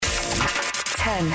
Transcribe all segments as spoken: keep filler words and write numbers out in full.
ten,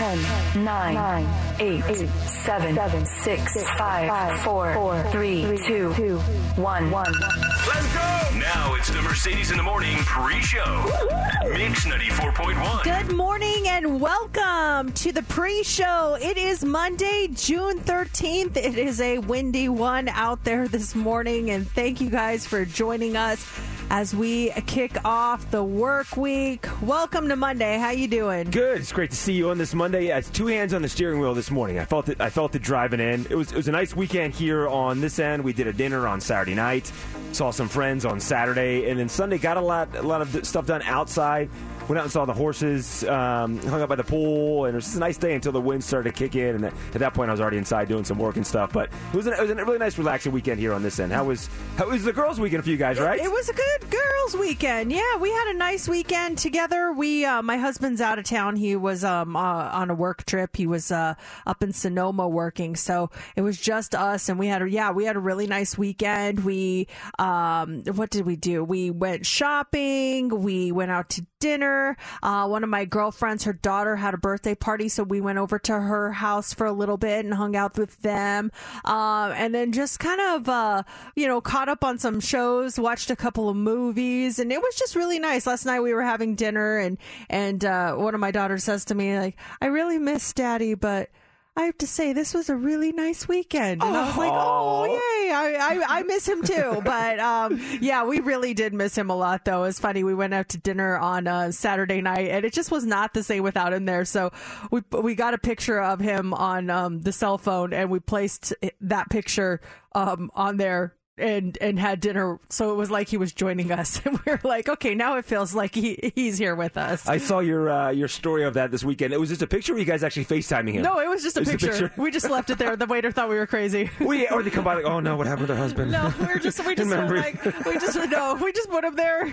nine, eight, seven, six, five, four, three, two, one. Let's go! Now it's the Mercedes in the Morning pre-show. Woo-hoo! Mix ninety-four point one. Good morning and welcome to the pre-show. It is Monday, June thirteenth. It is a windy one out there this morning, and thank you guys for joining us as we kick off the work week. Welcome to Monday. How you doing? Good. It's great to see you on this Monday. Yeah, it's two hands on the steering wheel this morning. I felt it. I felt it driving in. It was it was a nice weekend here on this end. We did a dinner on Saturday night. Saw some friends on Saturday, and then Sunday got a lot a lot of stuff done outside. Went out and saw the horses, um, hung out by the pool, and it was just a nice day until the wind started to kick in. And at that point, I was already inside doing some work and stuff. But it was, an, it was a really nice, relaxing weekend here on this end. How was how was the girls' weekend for you guys, right? It, it was a good girls' weekend. Yeah, we had a nice weekend together. We, uh, my husband's out of town. He was um, uh, on a work trip. He was uh, up in Sonoma working, so it was just us. And we had, a, yeah, we had a really nice weekend. We, um, what did we do? We went shopping. We went out to dinner. Uh, one of my girlfriends, her daughter had a birthday party, so we went over to her house for a little bit and hung out with them. Uh, and then just kind of, uh, you know, caught up on some shows, watched a couple of movies, and it was just really nice. Last night we were having dinner, and, and uh, one of my daughters says to me, like, I really miss Daddy, but I have to say, this was a really nice weekend. And aww. I was like, oh, yay. I, I, I miss him, too. But, um, yeah, we really did miss him a lot, though. It's funny. We went out to dinner on uh, Saturday night, and it just was not the same without him there. So we we got a picture of him on um, the cell phone, and we placed that picture um, on there. And and had dinner, so it was like he was joining us, and we were like, okay, now it feels like he he's here with us. I saw your uh, your story of that this weekend. It was just a picture. Or were you guys actually FaceTiming him? No, it was just a, it was picture. a picture. We just left it there. The waiter thought we were crazy. We or they come by like, oh no, what happened to her husband? No, we were just we just were like we just no, we just put him there.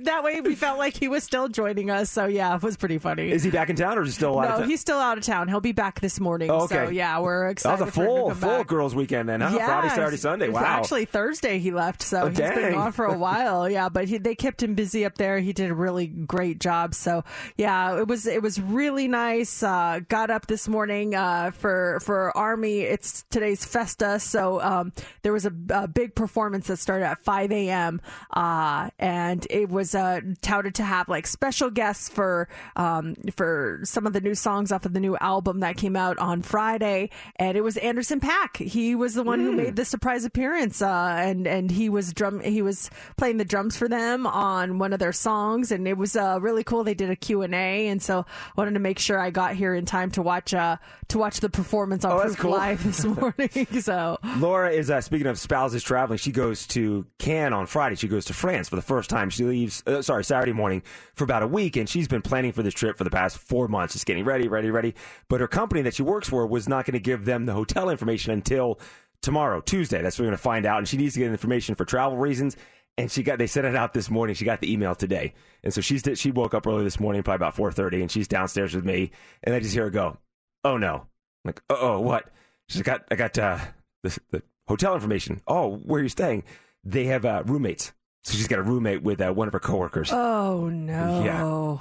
That way, we felt like he was still joining us. So yeah, it was pretty funny. Is he back in town or is he still out? No, of town? He's still out of town. He'll be back this morning. Oh, okay. So yeah, we're excited. That was a full full back. girls' weekend then. Huh? Yeah, Friday, Saturday, Sunday. Wow. Actually, Thursday he left, so oh, he's dang. been gone for a while. Yeah, but he, they kept him busy up there. He did a really great job. So yeah, it was it was really nice. Uh, got up this morning uh, for for Army. It's today's Festa, so um, there was a, a big performance that started at five a.m. Uh, and it was uh, touted to have like special guests for um, for some of the new songs off of the new album that came out on Friday. And it was Anderson Paak. He was the one mm. who made the surprise appearance. Uh, Uh, and and he was drum he was playing the drums for them on one of their songs, and it was uh, really cool. They did a Q and A, and so wanted to make sure I got here in time to watch uh, to watch the performance on oh, Proof cool. Live this morning. So Laura is uh, speaking of spouses traveling. She goes to Cannes on Friday. She goes to France for the first time. She leaves uh, sorry Saturday morning for about a week, and she's been planning for this trip for the past four months, just getting ready, ready, ready. But her company that she works for was not going to give them the hotel information until tomorrow, Tuesday. That's what we're going to find out. And she needs to get information for travel reasons. And she got, they sent it out this morning. She got the email today. And so she's, she woke up early this morning, probably about four thirty, and she's downstairs with me. And I just hear her go, oh no. I'm like, uh oh, what? She's got, I got uh, the, the hotel information. Oh, where are you staying? They have uh, roommates. So she's got a roommate with uh, one of her coworkers. Oh, no. Yeah.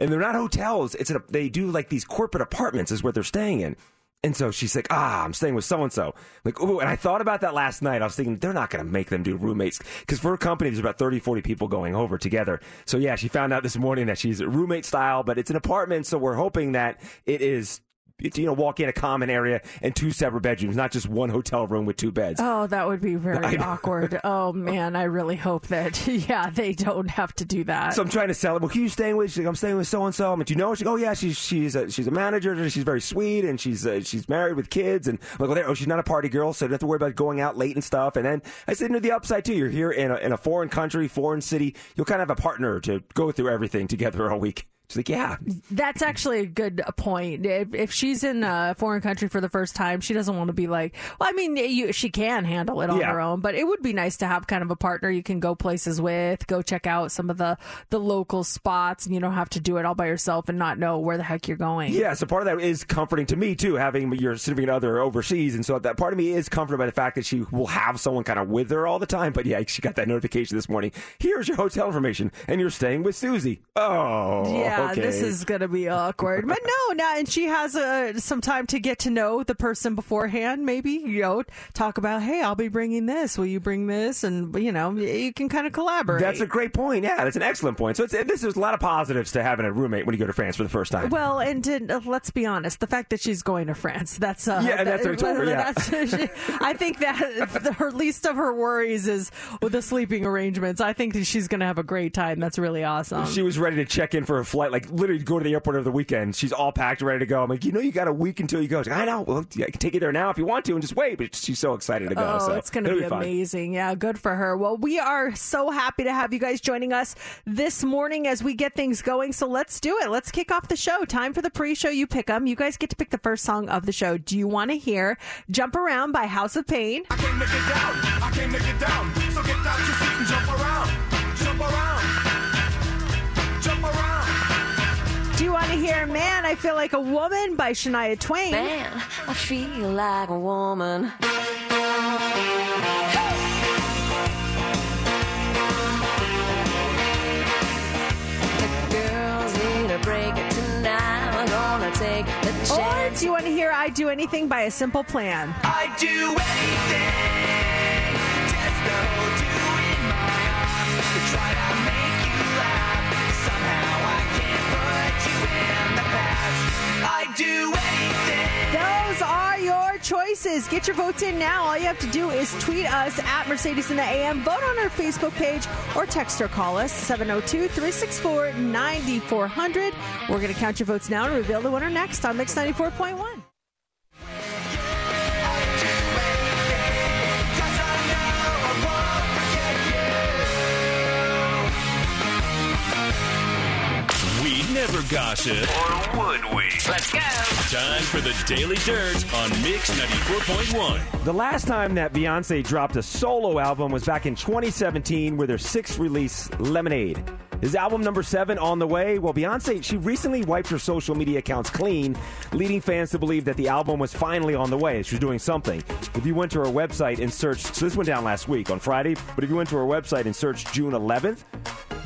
And they're not hotels. It's a, they do like these corporate apartments is what they're staying in. And so she's like, ah, I'm staying with so-and-so. Like, oh, and I thought about that last night. I was thinking, they're not going to make them do roommates. Because for her company, there's about thirty, forty people going over together. So, yeah, she found out this morning that she's roommate style, but it's an apartment, so we're hoping that it is, you know, walk in a common area and two separate bedrooms, not just one hotel room with two beds. Oh, that would be very awkward. Oh, man, I really hope that, yeah, they don't have to do that. So I'm trying to sell it. Well, who are you staying with? She's like, I'm staying with so-and-so. I'm like, do you know her? She's like, oh, yeah, she's she's a, she's a manager. She's very sweet, and she's uh, she's married with kids. And I'm like, well, there, oh, she's not a party girl, so you don't have to worry about going out late and stuff. And then I said, no, the upside, too. You're here in a, in a foreign country, foreign city. You'll kind of have a partner to go through everything together all week. She's like, yeah. That's actually a good point. If, if she's in a foreign country for the first time, she doesn't want to be like, well, I mean, you, she can handle it on yeah. her own, but it would be nice to have kind of a partner you can go places with, go check out some of the, the local spots, and you don't have to do it all by yourself and not know where the heck you're going. Yeah, so part of that is comforting to me, too, having your significant other overseas. And so that part of me is comforted by the fact that she will have someone kind of with her all the time. But yeah, she got that notification this morning. Here's your hotel information, and you're staying with Susie. Oh. Yeah. Yeah, okay. This is going to be awkward. But no, now, and she has uh, some time to get to know the person beforehand, maybe, you know, talk about, hey, I'll be bringing this. Will you bring this? And, you know, you can kind of collaborate. That's a great point. Yeah, that's an excellent point. So it's, this is a lot of positives to having a roommate when you go to France for the first time. Well, and to, uh, let's be honest, the fact that she's going to France, that's... Uh, yeah, that, that's her tour, yeah. That's, she, I think that her least of her worries is with the sleeping arrangements. I think that she's going to have a great time. That's really awesome. She was ready to check in for her flight. Like, literally go to the airport over the weekend. She's all packed, ready to go. I'm like, you know, you got a week until you go. She's like, I know. Well, I can take you there now if you want to and just wait. But she's so excited to go. Oh, so it's going to be, be amazing. Yeah, good for her. Well, we are so happy to have you guys joining us this morning as we get things going. So let's do it. Let's kick off the show. Time for the pre-show. You pick them. You guys get to pick the first song of the show. Do you want to hear Jump Around by House of Pain? I came to get down. I came to get down. So get out your seat and jump around. Jump around. Jump around. Do you want to hear Man, I Feel Like a Woman by Shania Twain? Man, I feel like a woman. Hey! The girls need a break tonight. I'm gonna take the chance. Or do you want to hear I Do Anything by A Simple Plan? I do anything. Just the whole do in my arms to try to make you laugh. Somehow I can't. I do anything. Those are your choices. Get your votes in now. All you have to do is tweet us at Mercedes in the A M. Vote on our Facebook page or text or call us seven oh two, three six four, nine four zero zero. We're going to count your votes now and reveal the winner next on Mix ninety-four point one. Never gossip. Or would we? Let's go. Time for the Daily Dirt on Mix ninety-four point one. The last time that Beyonce dropped a solo album was back in twenty seventeen with her sixth release, Lemonade. Is album number seven on the way? Well, Beyonce, she recently wiped her social media accounts clean, leading fans to believe that the album was finally on the way. She was doing something. If you went to her website and searched, so this went down last week on Friday, but if you went to her website and searched June eleventh,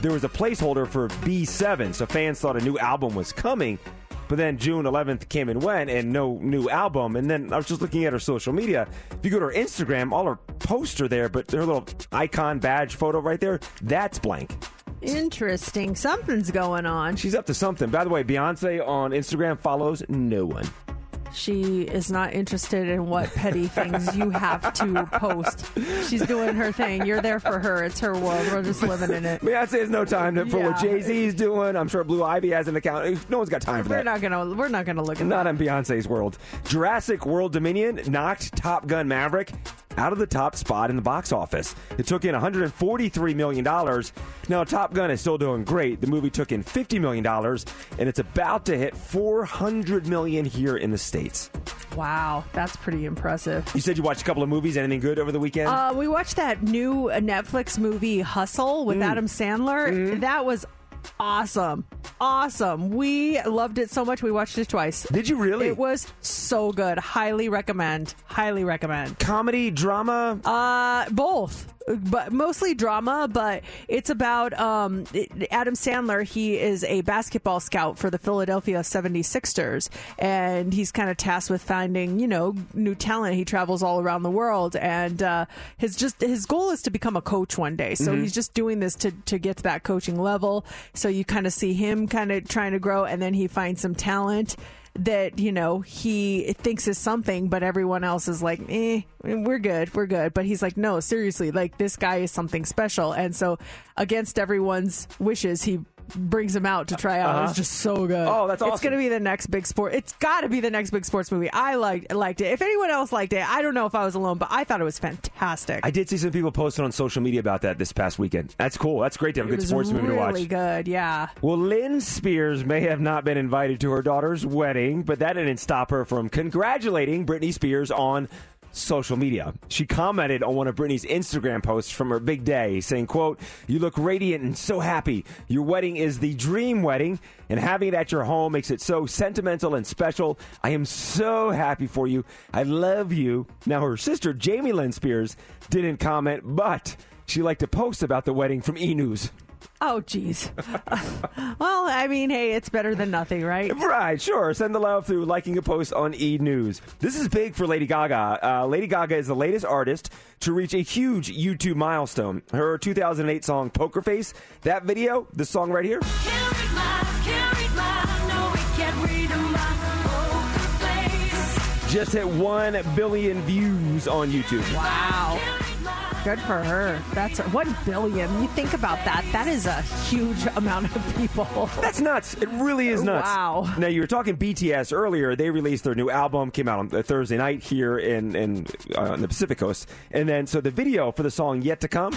there was a placeholder for B seven, so fans thought a new album was coming. But then June eleventh came and went, and no new album. And then I was just looking at her social media. If you go to her Instagram, all her posts are there, but her little icon badge photo right there, that's blank. Interesting. Something's going on. She's up to something. By the way, Beyonce on Instagram follows no one. She is not interested in what petty things you have to post. She's doing her thing. You're there for her. It's her world. We're just living in it. Beyonce has no time to, for yeah. what Jay-Z's doing. I'm sure Blue Ivy has an account. No one's got time for we're that. Not gonna, we're not going to look at not that. Not in Beyonce's world. Jurassic World Dominion knocked Top Gun Maverick out of the top spot in the box office. It took in one hundred forty-three million dollars. Now, Top Gun is still doing great. The movie took in fifty million dollars, and it's about to hit four hundred million dollars here in the States. Wow, that's pretty impressive. You said you watched a couple of movies. Anything good over the weekend? Uh, we watched that new Netflix movie, Hustle, with mm. Adam Sandler. Mm. That was awesome. Awesome. We loved it so much. We watched it twice. Did you really? It was so good. Highly recommend. Highly recommend. Comedy, drama? Uh, both. but mostly drama, but it's about um, Adam Sandler. He is a basketball scout for the Philadelphia seventy-sixers, and he's kind of tasked with finding, you know, new talent. He travels all around the world, and uh, his just his goal is to become a coach one day. So mm-hmm. he's just doing this to, to get to that coaching level. So you kind of see him kind of trying to grow, and then he finds some talent that, you know, he thinks is something, but everyone else is like, eh, we're good, we're good. But he's like, no, seriously, like, this guy is something special. And so against everyone's wishes, he brings him out to try out. Uh-huh. It's just so good. Oh, that's awesome. It's going to be the next big sport. It's got to be the next big sports movie. I liked, liked it. If anyone else liked it, I don't know if I was alone, but I thought it was fantastic. I did see some people posting on social media about that this past weekend. That's cool. That's great to have a good sports movie to watch. It was really good, yeah. Well, Lynn Spears may have not been invited to her daughter's wedding, but that didn't stop her from congratulating Britney Spears on social media. She commented on one of Britney's Instagram posts from her big day, saying, quote, "You look radiant and so happy. Your wedding is the dream wedding, and having it at your home makes it so sentimental and special. I am so happy for you. I love you." Now, her sister, Jamie Lynn Spears, didn't comment, but she liked to post about the wedding from E! News. Oh, geez. Well, I mean, hey, it's better than nothing, right? Right, sure. Send the love through liking a post on E! News. This is big for Lady Gaga. Uh, Lady Gaga is the latest artist to reach a huge YouTube milestone. Her two thousand eight song, Poker Face, that video, this song right here. Can't read my, can't read my, no, we can't read my poker face. Just hit one billion views on YouTube. Wow. Good for her. That's one billion. You think about that. That is a huge amount of people. That's nuts. It really is nuts. Wow. Now, you were talking B T S earlier. They released their new album, came out on Thursday night here in, in uh, on the Pacific Coast. And then, so the video for the song Yet to Come.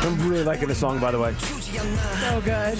I'm really liking the song, by the way. So good.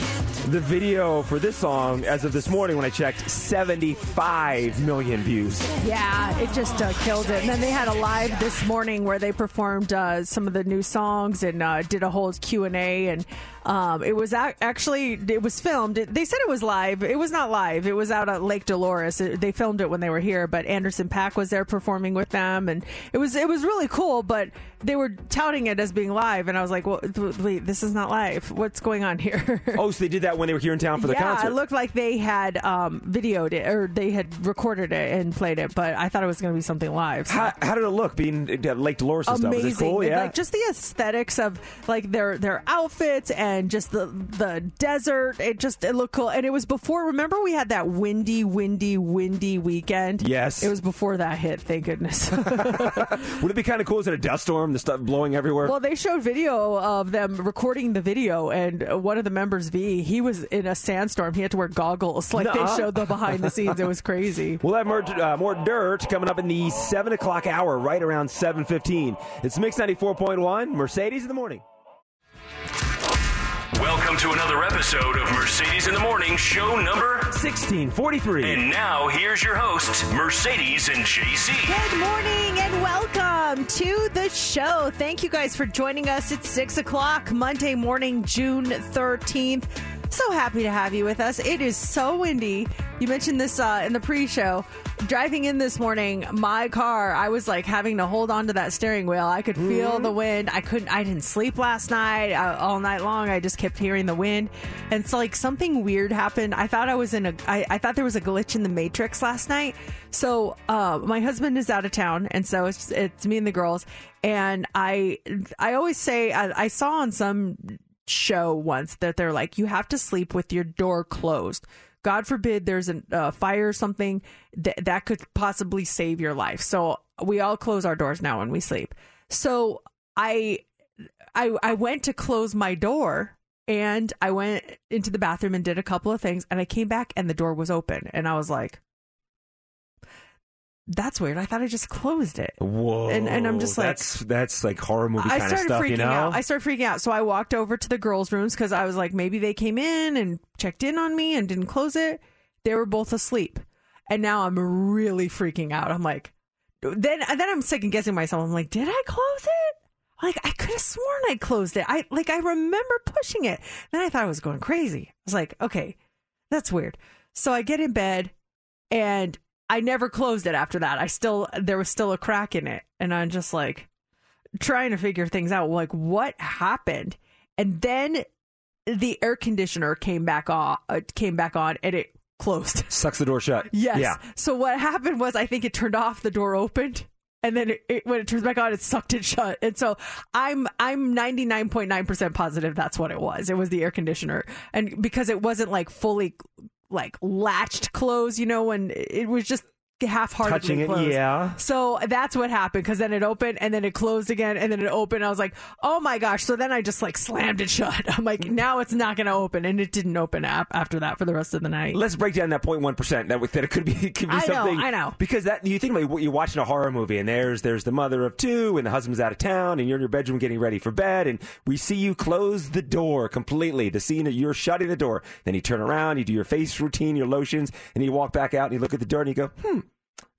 The video for this song, as of this morning when I checked, seventy-five million views. Yeah, it just uh, killed it. And then they had a live this morning where they performed uh, some of the new songs and uh, did a whole Q and A. And um, it was ac- actually, it was filmed. It, they said it was live. It was not live. It was out at Lake Dolores. It, they filmed it when they were here, but Anderson Paak was there performing with them. And it was, it was really cool, but they were touting it as being live. And I was like, well, wait, this is not live. What's going on here? Oh, so they did that when they were here in town for the yeah, concert. Yeah, it looked like they had um, videoed it, or they had recorded it and played it, but I thought it was going to be something live. So. How, how did it look, being at Lake Dolores and Amazing. Stuff? Was it cool? Yeah. Like, just the aesthetics of like their, their outfits and just the the desert. It just it looked cool. And it was before, remember we had that windy, windy, windy weekend? Yes. It was before that hit, thank goodness. Would it be kind of cool? Is it a dust storm, the stuff blowing everywhere? Well, they showed video of them recording the video, and one of the members, V, he was was in a sandstorm. He had to wear goggles. Like, Nuh-uh. They showed the behind the scenes. It was crazy. We'll have more, uh, more dirt coming up in the seven o'clock hour, right around seven fifteen. It's Mix ninety-four point one, Mercedes in the Morning. Welcome to another episode of Mercedes in the Morning, show number sixteen forty-three. And now, here's your hosts, Mercedes and J C. Good morning and welcome to the show. Thank you guys for joining us. It's six o'clock, Monday morning, June thirteenth. So happy to have you with us. It is so windy. You mentioned this uh, in the pre-show. Driving in this morning, my car, I was like having to hold on to that steering wheel. I could feel mm-hmm. the wind. I couldn't, I didn't sleep last night. Uh, all night long, I just kept hearing the wind. And so like something weird happened. I thought I was in a, I, I thought there was a glitch in the Matrix last night. So uh, my husband is out of town. And so it's, it's me and the girls. And I, I always say, I, I saw on some show once that they're like, you have to sleep with your door closed. God forbid there's a uh, fire or something that that could possibly save your life. So we all close our doors now when we sleep. So I, I, I went to close my door, and I went into the bathroom and did a couple of things, and I came back and the door was open, and I was like, that's weird. I thought I just closed it. Whoa. And, and I'm just like... That's that's like horror movie kind of stuff, you know? Out. I started freaking out. So I walked over to the girls' rooms because I was like, maybe they came in and checked in on me and didn't close it. They were both asleep. And now I'm really freaking out. I'm like... Then, then I'm second guessing myself. I'm like, did I close it? Like, I could have sworn I closed it. I Like, I remember pushing it. Then I thought I was going crazy. I was like, okay, that's weird. So I get in bed and... I never closed it after that. I still, there was still a crack in it. And I'm just like trying to figure things out. Like, what happened? And then the air conditioner came back on, uh, came back on and it closed. Sucks the door shut. Yes. Yeah. So what happened was I think it turned off, the door opened. And then it, it, when it turns back on, it sucked it shut. And so I'm I'm ninety-nine point nine percent positive that's what it was. It was the air conditioner. And because it wasn't like fully like latched closed, you know, when it was just half-heartedly closed. It, yeah. So that's what happened, because then it opened and then it closed again and then it opened. I was like, oh my gosh. So then I just like slammed it shut. I'm like, now it's not going to open. And it didn't open up after that for the rest of the night. Let's break down that zero point one percent that, that it could be, it could be I something. I know, I know. Because that, you think about it, you're watching a horror movie and there's there's the mother of two and the husband's out of town and you're in your bedroom getting ready for bed and we see you close the door completely. The scene that you're shutting the door. Then you turn around, you do your face routine, your lotions, and you walk back out and you look at the door and you go, hmm.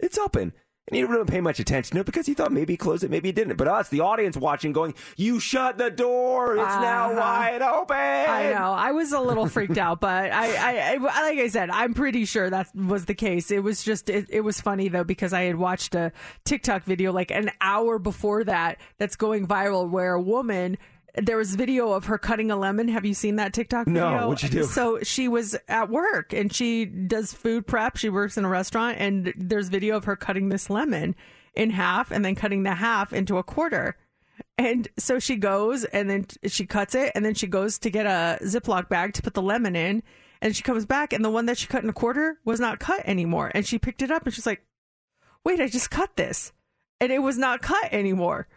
It's open. And you didn't really pay much attention to it because you thought maybe he closed it, maybe he didn't. But us, the audience watching, going, you shut the door. It's uh, now wide open. I know. I was a little freaked out, but I, I, I, like I said, I'm pretty sure that was the case. It was just, it, it was funny though, because I had watched a TikTok video like an hour before that that's going viral where a woman, there was video of her cutting a lemon. Have you seen that TikTok video? No, what'd you do? So she was at work and she does food prep. She works in a restaurant and there's video of her cutting this lemon in half and then cutting the half into a quarter. And so she goes and then she cuts it and then she goes to get a Ziploc bag to put the lemon in. And she comes back and the one that she cut in a quarter was not cut anymore. And she picked it up and she's like, wait, I just cut this. And it was not cut anymore.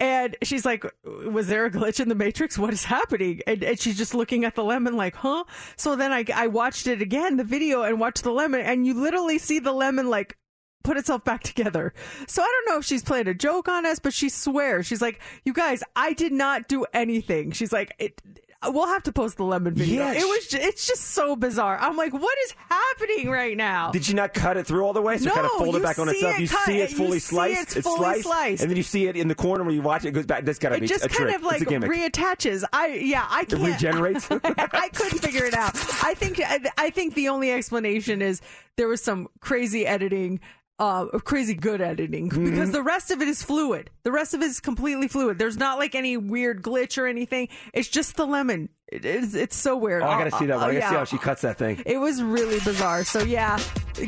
And she's like, was there a glitch in the Matrix? What is happening? And, and she's just looking at the lemon like, huh? So then I, I watched it again, the video, and watched the lemon. And you literally see the lemon like put itself back together. So I don't know if she's playing a joke on us, but she swears. She's like, you guys, I did not do anything. She's like, it, we'll have to post the lemon video. Yes. It was. Just, it's just so bizarre. I'm like, what is happening right now? Did you not cut it through all the way? So no, kind of fold it back on itself. It you cut, see it fully sliced. It's fully sliced, sliced, and then you see it in the corner where you watch it. It goes back. That's got to be a trick. It just kind of like reattaches. I yeah. I can't. It regenerates. I, I couldn't figure it out. I think. I, I think the only explanation is there was some crazy editing. Uh, crazy good editing because mm-hmm. the rest of it is fluid. The rest of it is completely fluid. There's not like any weird glitch or anything. It's just the lemon. It is, it's so weird. Oh, I gotta uh, see that one. Uh, I gotta yeah. see how she cuts that thing. It was really bizarre. So yeah,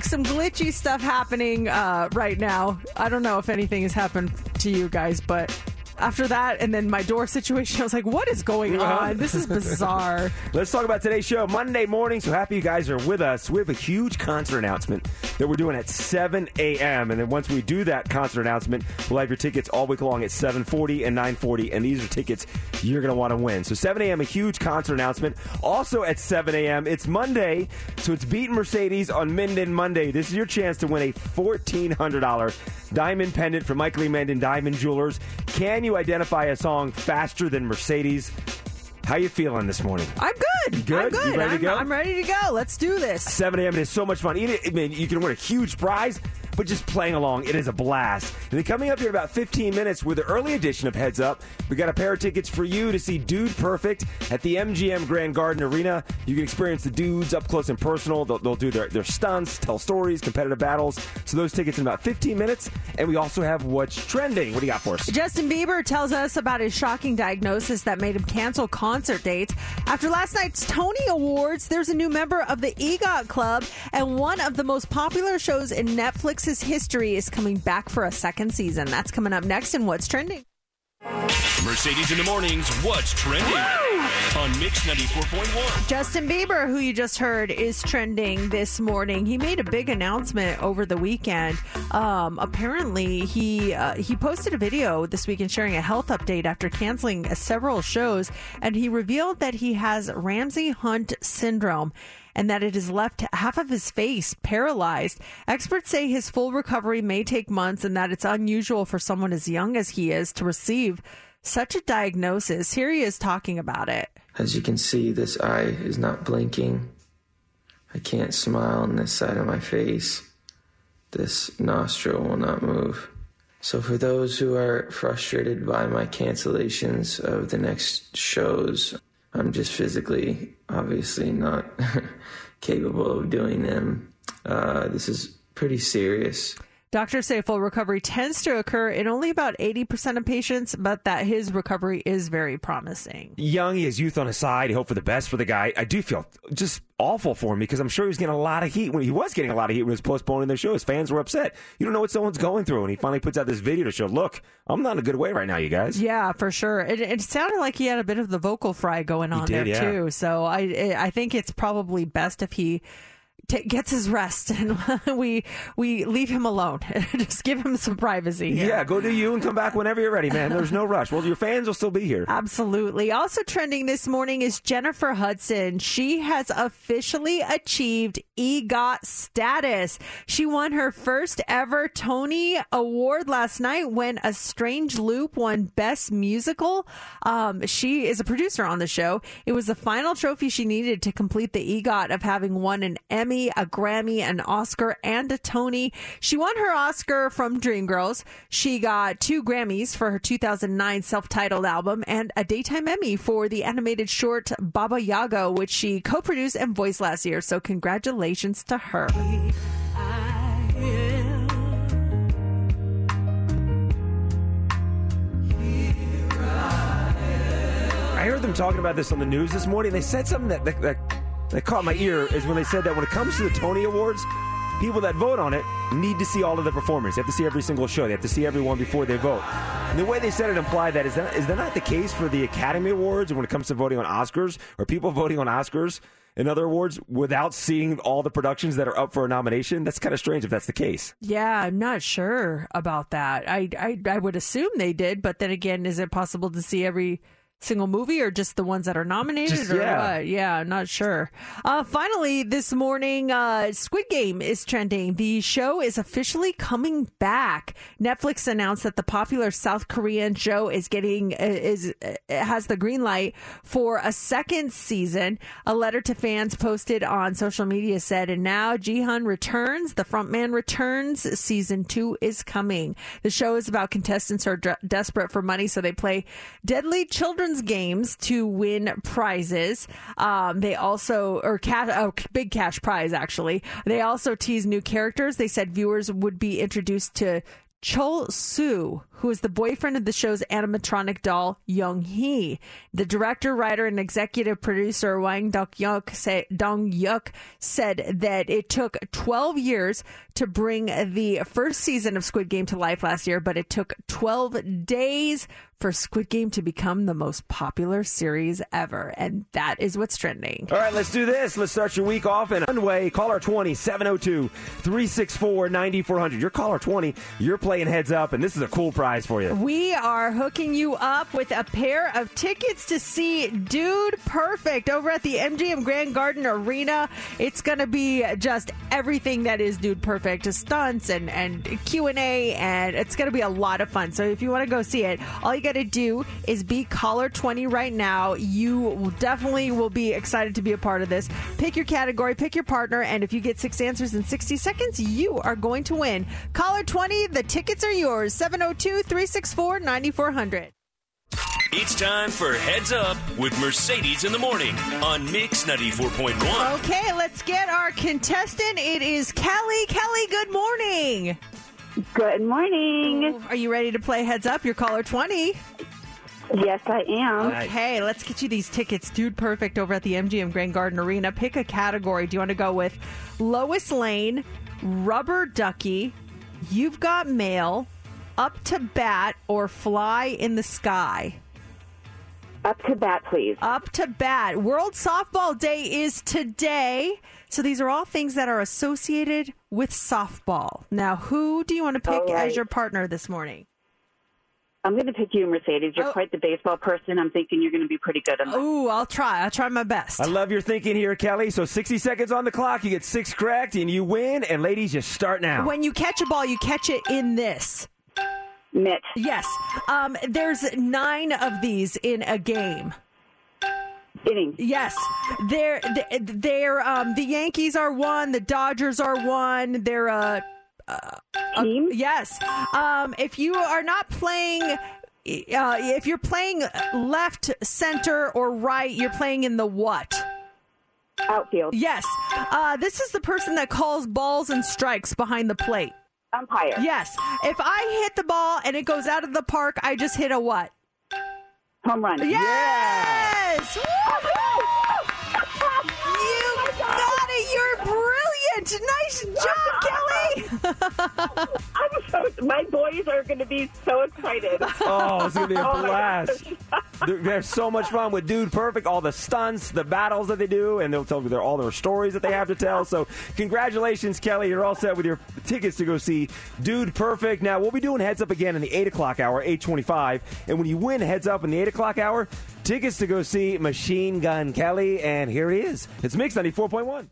some glitchy stuff happening uh, right now. I don't know if anything has happened to you guys, but after that and then my door situation, I was like, what is going on? This is bizarre. Let's talk about today's show, Monday morning. So happy you guys are with us. We have a huge concert announcement that we're doing at seven a.m. And then once we do that concert announcement, we'll have your tickets all week long at seven forty and nine forty. And these are tickets you're going to want to win. So seven a.m., a huge concert announcement. Also at seven a.m., it's Monday. So it's Beat Mercedes on Minden Monday. This is your chance to win a fourteen hundred dollars diamond pendant from Michael E. Minden Diamond Jewelers. Can you identify a song faster than Mercedes? How you feeling this morning? I'm good. good? I'm good. You ready I'm, to go? I'm ready to go. Let's do this. seven a.m. It is so much fun. I mean, you can win a huge prize, but just playing along, it is a blast. And then coming up here in about fifteen minutes with the early edition of Heads Up, we got a pair of tickets for you to see Dude Perfect at the M G M Grand Garden Arena. You can experience the dudes up close and personal. They'll, they'll do their, their stunts, tell stories, competitive battles. So those tickets in about fifteen minutes. And we also have What's Trending. What do you got for us? Justin Bieber tells us about his shocking diagnosis that made him cancel concerts. Concert dates. After last night's Tony Awards, there's a new member of the EGOT Club, and one of the most popular shows in Netflix's history is coming back for a second season. That's coming up next in What's Trending. Mercedes in the mornings, What's Trending Woo! On Mix ninety-four point one. Justin Bieber, who you just heard, is trending this morning. He made a big announcement over the weekend. Um, apparently, he uh, he posted a video this weekend sharing a health update after canceling several shows, and he revealed that he has Ramsay Hunt syndrome and that it has left half of his face paralyzed. Experts say his full recovery may take months and that it's unusual for someone as young as he is to receive such a diagnosis. Here he is talking about it. As you can see, this eye is not blinking. I can't smile on this side of my face. This nostril will not move. So for those who are frustrated by my cancellations of the next shows, I'm just physically, obviously, not capable of doing them. Uh, this is pretty serious. Doctors say full recovery tends to occur in only about eighty percent of patients, but that his recovery is very promising. Young, he has youth on his side. He hoped for the best for the guy. I do feel just awful for him because I'm sure he was getting a lot of heat. When he was getting a lot of heat when he was postponing their show. His fans were upset. You don't know what someone's going through. And he finally puts out this video to show, look, I'm not in a good way right now, you guys. Yeah, for sure. It, it sounded like he had a bit of the vocal fry going on did, there, yeah. too. So I, I think it's probably best if he... T- gets his rest and we we leave him alone. Just give him some privacy here. Yeah, go do you and come back whenever you're ready, man. There's no rush. Well, your fans will still be here. Absolutely. Also trending this morning is Jennifer Hudson. She has officially achieved E G O T status. She won her first ever Tony Award last night when A Strange Loop won Best Musical. Um, she is a producer on the show. It was the final trophy she needed to complete the E G O T of having won an Emmy, a Grammy, an Oscar, and a Tony. She won her Oscar from Dreamgirls. She got two Grammys for her two thousand nine self-titled album and a Daytime Emmy for the animated short Baba Yaga, which she co-produced and voiced last year. So congratulations to her. I heard them talking about this on the news this morning. They said something that... that, that That caught my ear is when they said that when it comes to the Tony Awards, people that vote on it need to see all of the performers. They have to see every single show. They have to see everyone before they vote. And the way they said it implied that is that is that not the case for the Academy Awards when it comes to voting on Oscars or people voting on Oscars and other awards without seeing all the productions that are up for a nomination? That's kind of strange if that's the case. Yeah, I'm not sure about that. I I, I would assume they did, but then again, is it possible to see every single movie or just the ones that are nominated just, or yeah. what? Yeah, not sure. Uh, finally, this morning, uh, Squid Game is trending. The show is officially coming back. Netflix announced that the popular South Korean show is getting is has the green light for a second season. A letter to fans posted on social media said, "And now Jihan returns. The frontman returns. Season two is coming." The show is about contestants who are d- desperate for money, so they play deadly children games to win prizes. Um, they also, or cash, oh, big cash prize actually. They also tease new characters. They said viewers would be introduced to Chol Soo, who is the boyfriend of the show's animatronic doll, Young Hee. The director, writer, and executive producer, Wang Dong-hyuk, say, Dong-hyuk, said that it took twelve years to bring the first season of Squid Game to life last year, but it took twelve days for Squid Game to become the most popular series ever. And that is what's trending. All right, let's do this. Let's start your week off in one way. Caller twenty, seven oh two, three six four, nine four hundred. You're caller twenty. You're playing Heads Up, and this is a cool prize for you. We are hooking you up with a pair of tickets to see Dude Perfect over at the M G M Grand Garden Arena. It's going to be just everything that is Dude Perfect, stunts and, and Q and A, and it's going to be a lot of fun. So if you want to go see it, all you got to do is be caller twenty right now. You definitely will be excited to be a part of this. Pick your category, pick your partner, and if you get six answers in sixty seconds, you are going to win. Caller twenty, the tickets are yours. seven oh two, three six four, nine four hundred. It's time for Heads Up with Mercedes in the Morning on Mix ninety-four point one. Okay, let's get our contestant. It is Kelly. Kelly, good morning. Good morning. Are you ready to play Heads Up? You're caller twenty. Yes, I am. Okay, let's get you these tickets. Dude Perfect over at the M G M Grand Garden Arena. Pick a category. Do you want to go with Lois Lane, Rubber Ducky, You've Got Mail, Up to Bat, or Fly in the Sky? Up to bat, please. Up to bat. World Softball Day is today. So these are all things that are associated with softball. Now, who do you want to pick right. as your partner this morning? I'm going to pick you, Mercedes. You're oh. quite the baseball person. I'm thinking you're going to be pretty good on that. Ooh, I'll try. I'll try my best. I love your thinking here, Kelly. So sixty seconds on the clock. You get six correct, and you win. And, ladies, you start now. When you catch a ball, you catch it in this. Mitt. Yes. Um, there's nine of these in a game. Innings. Yes. They're, they're, um, the Yankees are one. The Dodgers are one. They're a... Uh, Team? Uh, yes. Um, if you are not playing, uh, if you're playing left, center, or right, you're playing in the what? Outfield. Yes. Uh, this is the person that calls balls and strikes behind the plate. Umpire. Yes. If I hit the ball and it goes out of the park, I just hit a what? Home run. Yes! Yeah. Oh, you got it. You're brilliant. Nice job, Kelly. I'm so, my boys are going to be so excited. Oh, it's going to be a oh blast. They have so much fun with Dude Perfect, all the stunts, the battles that they do, and they'll tell you all their stories that they have to tell. So congratulations, Kelly. You're all set with your tickets to go see Dude Perfect. Now, we'll be doing Heads Up again in the eight o'clock hour, eight twenty-five. And when you win Heads Up in the eight o'clock hour, tickets to go see Machine Gun Kelly. And here he is. It's Mix ninety-four point one.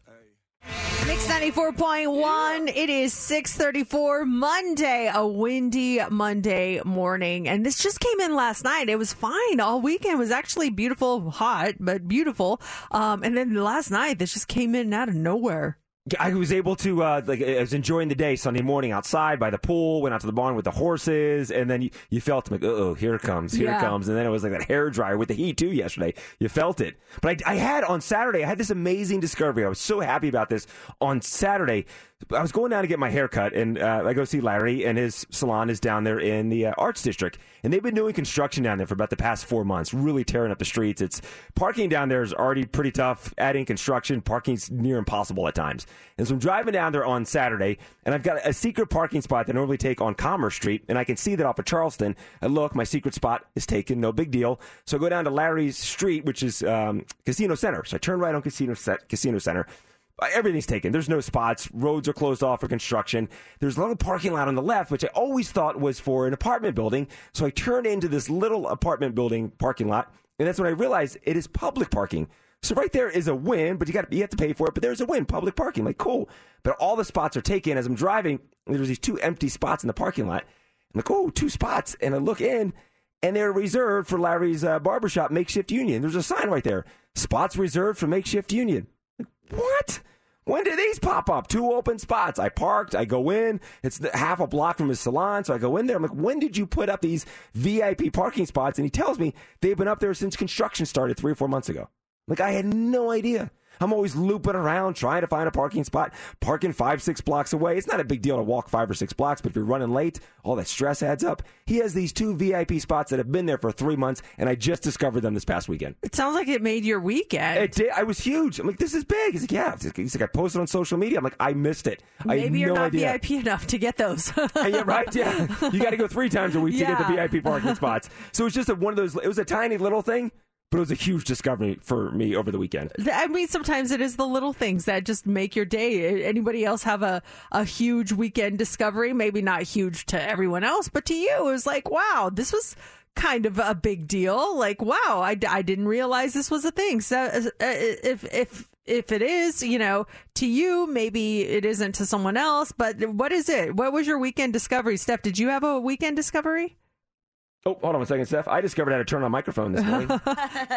Mix ninety-four point one, it is six thirty-four, Monday, a windy Monday morning. And this just came in last night. It was fine all weekend. It was actually beautiful, hot, but beautiful. Um, and then last night, this just came in out of nowhere. I was able to, uh, like, I was enjoying the day Sunday morning outside by the pool, went out to the barn with the horses, and then you, you felt like, uh-oh, here it comes, here yeah. it comes. And then it was like that hairdryer with the heat, too, yesterday. You felt it. But I, I had, on Saturday, I had this amazing discovery. I was so happy about this. On Saturday, I was going down to get my hair cut, and uh, I go see Larry, and his salon is down there in the uh, Arts District. And they've been doing construction down there for about the past four months, really tearing up the streets. It's parking down there is already pretty tough. Adding construction, parking's near impossible at times. And so I'm driving down there on Saturday, and I've got a secret parking spot that I normally take on Commerce Street, and I can see that off of Charleston. And look, my secret spot is taken, no big deal. So I go down to Larry's Street, which is um, Casino Center. So I turn right on Casino Set, Casino Center. Everything's taken. There's no spots. Roads are closed off for construction. There's a little parking lot on the left, which I always thought was for an apartment building. So I turn into this little apartment building parking lot, and that's when I realized it is public parking. So right there is a win, but you got you have to pay for it. But there's a win, public parking. Like, cool. But all the spots are taken. As I'm driving, there's these two empty spots in the parking lot. I'm like, oh, two spots. And I look in, and they're reserved for Larry's uh, Barbershop Makeshift Union. There's a sign right there. Spots reserved for Makeshift Union. Like, what? When did these pop up? Two open spots. I parked. I go in. It's half a block from his salon, so I go in there. I'm like, when did you put up these V I P parking spots? And he tells me they've been up there since construction started three or four months ago. Like, I had no idea. I'm always looping around trying to find a parking spot, parking five, six blocks away. It's not a big deal to walk five or six blocks, but if you're running late, all that stress adds up. He has these two V I P spots that have been there for three months, and I just discovered them this past weekend. It sounds like it made your weekend. It did. I was huge. I'm like, this is big. He's like, yeah. He's like, I posted on social media. I'm like, I missed it. I Maybe you're no not idea. V I P enough to get those. Yeah, right? Yeah. You got to go three times a week yeah. to get the V I P parking spots. So it was just a, one of those, it was a tiny little thing. But it was a huge discovery for me over the weekend. I mean, sometimes it is the little things that just make your day. Anybody else have a, a huge weekend discovery? Maybe not huge to everyone else, but to you, it was like, wow, this was kind of a big deal. Like, wow, I, I didn't realize this was a thing. So if if if it is, you know, to you, maybe it isn't to someone else. But what is it? What was your weekend discovery? Steph, did you have a weekend discovery? Oh, hold on a second, Steph. I discovered how to turn on a microphone this morning.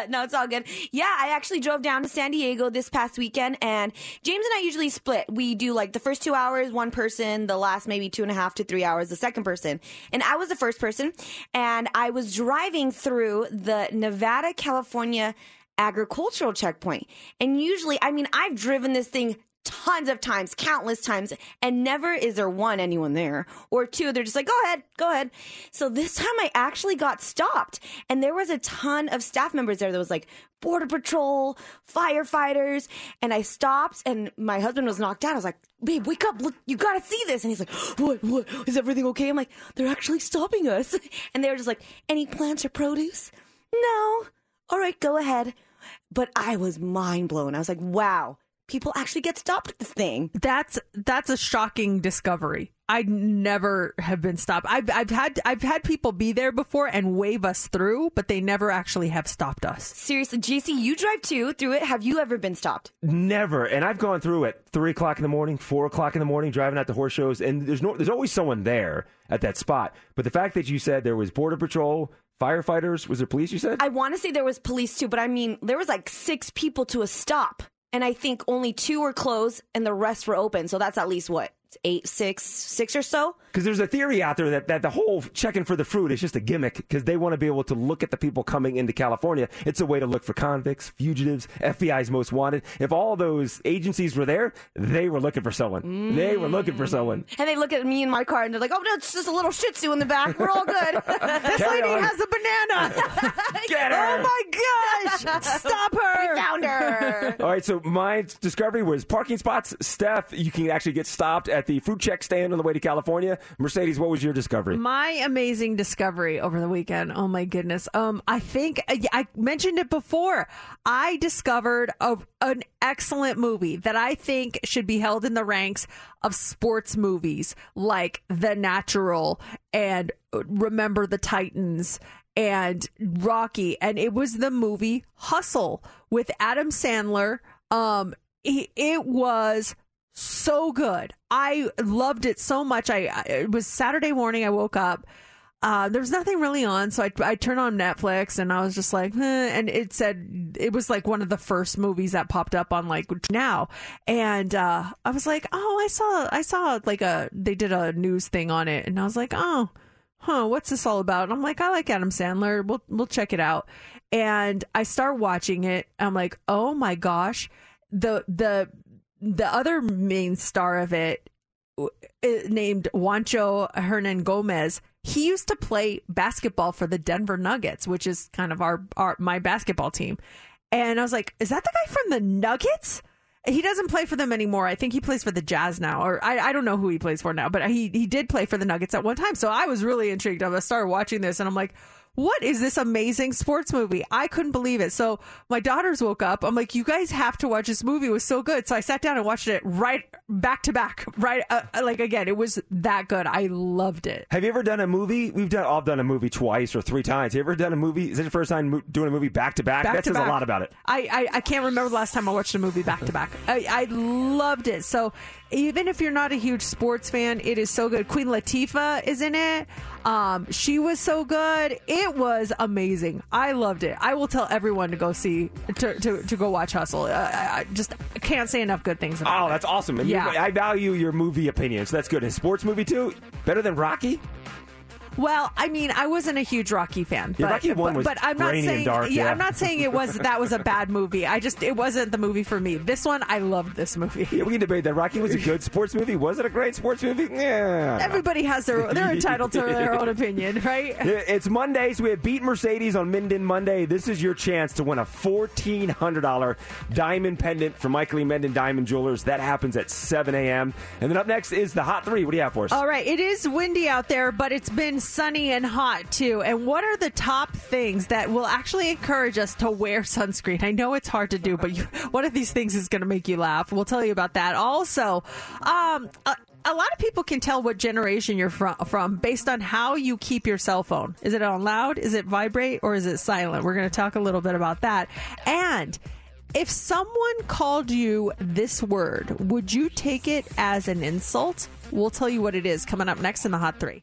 No, it's all good. Yeah, I actually drove down to San Diego this past weekend, and James and I usually split. We do, like, the first two hours, one person, the last maybe two and a half to three hours, the second person. And I was the first person, and I was driving through the Nevada-California agricultural checkpoint. And usually, I mean, I've driven this thing tons of times, countless times, and never is there one, anyone there, or two, they're just like, go ahead, go ahead. So this time I actually got stopped, and there was a ton of staff members there that was like, Border Patrol, firefighters, and I stopped, and my husband was knocked out. I was like, babe, wake up, look, you gotta see this. And he's like, what, what, is everything okay? I'm like, they're actually stopping us. And they were just like, any plants or produce? No. All right, go ahead. But I was mind blown. I was like, wow. People actually get stopped at this thing. That's that's a shocking discovery. I never have been stopped. I've I've had I've had people be there before and wave us through, but they never actually have stopped us. Seriously, J C, you drive too through it. Have you ever been stopped? Never. And I've gone through it three o'clock in the morning, four o'clock in the morning, driving out to horse shows, and there's no there's always someone there at that spot. But the fact that you said there was Border Patrol, firefighters, was there police? You said I want to say there was police too, but I mean there was like six people to a stop. And I think only two were closed and the rest were open. So that's at least what, eight, six, six or so. Because there's a theory out there that, that the whole checking for the fruit is just a gimmick because they want to be able to look at the people coming into California. It's a way to look for convicts, fugitives, F B I's most wanted. If all those agencies were there, they were looking for someone. Mm. They were looking for someone. And they look at me in my car and they're like, oh, no, it's just a little shih tzu in the back. We're all good. This Carry lady on. has a banana. Get her. Oh, my gosh. Stop her. We found her. All right, so my discovery was parking spots. Steph, you can actually get stopped at the fruit check stand on the way to California. Mercedes, what was your discovery? My amazing discovery over the weekend. Oh, my goodness. Um, I think I, I mentioned it before. I discovered a, an excellent movie that I think should be held in the ranks of sports movies like The Natural and Remember the Titans and Rocky. And it was the movie Hustle with Adam Sandler. Um, it, it was so good. I loved it so much. I, I it was Saturday morning. I woke up. Uh, there was nothing really on, so I, I turned on Netflix, and I was just like, eh, and it said it was like one of the first movies that popped up on like Now, and uh, I was like, oh, I saw, I saw like a they did a news thing on it, and I was like, oh, huh, what's this all about? And I'm like, I like Adam Sandler. We'll we'll check it out, and I start watching it. I'm like, oh my gosh, the the the other main star of it, named Juancho Hernan Gomez. He used to play basketball for the Denver Nuggets, which is kind of our, our my basketball team. And I was like, is that the guy from the Nuggets? He doesn't play for them anymore. I think he plays for the Jazz now, or I, I don't know who he plays for now, but he, he did play for the Nuggets at one time. So I was really intrigued. I started watching this and I'm like, what is this amazing sports movie? I couldn't believe it. So my daughters woke up. I'm like, you guys have to watch this movie. It was so good. So I sat down and watched it right back to back. Right. Uh, like, again, it was that good. I loved it. Have you ever done a movie? We've done all done a movie twice or three times. Have you ever done a movie? Is this your first time mo- doing a movie back to back? That says a lot about it. I, I, I can't remember the last time I watched a movie back to back. I, I loved it. So even if you're not a huge sports fan, it is so good. Queen Latifah is in it. Um, she was so good. It was amazing. I loved it. I will tell everyone to go see, to to, to go watch Hustle. Uh, I just can't say enough good things about it. Oh, that's awesome. And yeah. you, I value your movie opinion, so that's good. And sports movie, too? Better than Rocky? Well, I mean, I wasn't a huge Rocky fan, but, yeah, Rocky one was but, but I'm not saying, and dark, yeah, yeah, I'm not saying it was that was a bad movie. I just it wasn't the movie for me. This one, I loved this movie. Yeah, we can debate that. Rocky was a good sports movie. Was it a great sports movie? Yeah. Everybody has their they're entitled to their own opinion, right? It's Monday, so we have Beat Mercedes on Minden Monday. This is your chance to win a fourteen hundred dollars diamond pendant from Michael E. Minden Diamond Jewelers. That happens at seven a.m. And then up next is the Hot Three. What do you have for us? All right, it is windy out there, but it's been sunny and hot too. And what are the top things that will actually encourage us to wear sunscreen? I know it's hard to do, but you, one of these things is going to make you laugh. We'll tell you about that. Also, um, a, a lot of people can tell what generation you're from, from based on how you keep your cell phone. Is it on loud? Is it vibrate? Or is it silent? We're going to talk a little bit about that. And if someone called you this word, would you take it as an insult? We'll tell you what it is coming up next in the Hot Three.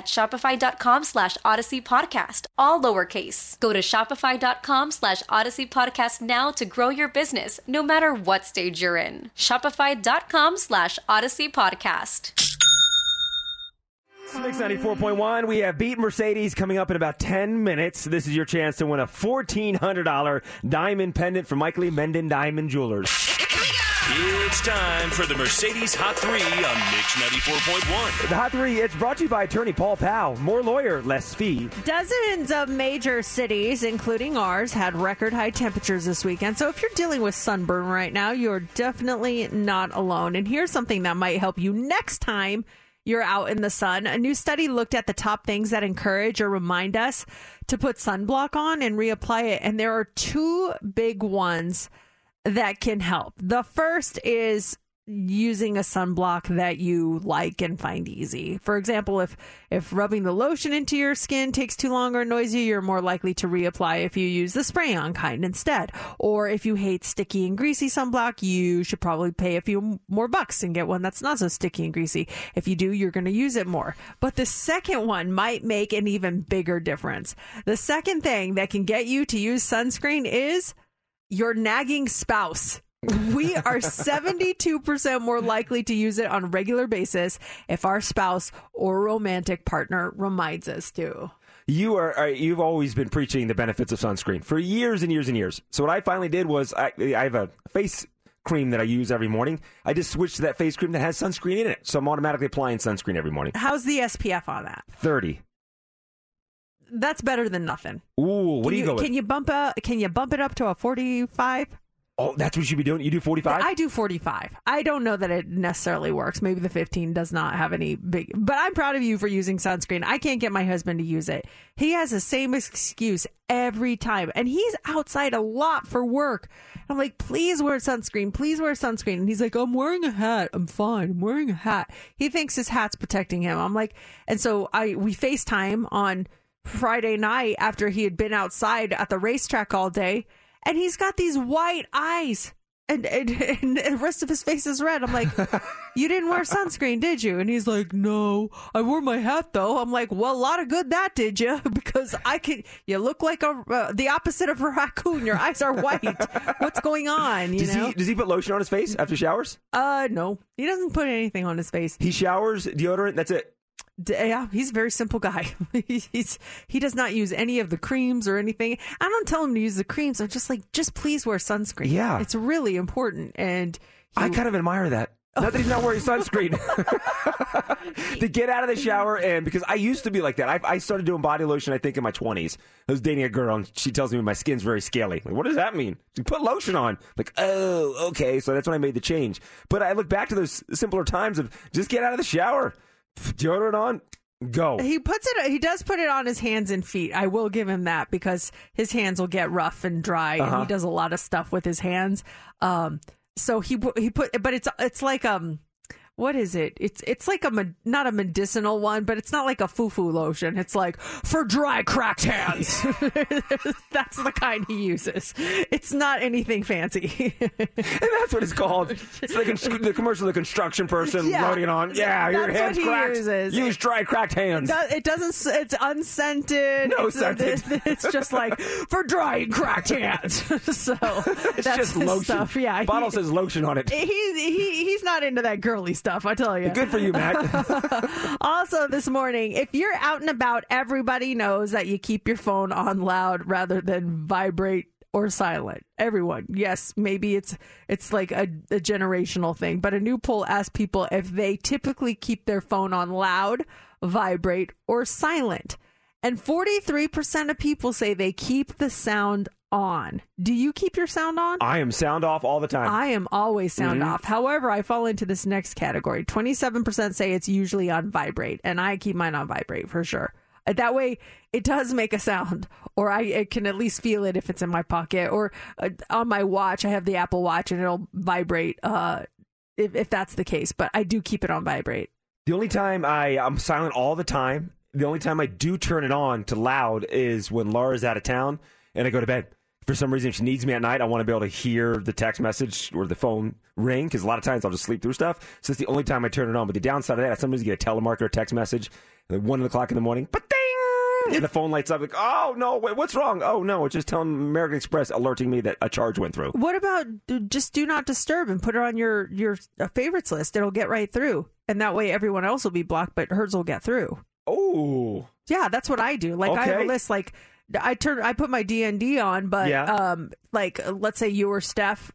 shopify.com slash Odyssey Podcast, all lowercase. Go to shopify.com slash Odyssey Podcast now to grow your business, no matter what stage you're in. Shopify.com slash Odyssey Podcast. Mix ninety-four point one, we have Beat Mercedes coming up in about ten minutes. This is your chance to win a fourteen hundred dollars diamond pendant from Michael E. Minden Diamond Jewelers. It's time for the Mercedes Hot three on Mix ninety-four point one. The Hot three, it's brought to you by attorney Paul Powell. More lawyer, less fee. Dozens of major cities, including ours, had record high temperatures this weekend. So if you're dealing with sunburn right now, you're definitely not alone. And here's something that might help you next time you're out in the sun. A new study looked at the top things that encourage or remind us to put sunblock on and reapply it. And there are two big ones that can help. The first is using a sunblock that you like and find easy. For example, if if rubbing the lotion into your skin takes too long or annoys you, you're more likely to reapply if you use the spray-on kind instead. Or if you hate sticky and greasy sunblock, you should probably pay a few more bucks and get one that's not so sticky and greasy. If you do, you're going to use it more. But the second one might make an even bigger difference. The second thing that can get you to use sunscreen is your nagging spouse. We are seventy-two percent more likely to use it on a regular basis if our spouse or romantic partner reminds us to. You are, are you've always been preaching the benefits of sunscreen for years and years and years. So what I finally did was I, I have a face cream that I use every morning. I just switched to that face cream that has sunscreen in it. So I'm automatically applying sunscreen every morning. How's the S P F on that? thirty. That's better than nothing. Ooh, what can do you, you go with? Can you bump up? Can you bump it up to a forty-five? Oh, that's what you should be doing. You do forty-five? I do forty-five. I don't know that it necessarily works. Maybe the fifteen does not have any big. But I'm proud of you for using sunscreen. I can't get my husband to use it. He has the same excuse every time, and he's outside a lot for work. I'm like, please wear sunscreen. Please wear sunscreen. And he's like, I'm wearing a hat. I'm fine. I'm wearing a hat. He thinks his hat's protecting him. I'm like, and so I we FaceTime on Friday night after he had been outside at the racetrack all day, and he's got these white eyes and, and, and the rest of his face is red. I'm like, you didn't wear sunscreen, did you? And he's like, no, I wore my hat though. I'm like, well, a lot of good that did you, because I could, you look like a, uh, the opposite of a raccoon. Your eyes are white. What's going on? You does, know? He, does he put lotion on his face after showers? Uh, no, he doesn't put anything on his face. He showers, deodorant. That's it. Yeah, he's a very simple guy. he's he does not use any of the creams or anything. I don't tell him to use the creams. I'm just like, just please wear sunscreen. Yeah, it's really important. And he, I kind of admire that. Not that he's not wearing sunscreen. To get out of the shower, and because I used to be like that. I, I started doing body lotion, I think, in my twenties. I was dating a girl, and she tells me my skin's very scaly. Like, what does that mean? She put lotion on. Like, oh, okay. So that's when I made the change. But I look back to those simpler times of just get out of the shower. Deodorant on, go. He puts it. He does put it on his hands and feet. I will give him that, because his hands will get rough and dry, uh-huh. and he does a lot of stuff with his hands. Um, so he he put, but it's it's like um, what is it? It's it's like a not a medicinal one, but it's not like a foo-foo lotion. It's like for dry, cracked hands. That's the kind he uses. It's not anything fancy. And that's what it's called. It's like in the commercial, the construction person yeah. loading it on. Yeah, that's your hands cracked. Uses. Use dry, cracked hands. It doesn't. It's unscented. No it's, scented. It's just like for dry, cracked hands. So it's that's just lotion. Stuff. Yeah, bottle he, says lotion on it. He, he he's not into that girly stuff. stuff, I tell you. Good for you, Mac. Also this morning, if you're out and about, everybody knows that you keep your phone on loud rather than vibrate or silent. Everyone. Yes, maybe it's it's like a, a generational thing, but a new poll asked people if they typically keep their phone on loud, vibrate, or silent. And forty-three percent of people say they keep the sound on. Do you keep your sound on? I am sound off all the time. I am always sound mm-hmm. off. However, I fall into this next category. twenty-seven percent say it's usually on vibrate, and I keep mine on vibrate for sure. That way, it does make a sound, or I it can at least feel it if it's in my pocket, or uh, on my watch. I have the Apple Watch, and it'll vibrate uh, if, if that's the case, but I do keep it on vibrate. The only time I, I'm silent all the time, the only time I do turn it on to loud is when Laura's out of town, and I go to bed. For some reason, if she needs me at night, I want to be able to hear the text message or the phone ring, because a lot of times I'll just sleep through stuff. So it's the only time I turn it on. But the downside of that, I sometimes get a telemarketer text message at one o'clock in the morning. Ba-ding! And the phone lights up like, oh, no, wait, what's wrong? Oh, no, it's just telling American Express alerting me that a charge went through. What about just do not disturb and put it on your, your favorites list? It'll get right through. And that way everyone else will be blocked, but hers will get through. Oh. Yeah, that's what I do. Like, okay. I have a list like... I turn. I put my D N D on, but yeah. um, like, let's say you or Steph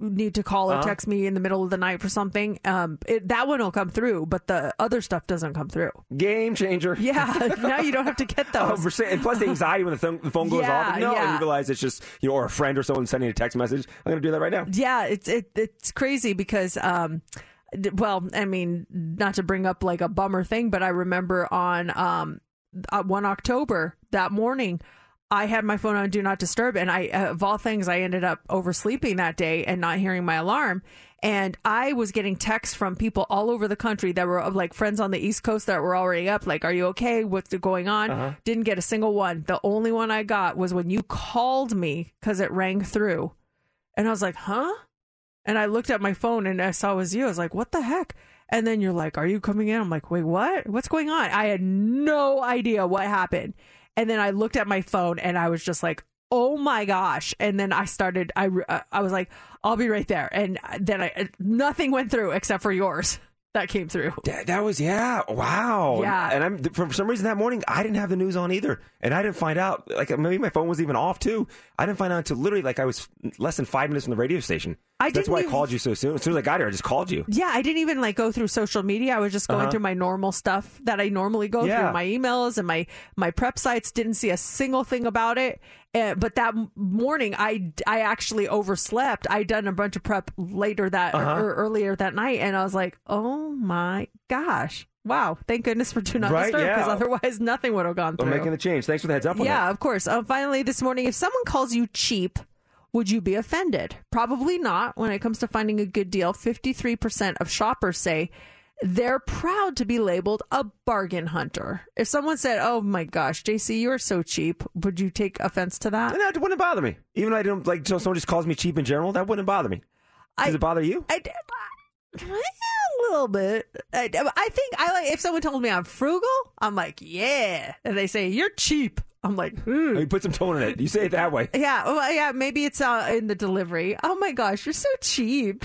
need to call or uh-huh. text me in the middle of the night for something. Um, it, that one will come through, but the other stuff doesn't come through. Game changer. Yeah, now you don't have to get those. one hundred percent And plus the anxiety when the, th- the phone goes yeah, off. No, yeah. And you realize it's just you know, or a friend or someone sending a text message. I'm gonna do that right now. Yeah, it's it, it's crazy because. Um, well, I mean, not to bring up like a bummer thing, but I remember on um. Uh, one October that morning, I had my phone on Do Not Disturb, and I, uh, of all things, I ended up oversleeping that day and not hearing my alarm. And I was getting texts from people all over the country that were like friends on the East Coast that were already up. Like, are you okay? What's going on? Uh-huh. Didn't get a single one. The only one I got was when you called me because it rang through, and I was like, huh? And I looked at my phone and I saw it was you. I was like, what the heck? And then you're like, are you coming in? I'm like, wait, what? What's going on? I had no idea what happened. And then I looked at my phone and I was just like, oh my gosh. And then I started, I, I was like, I'll be right there. And then I, nothing went through except for yours. That came through. That, that was, yeah. Wow. Yeah. And I'm, for some reason that morning, I didn't have the news on either. And I didn't find out, like maybe my phone was even off too. I didn't find out until literally like I was less than five minutes from the radio station. I so that's why even, I called you so soon. As soon as I got here, I just called you. Yeah. I didn't even like go through social media. I was just going uh-huh. through my normal stuff that I normally go yeah. through. My emails and my, my prep sites. Didn't see a single thing about it. Uh, but that morning, I, I actually overslept. I'd done a bunch of prep later that uh-huh. or, or earlier that night, and I was like, "Oh my gosh, wow! Thank goodness for Do Not right? Disturb, because yeah. otherwise nothing would have gone through." I'm making the change. Thanks for the heads up. On yeah, that. Of course. Uh, finally, this morning, if someone calls you cheap, would you be offended? Probably not. When it comes to finding a good deal, fifty-three percent of shoppers say they're proud to be labeled a bargain hunter. If someone said, oh my gosh, J C, you're so cheap, would you take offense to that? No, it wouldn't bother me. Even though I don't like, so someone just calls me cheap in general, that wouldn't bother me. Does I, it bother you? I, I, a little bit. I, I think I like, if someone told me I'm frugal, I'm like, yeah. And they say, you're cheap. I'm like, hmm. You put some tone in it. You say it that way. Yeah. Well, yeah. Maybe it's uh, in the delivery. Oh my gosh, you're so cheap.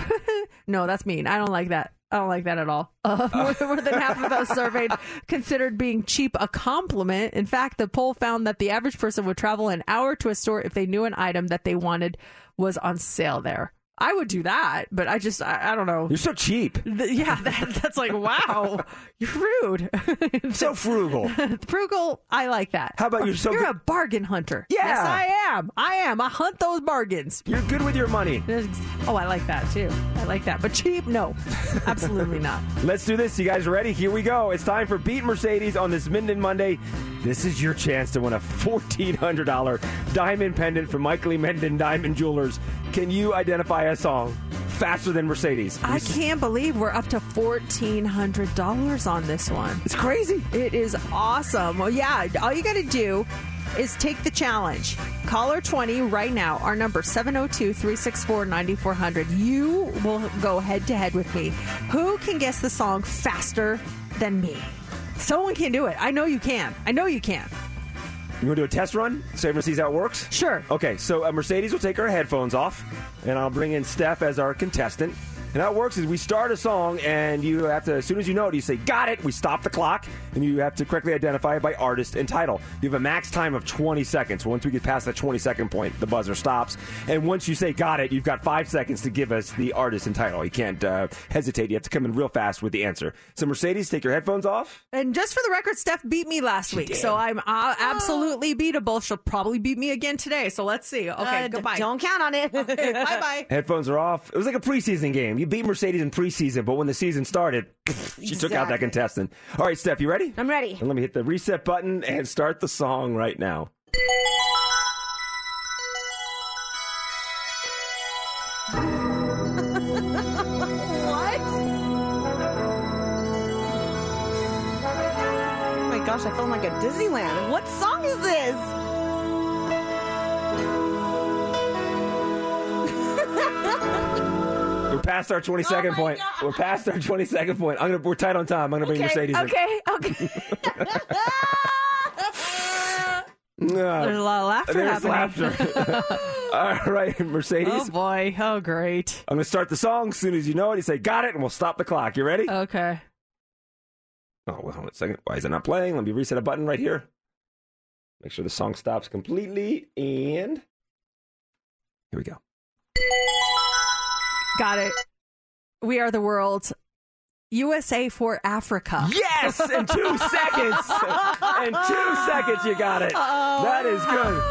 No, that's mean. I don't like that. I don't like that at all. Uh, more, than, more than half of those surveyed considered being cheap a compliment. In fact, the poll found that the average person would travel an hour to a store if they knew an item that they wanted was on sale there. I would do that, but I just, I, I don't know. You're so cheap. The, yeah, that, that's like, wow, you're rude. So frugal. Frugal, I like that. How about you're so You're good? A bargain hunter. Yeah. Yes, I am. I am. I hunt those bargains. You're good with your money. Oh, I like that, too. I like that. But cheap, no. Absolutely not. Let's do this. You guys ready? Here we go. It's time for Beat Mercedes on this Minden Monday. This is your chance to win a fourteen hundred dollars diamond pendant from Michael E. Minden Diamond Jewelers. Can you identify a song faster than Mercedes? I can't believe we're up to fourteen hundred dollars on this one. It's crazy. It is awesome. Well, yeah, all you got to do is take the challenge. Caller twenty right now, our number seven oh two, three six four, nine four zero zero. You will go head-to-head with me. Who can guess the song faster than me? Someone can do it. I know you can. I know you can. You want to do a test run so everyone sees how it works? Sure. Okay, so uh, Mercedes will take her headphones off, and I'll bring in Steph as our contestant. And how it works is we start a song, and you have to, as soon as you know it, you say, got it, we stop the clock, and you have to correctly identify it by artist and title. You have a max time of twenty seconds. Once we get past that twenty-second point, the buzzer stops. And once you say, got it, you've got five seconds to give us the artist and title. You can't uh, hesitate. You have to come in real fast with the answer. So, Mercedes, take your headphones off. And just for the record, Steph beat me last week, so I'm uh, absolutely beatable. She'll probably beat me again today, so let's see. Okay, uh, goodbye. Don't count on it. Okay, bye-bye. Headphones are off. It was like a preseason game. You beat Mercedes in preseason, but when the season started, she exactly. took out that contestant. All right, Steph, you ready? I'm ready. And let me hit the reset button and start the song right now. Gosh, I feel like at Disneyland. What song is this? We're past our twenty-second oh point. God. We're past our twenty-second point. I'm gonna. We're tight on time. I'm gonna okay, bring Mercedes okay, in. Okay. Okay. No. There's a lot of laughter There's happening. laughter. All right, Mercedes. Oh, boy. Oh, great. I'm gonna start the song. As soon as you know it, you say, got it, and we'll stop the clock. You ready? Okay. Oh, well, hold on a second. Why is it not playing? Let me reset a button right here. Make sure the song stops completely. And here we go. Got it. We are the world. U S A for Africa. Yes! In two seconds. In two seconds, you got it. Uh-oh. That is good.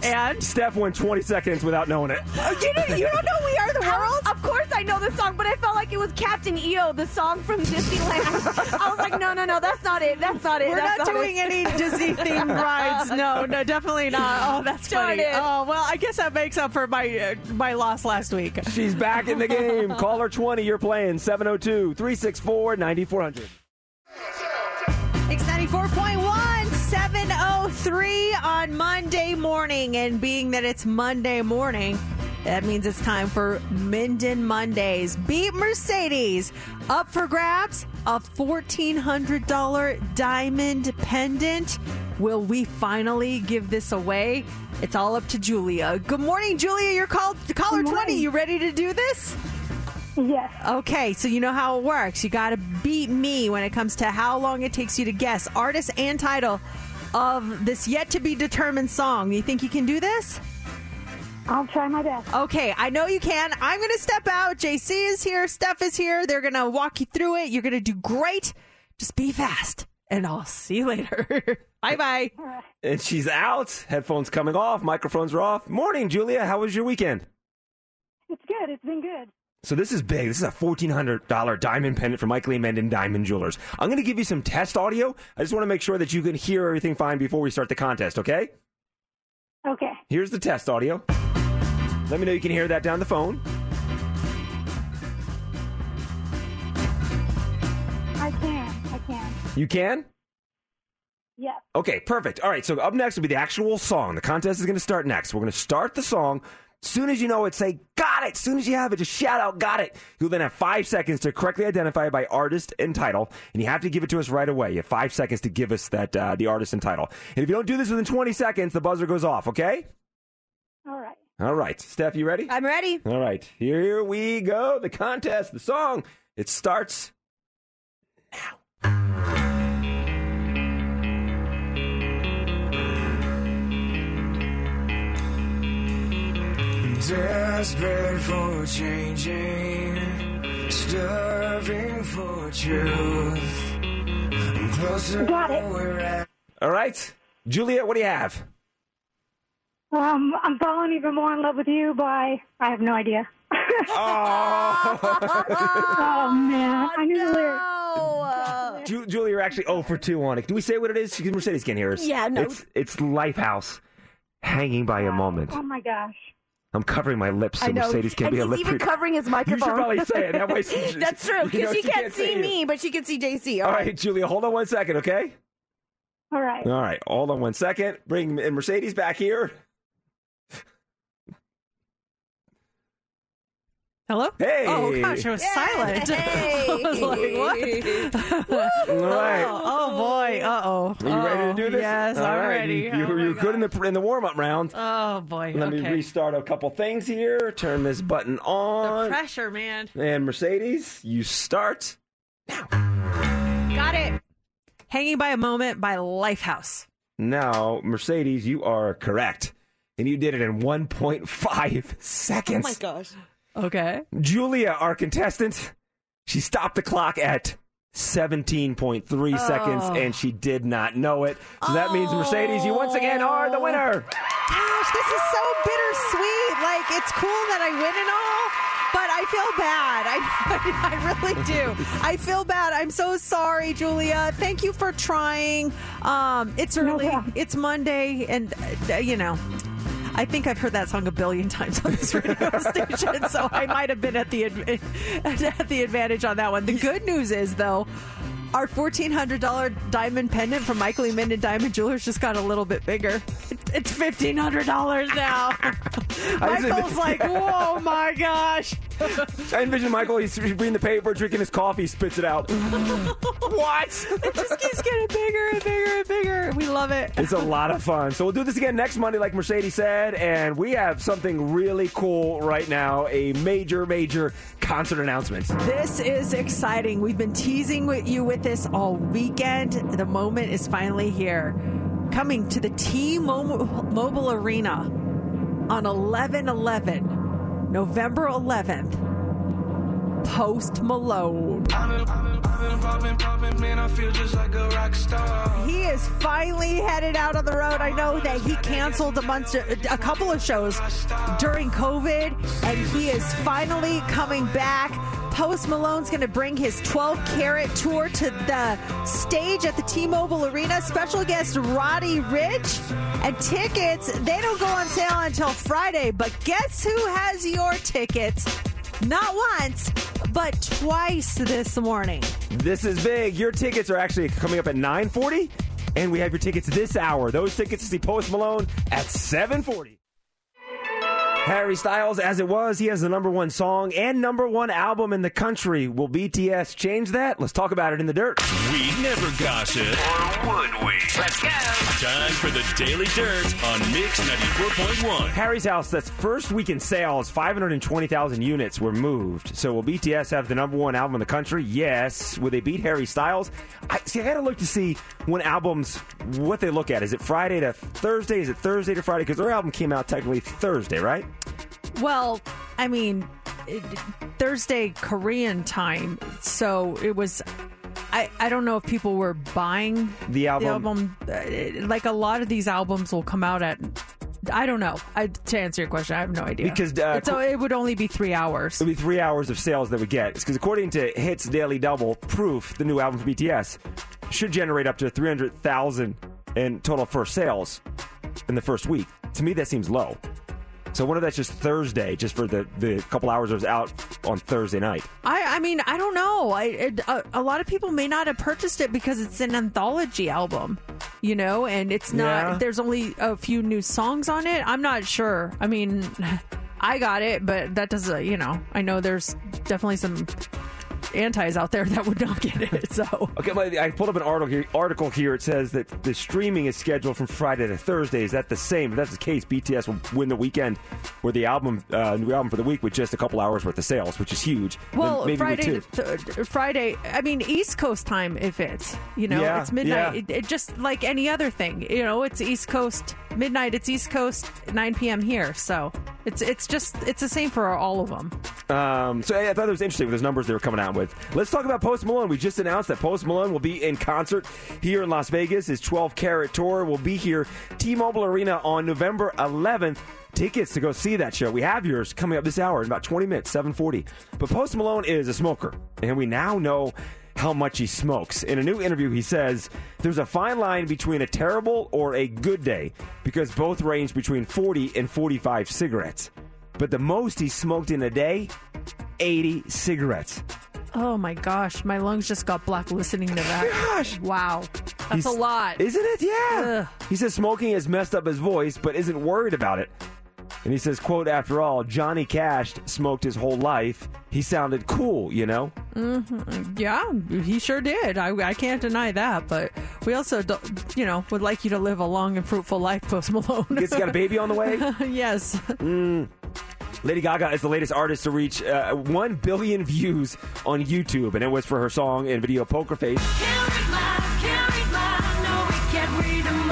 And? Steph went twenty seconds without knowing it. You don't, you don't know We Are the World? Of course I know this song, but I felt like it was Captain E O, the song from Disneyland. I was like, no, no, no, that's not it. That's not it. We're that's not, not doing it. Any Disney-themed rides. No, no, definitely not. Oh, that's funny. Oh, well, I guess that makes up for my uh, my loss last week. She's back in the game. Caller twenty, you're playing. seven oh two, three six four, nine four zero zero. Mix ninety-four point one, seven oh three on Monday morning. And being that it's Monday morning, that means it's time for Minden Mondays. Beat Mercedes. Up for grabs, a fourteen hundred dollars diamond pendant. Will we finally give this away? It's all up to Julia. Good morning, Julia. You're called caller twenty. You ready to do this? Yes. Okay, so you know how it works. You got to beat me when it comes to how long it takes you to guess artist and title of this yet-to-be-determined song. You think you can do this? I'll try my best. Okay, I know you can. I'm going to step out. J C is here. Steph is here. They're going to walk you through it. You're going to do great. Just be fast, and I'll see you later. Bye-bye. Right. And she's out. Headphones coming off. Microphones are off. Morning, Julia. How was your weekend? It's good. It's been good. So this is big. This is a fourteen hundred dollars diamond pendant from Michael E. Minden Diamond Jewelers. I'm going to give you some test audio. I just want to make sure that you can hear everything fine before we start the contest, okay? Okay. Here's the test audio. Let me know you can hear that down the phone. I can. I can. You can? Yeah. Okay, perfect. All right, so up next will be the actual song. The contest is going to start next. We're going to start the song. Soon as you know it, say, got it. Soon as you have it, just shout out, got it. You'll then have five seconds to correctly identify it by artist and title, and you have to give it to us right away. You have five seconds to give us that uh, the artist and title. And if you don't do this within twenty seconds, the buzzer goes off, okay? All right. All right. Steph, you ready? I'm ready. All right. Here we go. The contest, the song. It starts now. Desperate for changing, starving for truth. I'm closer Got it. We're at. All right. Julia, what do you have? Um, I'm falling even more in love with you by, I have no idea. Oh. Oh, man. I knew the lyrics. Uh, Ju- Julia, you're actually oh for two on it. Can we say what it is? Mercedes can't hear us. Yeah, no. It's, it's Lifehouse, Hanging by a Moment. Oh, my gosh. I'm covering my lips so Mercedes can and be a lip reader. He's even covering his microphone. You should probably say it. That way she, that's true, because you know, she, she can't, can't see me, you. But she can see J C. All, All right. right, Julia, hold on one second, okay? All right. All right, hold on one second. Bring Mercedes back here. Hello? Hey! Oh, gosh, I was Yay. silent. Hey. I was like, what? All right. Oh, oh, boy. Uh-oh. Are you oh, ready to do this? Yes, All I'm right. ready. You, oh you're good in the in the warm-up round. Oh, boy. Let okay. me restart a couple things here. Turn this button on. The pressure, man. And Mercedes, you start now. Got it. Hanging by a Moment by Lifehouse. Now, Mercedes, you are correct. And you did it in one point five seconds. Oh, my gosh. Okay. Julia, our contestant, she stopped the clock at seventeen point three oh. seconds, and she did not know it. So oh. that means, Mercedes, you once again are the winner. Gosh, this is so bittersweet. Like, it's cool that I win and all, but I feel bad. I, I, I really do. I feel bad. I'm so sorry, Julia. Thank you for trying. Um, it's early. No it's Monday, and, uh, you know. I think I've heard that song a billion times on this radio station, so I might have been at the adv- at the advantage on that one. The good news is, though, our fourteen hundred dollars diamond pendant from Michael E. Minden Diamond Jewelers just got a little bit bigger. It's fifteen hundred dollars now. Michael's like, whoa, my gosh. I envision Michael, he's reading the paper, drinking his coffee, spits it out. What? It just keeps getting bigger and bigger and bigger. We love it. It's a lot of fun. So we'll do this again next Monday, like Mercedes said, and we have something really cool right now, a major, major concert announcement. This is exciting. We've been teasing with you with this all weekend. The moment is finally here. Coming to the T-Mobile Arena on eleven eleven, November eleventh, Post Malone. He is finally headed out on the road. I know that he canceled a, bunch of, a couple of shows during COVID, and he is finally coming back. Post Malone's going to bring his twelve-carat tour to the stage at the T-Mobile Arena. Special guest Roddy Ricch. And tickets, they don't go on sale until Friday. But guess who has your tickets? Not once, but twice this morning. This is big. Your tickets are actually coming up at nine forty. And we have your tickets this hour. Those tickets to see Post Malone at seven forty. Harry Styles, as it was, he has the number one song and number one album in the country. Will B T S change that? Let's talk about it in the dirt. We never gossip. Or would we? Let's go. Time for the Daily Dirt on Mix ninety-four point one. Harry's house, that's first week in sales, five hundred twenty thousand units were moved. So will B T S have the number one album in the country? Yes. Will they beat Harry Styles? I, see, I had to look to see when albums, what they look at. Is it Friday to Thursday? Is it Thursday to Friday? Because their album came out technically Thursday, right? Well, I mean, it, Thursday Korean time, so it was. I, I don't know if people were buying the album. The album. Like a lot of these albums will come out at. I don't know. I, to answer your question, I have no idea. Because uh, so it would only be three hours. It would be three hours of sales that we get. Because according to Hits Daily Double, Proof, the new album from B T S, should generate up to three hundred thousand in total first sales in the first week. To me, that seems low. So what if that's just Thursday, just for the, the couple hours it was out on Thursday night? I, I mean, I don't know. I it, a, a lot of people may not have purchased it because it's an anthology album, you know, and it's not, yeah. There's only a few new songs on it. I'm not sure. I mean, I got it, but that doesn't, you know, I know there's definitely some antis out there that would not get it. So okay, I pulled up an article here, article here. It says that the streaming is scheduled from Friday to Thursday. Is that the same? If that's the case, B T S will win the weekend where the album, uh, new album for the week, with just a couple hours worth of sales, which is huge. Well, maybe Friday, th- Friday. I mean, East Coast time. If it's you know, yeah, it's midnight. Yeah. It, it just like any other thing. You know, it's East Coast midnight. It's East Coast nine p.m. here. So it's it's just it's the same for all of them. Um, so I, I thought it was interesting with those numbers they were coming out with. Let's talk about Post Malone. We just announced that Post Malone will be in concert here in Las Vegas. His twelve-carat tour will be here, T-Mobile Arena, on November eleventh. Tickets to go see that show. We have yours coming up this hour in about twenty minutes, seven forty. But Post Malone is a smoker, and we now know how much he smokes. In a new interview, he says, there's a fine line between a terrible or a good day because both range between forty and forty-five cigarettes. But the most he smoked in a day, eighty cigarettes. Oh, my gosh. My lungs just got black listening to that. Gosh. Wow. That's He's, a lot. Isn't it? Yeah. Ugh. He says smoking has messed up his voice, but isn't worried about it. And he says, quote, after all, Johnny Cash smoked his whole life. He sounded cool, you know? Mm-hmm. Yeah, he sure did. I, I can't deny that. But we also, do, you know, would like you to live a long and fruitful life, Post Malone. He's got a baby on the way? Yes. Mm. Lady Gaga is the latest artist to reach uh, one billion views on YouTube. And it was for her song and video Poker Face. Can't read my, can't read my, no, we can't read my.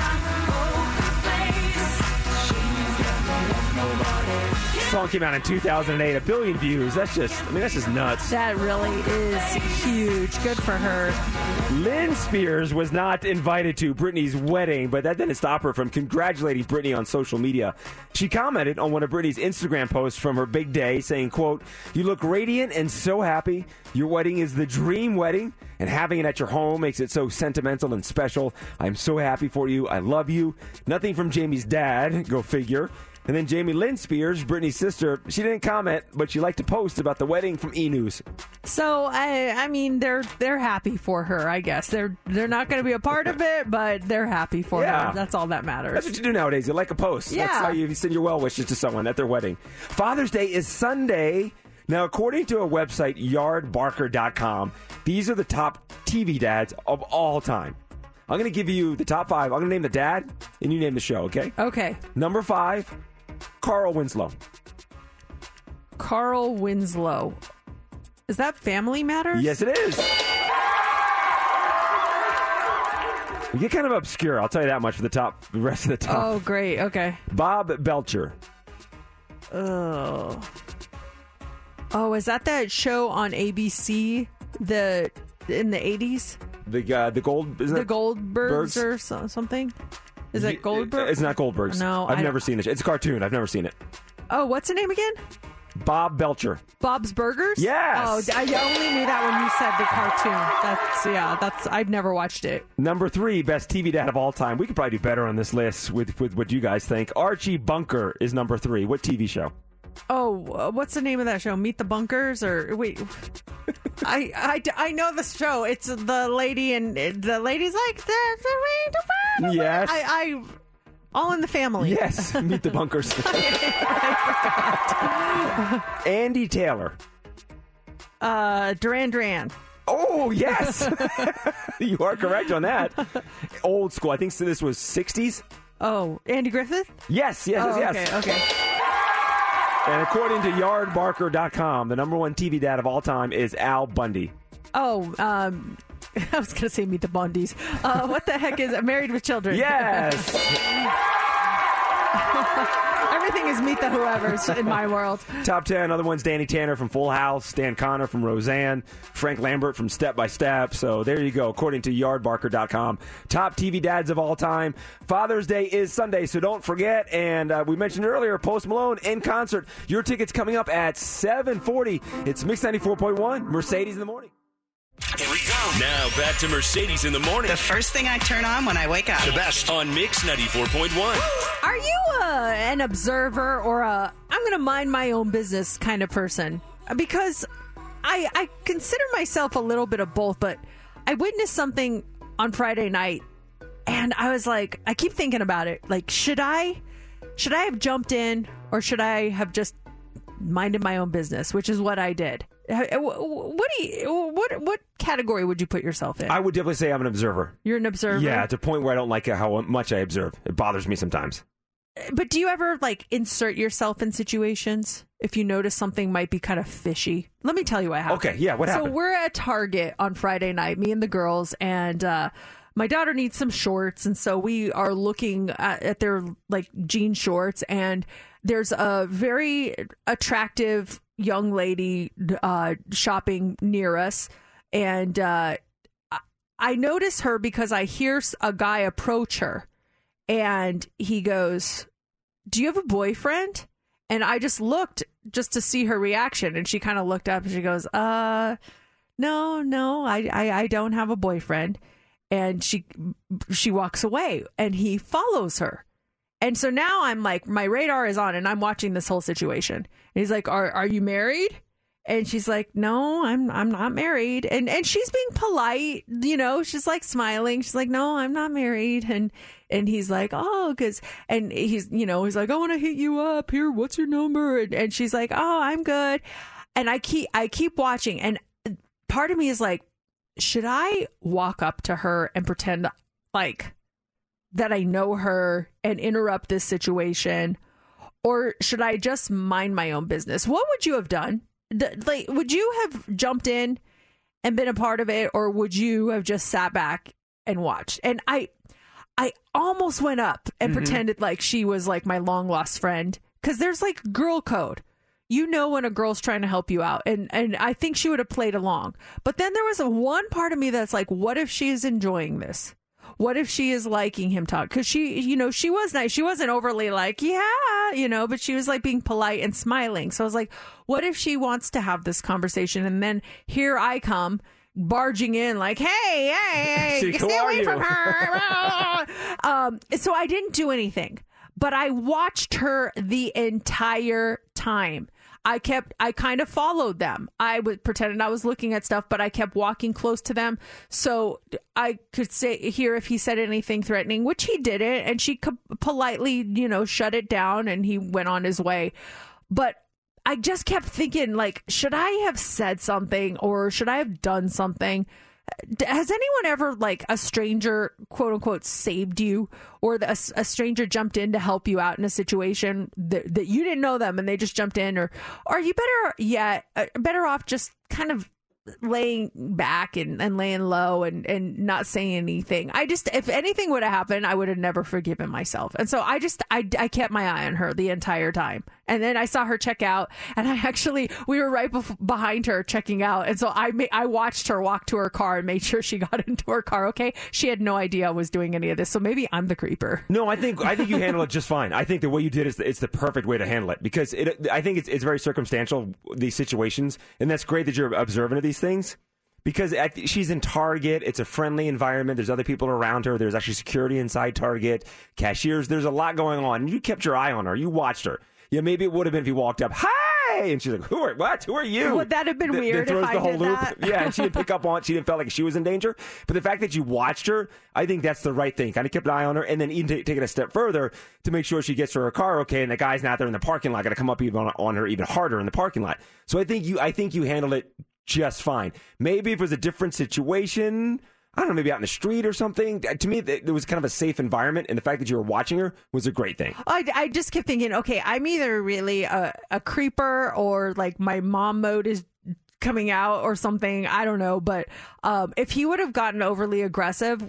Song came out in two thousand eight, a billion views. That's just, I mean, that's just nuts. That really is huge. Good for her. Lynn Spears was not invited to Britney's wedding, but that didn't stop her from congratulating Britney on social media. She commented on one of Britney's Instagram posts from her big day, saying, quote, "You look radiant and so happy. Your wedding is the dream wedding, and having it at your home makes it so sentimental and special. I'm so happy for you. I love you." Nothing from Jamie's dad. Go figure. And then Jamie Lynn Spears, Britney's sister, she didn't comment, but she liked to post about the wedding from E! News. So, I I mean, they're they're happy for her, I guess. They're they're not going to be a part of it, but they're happy for yeah. her. That's all that matters. That's what you do nowadays. You like a post. Yeah. That's how you send your well wishes to someone at their wedding. Father's Day is Sunday. Now, according to a website, Yardbarker dot com, these are the top T V dads of all time. I'm going to give you the top five. I'm going to name the dad, and you name the show, okay? Okay. Number five. Carl Winslow. Carl Winslow. Is that Family Matters? Yes, it is. You get kind of obscure, I'll tell you that much for the top, the rest of the top. Oh, great. Okay. Bob Belcher. Oh. Oh, is that that show on A B C the in the eighties? The uh, the Gold is the Goldbergs Bergs? or so, something? Is it Goldberg? It's not Goldberg's. No, I've I never don't. seen it. It's a cartoon. I've never seen it. Oh, what's the name again? Bob Belcher. Bob's Burgers? Yes. Oh, I only knew that when you said the cartoon. That's yeah. That's I've never watched it. Number three, best T V dad of all time. We could probably do better on this list with with what you guys think. Archie Bunker is number three. What T V show? Oh, what's the name of that show? Meet the Bunkers or wait? I, I, I know the show. It's the lady and the lady's like the the Yes, I, I all in the family. Yes, Meet the Bunkers. I forgot. Andy Taylor. Uh, Duran Duran. Oh, yes, you are correct on that. Old school. I think so this was sixties. Oh, Andy Griffith. Yes, yes, oh, yes, yes. Okay, okay. And according to Yardbarker dot com, the number one T V dad of all time is Al Bundy. Oh, um, I was going to say Meet the Bundys. Uh, what the heck is Married with Children? Yes. Everything is Meet the Whoever's in my world. Top ten. Other ones, Danny Tanner from Full House, Dan Connor from Roseanne, Frank Lambert from Step by Step. So there you go. According to Yardbarker dot com, top T V dads of all time. Father's Day is Sunday, so don't forget. And uh, we mentioned earlier, Post Malone in concert. Your tickets coming up at seven forty. It's Mix ninety-four point one, Mercedes in the Morning. Here we go. Now back to Mercedes in the Morning. The first thing I turn on when I wake up. The best on Mix ninety-four point one. Are you uh, an observer or a I'm going to mind my own business kind of person? Because I, I consider myself a little bit of both, but I witnessed something on Friday night and I was like, I keep thinking about it. Like, should I, should I have jumped in or should I have just minded my own business, which is what I did. What do you, what what category would you put yourself in? I would definitely say I'm an observer. You're an observer? Yeah, to a point where I don't like how much I observe. It bothers me sometimes. But do you ever, like, insert yourself in situations if you notice something might be kind of fishy? Let me tell you what happened. Okay, yeah, what happened? So we're at Target on Friday night, me and the girls, and uh, my daughter needs some shorts, and so we are looking at, at their, like, jean shorts, and there's a very attractive young lady uh shopping near us, and uh I notice her because I hear a guy approach her, and he goes, "Do you have a boyfriend?" And I just looked just to see her reaction, and she kind of looked up and she goes, uh no no I, I I don't have a boyfriend," and she she walks away, and he follows her. And so now I'm like, my radar is on, and I'm watching this whole situation. And he's like, are are you married? And she's like, no, I'm I'm not married. And and she's being polite, you know, she's like smiling. She's like, no, I'm not married. And and he's like, oh, because, and he's, you know, he's like, I want to hit you up here. What's your number? And, and she's like, oh, I'm good. And I keep, I keep watching. And part of me is like, should I walk up to her and pretend like that I know her and interrupt this situation? Or should I just mind my own business? What would you have done? Like, would you have jumped in and been a part of it, or would you have just sat back and watched? And I, I almost went up and mm-hmm. pretended like she was like my long lost friend, because there's like girl code, you know, when a girl's trying to help you out, and and I think she would have played along. But then there was a one part of me that's like, what if she is enjoying this? What if she is liking him talk? Because she, you know, she was nice. She wasn't overly like, yeah, you know, but she was like being polite and smiling. So I was like, what if she wants to have this conversation? And then here I come barging in like, hey, hey, hey, stay away from her. um, so I didn't do anything, but I watched her the entire time. I kept, I kind of followed them. I was pretending I was looking at stuff, but I kept walking close to them. So I could say, hear if he said anything threatening, which he didn't. And she co- politely, you know, shut it down and he went on his way. But I just kept thinking, like, should I have said something or should I have done something? Has anyone ever, like, a stranger, quote unquote, saved you, or the, a, a stranger jumped in to help you out in a situation that, that you didn't know them and they just jumped in? Or are you better yet yeah, better off just kind of laying back and, and laying low and, and not saying anything? I just, if anything would have happened, I would have never forgiven myself. And so I just, I, I kept my eye on her the entire time. And then I saw her check out, and I actually, we were right bef- behind her checking out. And so I ma- I watched her walk to her car and made sure she got into her car. Okay. She had no idea I was doing any of this. So maybe I'm the creeper. No, I think, I think you handled it just fine. I think the way you did is the, it's the perfect way to handle it, because it, I think it's, it's very circumstantial, these situations. And that's great that you're observant of these things, because I th- she's in Target. It's a friendly environment. There's other people around her. There's actually security inside Target, cashiers. There's a lot going on. You kept your eye on her. You watched her. Yeah, maybe it would have been if he walked up, hi, and she's like, who are, what, who are you? Would that have been Th- weird if I the whole did loop. That? Yeah, and she didn't pick up on it. She didn't feel like she was in danger. But the fact that you watched her, I think that's the right thing. Kind of kept an eye on her, and then even t- take it a step further to make sure she gets to her car, okay, and the guy's not there in the parking lot. Got to come up even on, on her even harder in the parking lot. So I think you, I think you handled it just fine. Maybe if it was a different situation, I don't know, maybe out in the street or something. To me, it was kind of a safe environment, and the fact that you were watching her was a great thing. I, I just kept thinking, okay, I'm either really a, a creeper, or like my mom mode is coming out or something. I don't know. But um, if he would have gotten overly aggressive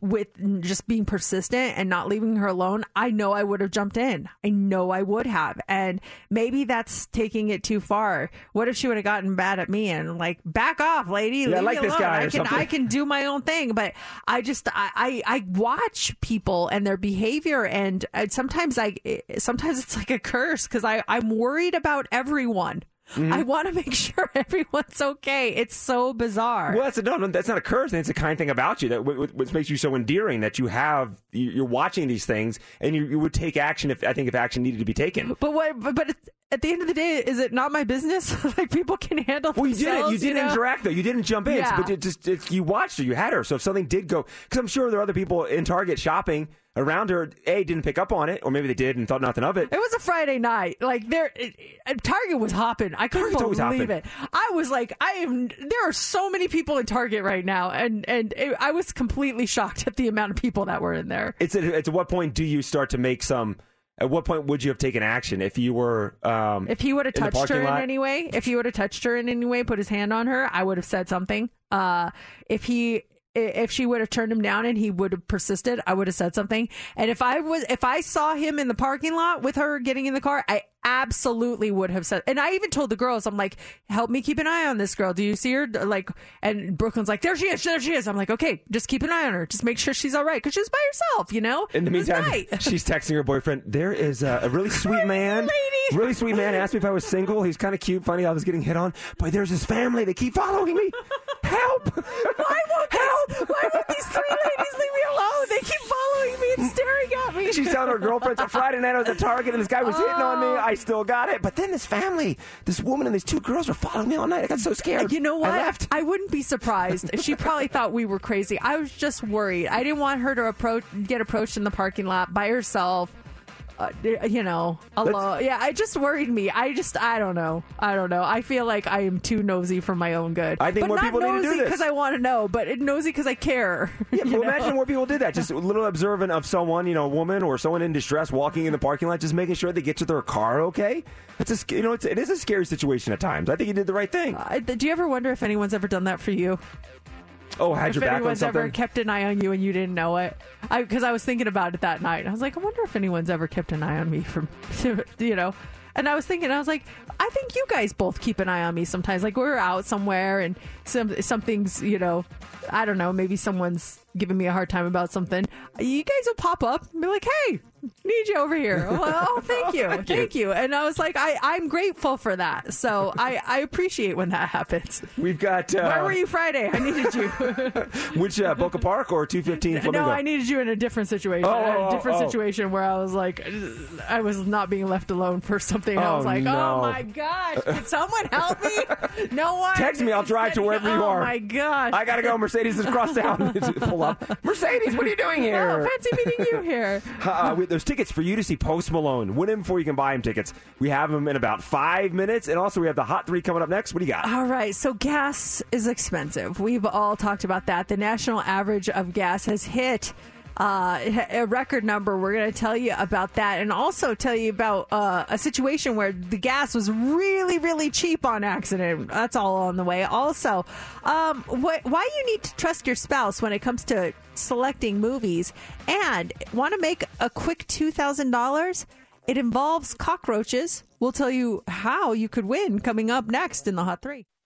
with just being persistent and not leaving her alone, I know I would have jumped in. I know I would have. And maybe that's taking it too far. What if she would have gotten mad at me and like, back off, lady. Yeah, leave I like me alone. This guy I, can, something. I can do my own thing. But I just, I, I, I watch people and their behavior. And, and sometimes I, sometimes it's like a curse, because I, I'm worried about everyone. Mm-hmm. I want to make sure everyone's okay. It's so bizarre. Well, that's a, no, no, that's not a curse. It's a kind thing about you that w- w- which makes you so endearing, that you have you're watching these things, and you, you would take action if I think if action needed to be taken. But what? But it's, at the end of the day, is it not my business? Like, people can handle. Well, you didn't. You didn't you know? interact though. You didn't jump in. Yeah. But it just it, you watched her. You had her. So if something did go, because I'm sure there are other people in Target shopping around her, A, didn't pick up on it, or maybe they did and thought nothing of it. It was a Friday night. Like, there, it, it, Target was hopping. I couldn't Target's believe it. I was like, I am. There are so many people in Target right now, and and it, I was completely shocked at the amount of people that were in there. It's at, it's at what point do you start to make some? At what point would you have taken action if you were? Um, if he would have touched her lot? in any way, if he would have touched her in any way, put his hand on her, I would have said something. Uh, if he. If she would have turned him down and he would have persisted, I would have said something. And if I was, if I saw him in the parking lot with her getting in the car, I absolutely would have said. And I even told the girls, I'm like, help me keep an eye on this girl. Do you see her? Like, and Brooklyn's like, there she is, there she is. I'm like, okay, just keep an eye on her. Just make sure she's all right, because she's by herself, you know? In the meantime, she's texting her boyfriend, there is a, a really sweet man. Lady. Really sweet man asked me if I was single. He's kind of cute, funny. I was getting hit on, but there's his family. They keep following me. Help! Why won't Help! These, why won't these three ladies, leave me alone. They keep following me and staring at me. She's telling her girlfriends on Friday night I was at Target and this guy was oh. hitting on me. I still got it. But then this family, this woman and these two girls were following me all night. I got so scared. You know what? I left. I wouldn't be surprised. She probably thought we were crazy. I was just worried. I didn't want her to approach, get approached in the parking lot by herself. Uh, you know, alone. Yeah, it just worried me. I just, I don't know. I don't know. I feel like I am too nosy for my own good. I think but more people need to do this. Not nosy because I want to know, but nosy because I care. Yeah, well, know? Imagine more people did that. Just a little observant of someone, you know, a woman or someone in distress walking in the parking lot, just making sure they get to their car okay. It's a, you know, it's, it is a scary situation at times. I think you did the right thing. Uh, do you ever wonder if anyone's ever done that for you? Oh, had if your back on something? If anyone's ever kept an eye on you and you didn't know it. Because I, I was thinking about it that night. I was like, I wonder if anyone's ever kept an eye on me from, you know. And I was thinking, I was like, I think you guys both keep an eye on me sometimes. Like, we're out somewhere and some something's, you know, I don't know, maybe someone's giving me a hard time about something. You guys will pop up and be like, hey, need you over here. Well, oh, thank you. oh, thank you. you. And I was like, I, I'm grateful for that. So I, I appreciate when that happens. We've got... Uh, Where were you Friday? I needed you. Which, uh, Boca Park or two fifteen Flamingo? No, I needed you in a different situation. Oh, a different oh, oh. situation where I was like, I was not being left alone for something. Oh, I was like, no. oh my gosh, can someone help me? No one. Text me. I'll drive to wherever you are. Oh my gosh. I got to go. Mercedes is crossed down. Pull up. Mercedes, what are you doing here? No, fancy meeting you here. Uh, we, there's tickets for you to see Post Malone. Win him before you can buy him tickets. We have him in about five minutes. And also, we have the Hot Three coming up next. What do you got? All right. So gas is expensive. We've all talked about that. The national average of gas has hit Uh, a record number. We're going to tell you about that and also tell you about uh, a situation where the gas was really, really cheap on accident. That's all on the way. Also, um, wh- why you need to trust your spouse when it comes to selecting movies, and want to make a quick two thousand dollars? It involves cockroaches. We'll tell you how you could win coming up next in the Hot Three.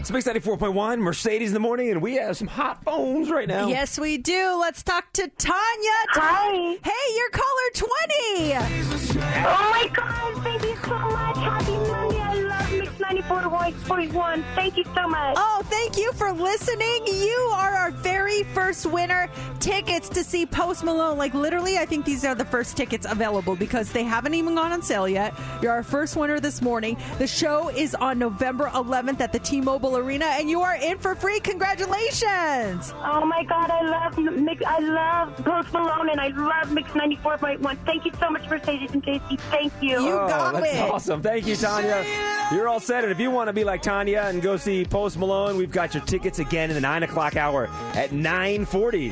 It's Mix ninety-four point one, Mercedes in the morning, and we have some hot phones right now. Yes, we do. Let's talk to Tanya. Hi. Hey, you're caller twenty. Oh, my God. Thank you so much. Happy Monday. I love Mix ninety-four point one. Thank you so much. Oh, thank you for listening. You are our very first winner. Tickets to see Post Malone. Like, literally, I think these are the first tickets available because they haven't even gone on sale yet. You're our first winner this morning. The show is on November eleventh at the T-Mobile Arena, and you are in for free. Congratulations! Oh my God, I love Mix, I love Post Malone, and I love Mix ninety-four point one. Thank you so much, Mercedes and J C. Thank you. You oh, got that's it. That's awesome. Thank you, Tanya. You're all set. And if you want to be like Tanya and go see Post Malone, we've got your tickets again in the nine o'clock hour at nine forty.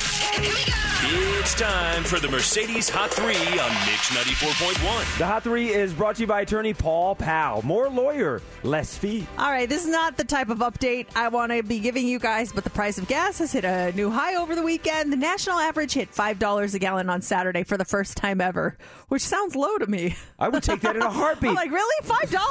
It's time for the Mercedes Hot Three on Mix ninety-four point one. The Hot Three is brought to you by attorney Paul Powell. More lawyer, less fee. All right, this is not the type of update I want to be giving you guys, but the price of gas has hit a new high over the weekend. The national average hit five dollars a gallon on Saturday for the first time ever, which sounds low to me. I would take that in a heartbeat. I'm like, really? five dollars?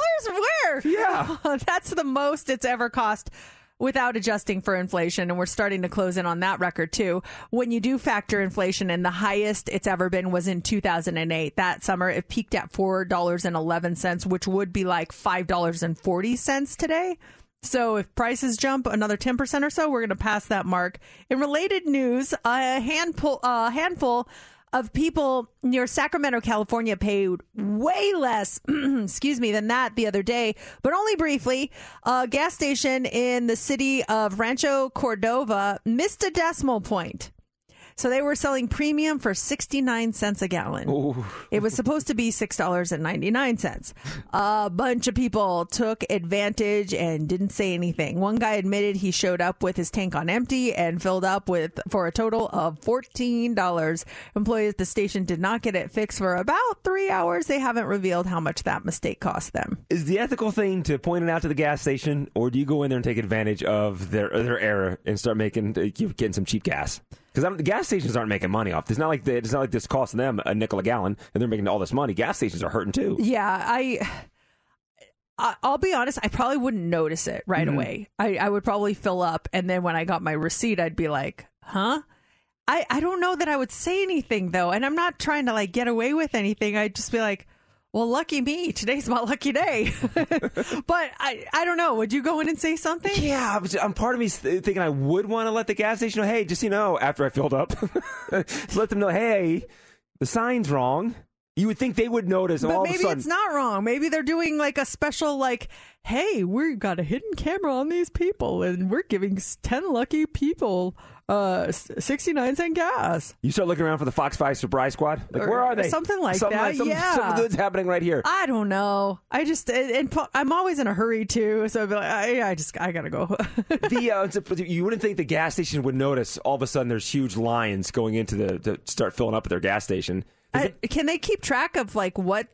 Where? Yeah. That's the most it's ever cost without adjusting for inflation, and we're starting to close in on that record, too. When you do factor inflation, and the highest it's ever been was in two thousand eight. That summer, it peaked at four dollars and eleven cents, which would be like five dollars and forty cents today. So if prices jump another ten percent or so, we're going to pass that mark. In related news, a handful, a handful of people near Sacramento, California paid way less, excuse me, than that the other day, but only briefly. A gas station in the city of Rancho Cordova missed a decimal point. So they were selling premium for sixty-nine cents a gallon. Ooh. It was supposed to be six dollars and ninety-nine cents. A bunch of people took advantage and didn't say anything. One guy admitted he showed up with his tank on empty and filled up with for a total of fourteen dollars. Employees at the station did not get it fixed for about three hours. They haven't revealed how much that mistake cost them. Is the ethical thing to point it out to the gas station, or do you go in there and take advantage of their, their error and start making getting some cheap gas? Because the gas stations aren't making money off. It's not like they, it's not like this costs them a nickel a gallon, and they're making all this money. Gas stations are hurting too. Yeah, I, I'll be honest. I probably wouldn't notice it right mm-hmm. away. I, I would probably fill up, and then when I got my receipt, I'd be like, "Huh." I, I don't know that I would say anything though, and I'm not trying to like get away with anything. I'd just be like, "Well, lucky me. Today's my lucky day." But I, I don't know. Would you go in and say something? Yeah. I'm part of me thinking I would want to let the gas station know, hey, just, you know, after I filled up, let them know, hey, the sign's wrong. You would think they would notice. But all maybe of a sudden, it's not wrong. Maybe they're doing like a special, like, hey, we've got a hidden camera on these people, and we're giving ten lucky people uh, sixty-nine cent gas. You start looking around for the Fox five Surprise Squad. Like, or, where are they? Something like something that. Like, some, yeah. Something good's happening right here. I don't know. I just, and I'm always in a hurry too. So I'd be like, I, I just, I gotta go. the uh, You wouldn't think the gas station would notice all of a sudden there's huge lines going into the, to start filling up at their gas station. I, can they keep track of like what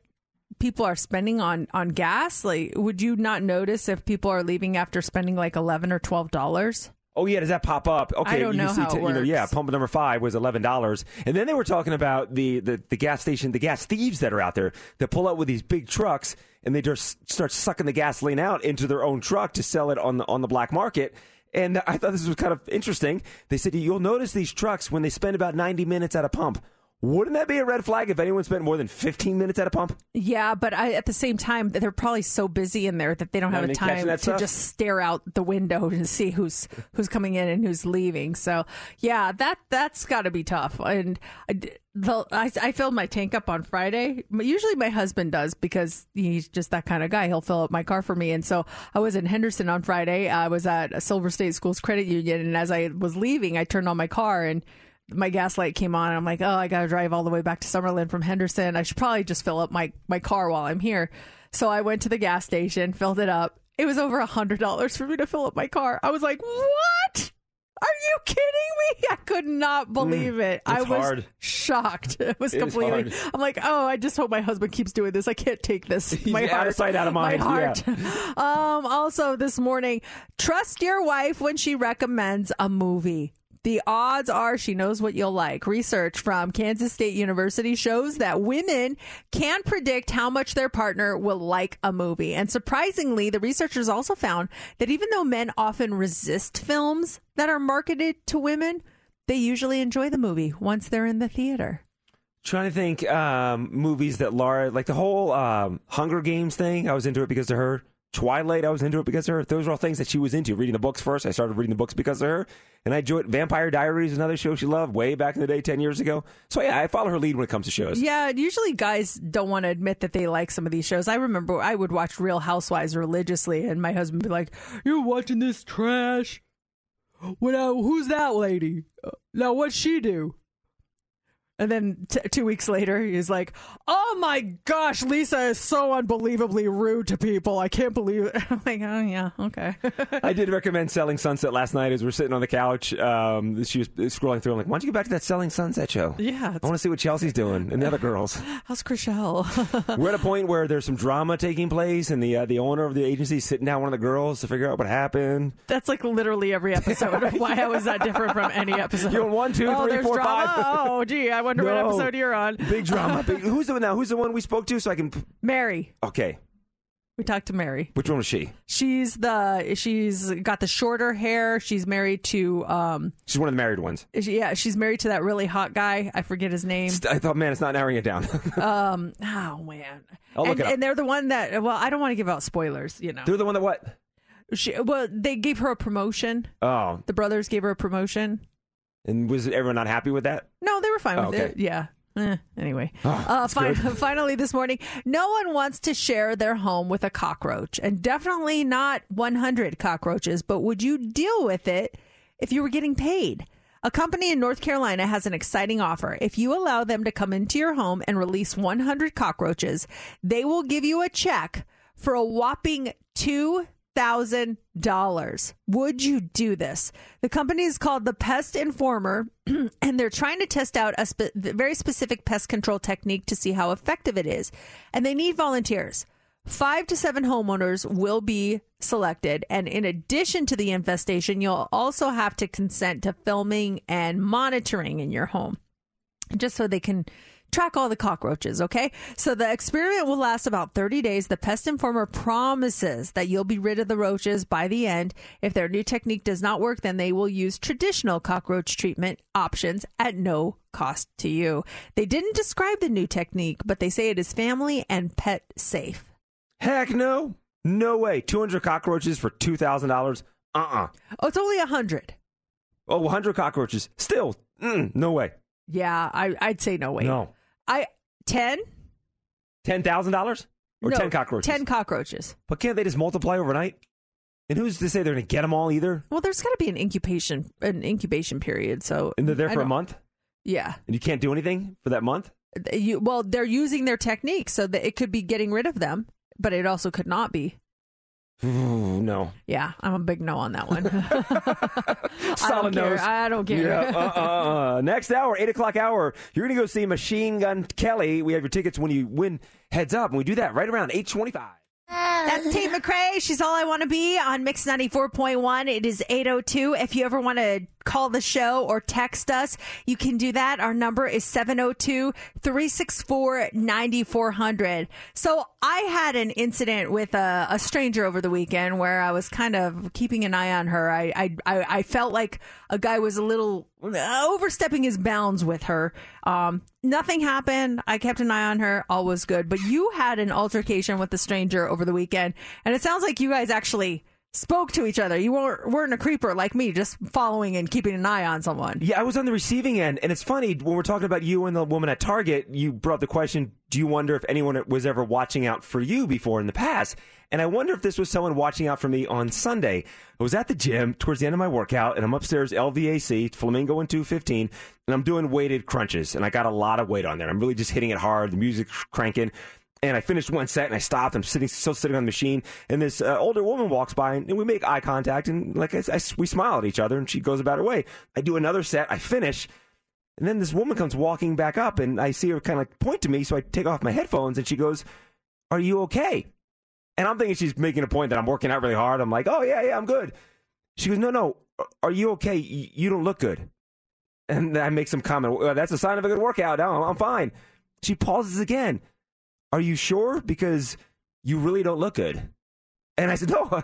people are spending on, on gas? Like, would you not notice if people are leaving after spending like eleven or twelve dollars? Oh yeah, does that pop up? Okay, I don't know you see how it t- works. You know, yeah, pump number five was eleven dollars, and then they were talking about the, the the gas station, the gas thieves that are out there that pull up with these big trucks and they just start sucking the gasoline out into their own truck to sell it on the on the black market. And I thought this was kind of interesting. They said you'll notice these trucks when they spend about ninety minutes at a pump. Wouldn't that be a red flag if anyone spent more than fifteen minutes at a pump? Yeah, but I, at the same time, they're probably so busy in there that they don't have a time to stuff. Just stare out the window and see who's who's coming in and who's leaving. So, yeah, that, that's got to be tough. And I, the, I, I filled my tank up on Friday. Usually my husband does because he's just that kind of guy. He'll fill up my car for me. And so I was in Henderson on Friday. I was at Silver State Schools Credit Union. And as I was leaving, I turned on my car and my gas light came on and I'm like, oh, I got to drive all the way back to Summerlin from Henderson. I should probably just fill up my, my car while I'm here. So I went to the gas station, filled it up. It was over one hundred dollars for me to fill up my car. I was like, what? Are you kidding me? I could not believe mm, it. I was hard. shocked. It was it completely. I'm like, oh, I just hope my husband keeps doing this. I can't take this. My heart, out of sight, out of mind. My heart. Yeah. um, also this morning, trust your wife when she recommends a movie. The odds are she knows what you'll like. Research from Kansas State University shows that women can predict how much their partner will like a movie. And surprisingly, the researchers also found that even though men often resist films that are marketed to women, they usually enjoy the movie once they're in the theater. Trying to think um, movies that Laura, like the whole um, Hunger Games thing, I was into it because of her. Twilight, I was into it because of her. Those were all things that she was into. Reading the books first. I started reading the books because of her. And I enjoyed Vampire Diaries, another show she loved way back in the day, ten years ago. So, yeah, I follow her lead when it comes to shows. Yeah, usually guys don't want to admit that they like some of these shows. I remember I would watch Real Housewives religiously, and my husband would be like, you're watching this trash. Well, who's that lady? Now, what'd she do? And then t- two weeks later, he's like, oh, my gosh, Lisa is so unbelievably rude to people. I can't believe it. I'm like, oh, yeah, okay. I did recommend Selling Sunset last night as we're sitting on the couch. Um, she was scrolling through. I'm like, why don't you go back to that Selling Sunset show? Yeah. I want to see what Chelsea's doing and the other girls. How's Chrishell? We're at a point where there's some drama taking place, and the uh, the owner of the agency is sitting down with one of the girls to figure out what happened. That's like literally every episode. Why yeah. was that different from any episode? You're on one, two, oh, three, four, drama? Five. Oh, gee, I went I wonder no. what episode you're on. Big drama. Big, who's the one now? Who's the one we spoke to so I can... Mary. Okay. We talked to Mary. Which one was she? She's the... She's got the shorter hair. She's married to... Um, she's one of the married ones. She, yeah, she's married to that really hot guy. I forget his name. I thought, man, it's not narrowing it down. um, oh, man. I'll look and, it up. And they're the one that... Well, I don't want to give out spoilers, you know. They're the one that what? She, well, they gave her a promotion. Oh. The brothers gave her a promotion. And was everyone not happy with that? No, they were fine oh, with okay. it. Yeah. Eh, anyway, oh, uh, fi- finally this morning, no one wants to share their home with a cockroach, and definitely not one hundred cockroaches. But would you deal with it if you were getting paid? A company in North Carolina has an exciting offer. If you allow them to come into your home and release one hundred cockroaches, they will give you a check for a whopping two thousand dollars. Would you do this? The company is called The Pest Informer, and they're trying to test out a spe- very specific pest control technique to see how effective it is. And they need volunteers. Five to seven homeowners will be selected. And in addition to the infestation, you'll also have to consent to filming and monitoring in your home, just so they can track all the cockroaches, okay? So the experiment will last about thirty days. The Pest Informer promises that you'll be rid of the roaches by the end. If their new technique does not work, then they will use traditional cockroach treatment options at no cost to you. They didn't describe the new technique, but they say it is family and pet safe. Heck no. No way. two hundred cockroaches for two thousand dollars? Uh-uh. Oh, it's only one hundred. Oh, one hundred cockroaches. Still, mm, no way. Yeah, I, I'd say no way. No. I ten? ten thousand dollars or no, ten cockroaches? Ten cockroaches. But can't they just multiply overnight? And who's to say they're going to get them all either? Well, there's got to be an incubation an incubation period. So and they're there for a month. Yeah. And you can't do anything for that month. You, well, they're using their technique, so that it could be getting rid of them, but it also could not be. Ooh, no. Yeah, I'm a big no on that one. Solid nose. I don't care. Yeah, uh, uh, next hour, eight o'clock hour, you're going to go see Machine Gun Kelly. We have your tickets when you win heads up. And we do that right around eight twenty-five. That's Tate McRae. She's All I Want to Be on Mix ninety-four point one. It is eight oh two. If you ever want to call the show or text us, you can do that. Our number is seven oh two, three six four, nine four zero zero. So I had an incident with a, a stranger over the weekend where I was kind of keeping an eye on her. I, I, I felt like a guy was a little overstepping his bounds with her. Um, nothing happened. I kept an eye on her. All was good. But you had an altercation with a stranger over the weekend, and it sounds like you guys actually spoke to each other. You weren't, weren't a creeper like me, just following and keeping an eye on someone. Yeah, I was on the receiving end, and it's funny, when we're talking about you and the woman at Target, you brought the question, do you wonder if anyone was ever watching out for you before in the past? And I wonder if this was someone watching out for me on Sunday. I was at the gym towards the end of my workout, and I'm upstairs, L V A C, Flamingo and two fifteen, and I'm doing weighted crunches, and I got a lot of weight on there. I'm really just hitting it hard, the music's cranking. And I finished one set, and I stopped. I'm sitting, still sitting on the machine. And this uh, older woman walks by, and we make eye contact. And like I, I, we smile at each other, and she goes about her way. I do another set. I finish. And then this woman comes walking back up, and I see her kind of like point to me. So I take off my headphones, and she goes, "Are you okay?" And I'm thinking she's making a point that I'm working out really hard. I'm like, "Oh, yeah, yeah, I'm good." She goes, "No, no. Are you okay? You don't look good." And I make some comment. Well, that's a sign of a good workout. No, I'm fine. She pauses again. "Are you sure? Because you really don't look good." And I said, "No,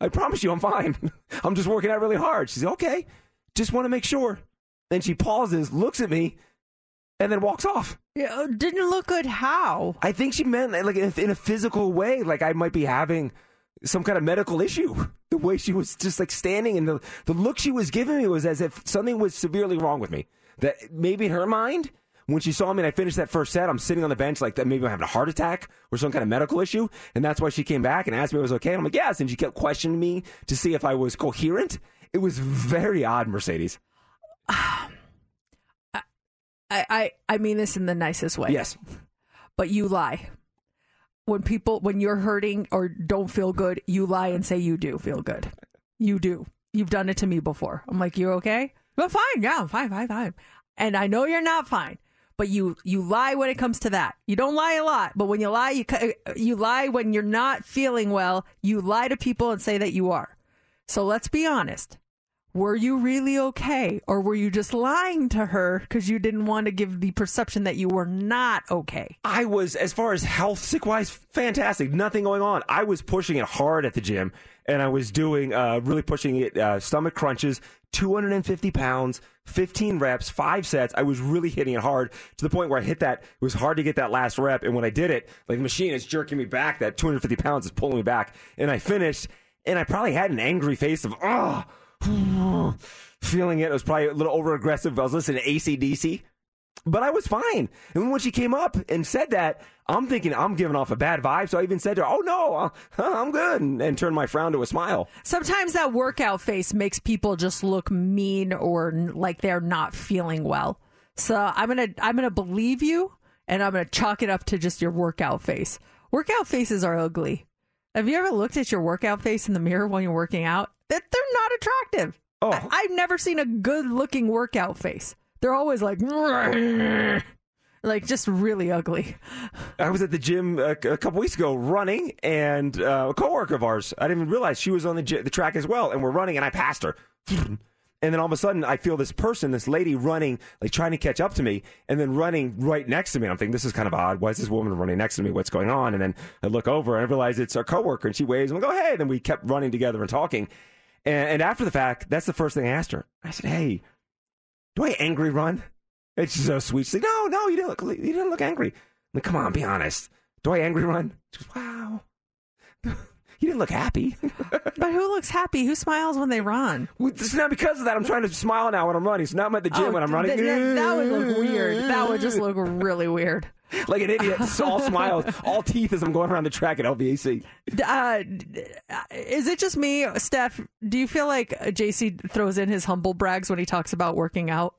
I promise you I'm fine. I'm just working out really hard." She said, "Okay, just want to make sure." Then she pauses, looks at me, and then walks off. Yeah, didn't look good how? I think she meant like in a physical way, like I might be having some kind of medical issue. The way she was just like standing and the, the look she was giving me was as if something was severely wrong with me. That maybe in her mind, when she saw me and I finished that first set, I'm sitting on the bench like that. Maybe I'm having a heart attack or some kind of medical issue. And that's why she came back and asked me if I was okay. And I'm like, yes. And she kept questioning me to see if I was coherent. It was very odd, Mercedes. I, I, I mean this in the nicest way. Yes. But you lie. When people, when you're hurting or don't feel good, you lie and say you do feel good. You do. You've done it to me before. I'm like, "You're okay?" "Well, fine. Yeah, I'm fine, fine, fine." And I know you're not fine. But you, you lie when it comes to that. You don't lie a lot, but when you lie, you you lie when you're not feeling well. You lie to people and say that you are. So let's be honest. Were you really okay? Or were you just lying to her because you didn't want to give the perception that you were not okay? I was, as far as health sick-wise, fantastic. Nothing going on. I was pushing it hard at the gym, and I was doing, uh, really pushing it, uh, stomach crunches, two hundred fifty pounds, fifteen reps, five sets. I was really hitting it hard to the point where I hit that. It was hard to get that last rep, and when I did it, like the machine is jerking me back. That two hundred fifty pounds is pulling me back, and I finished, and I probably had an angry face of, oh, feeling it. It was probably a little over aggressive. I was listening to A C D C But I was fine. And when she came up and said that, I'm thinking I'm giving off a bad vibe. So I even said to her, oh, no, I'm good, and, and turned my frown to a smile. Sometimes that workout face makes people just look mean or like they're not feeling well. So I'm going to I'm going to believe you, and I'm going to chalk it up to just your workout face. Workout faces are ugly. Have you ever looked at your workout face in the mirror while you're working out? That they're not attractive. Oh, I, I've never seen a good looking workout face. They're always like, like just really ugly. I was at the gym a, a couple weeks ago running, and uh, a coworker of ours, I didn't even realize she was on the, gy- the track as well, and we're running, and I passed her. And then all of a sudden, I feel this person, this lady running, like trying to catch up to me, and then running right next to me. I'm thinking, this is kind of odd. Why is this woman running next to me? What's going on? And then I look over, and I realize it's our coworker, and she waves, and we go, hey. And then we kept running together and talking. And, and after the fact, that's the first thing I asked her. I said, hey, do I angry run? And she's so sweet. She's like, no, no, you didn't look, you didn't look angry. I'm like, come on, be honest. Do I angry run? She goes, wow. You didn't look happy. But who looks happy? Who smiles when they run? Well, it's not because of that. I'm trying to smile now when I'm running. So now I'm at the gym oh, when I'm running. Th- th- that would look weird. That would just look really weird. Like an idiot. All smiles, all teeth as I'm going around the track at L V A C. Uh, is it just me, Steph? Do you feel like J C throws in his humble brags when he talks about working out?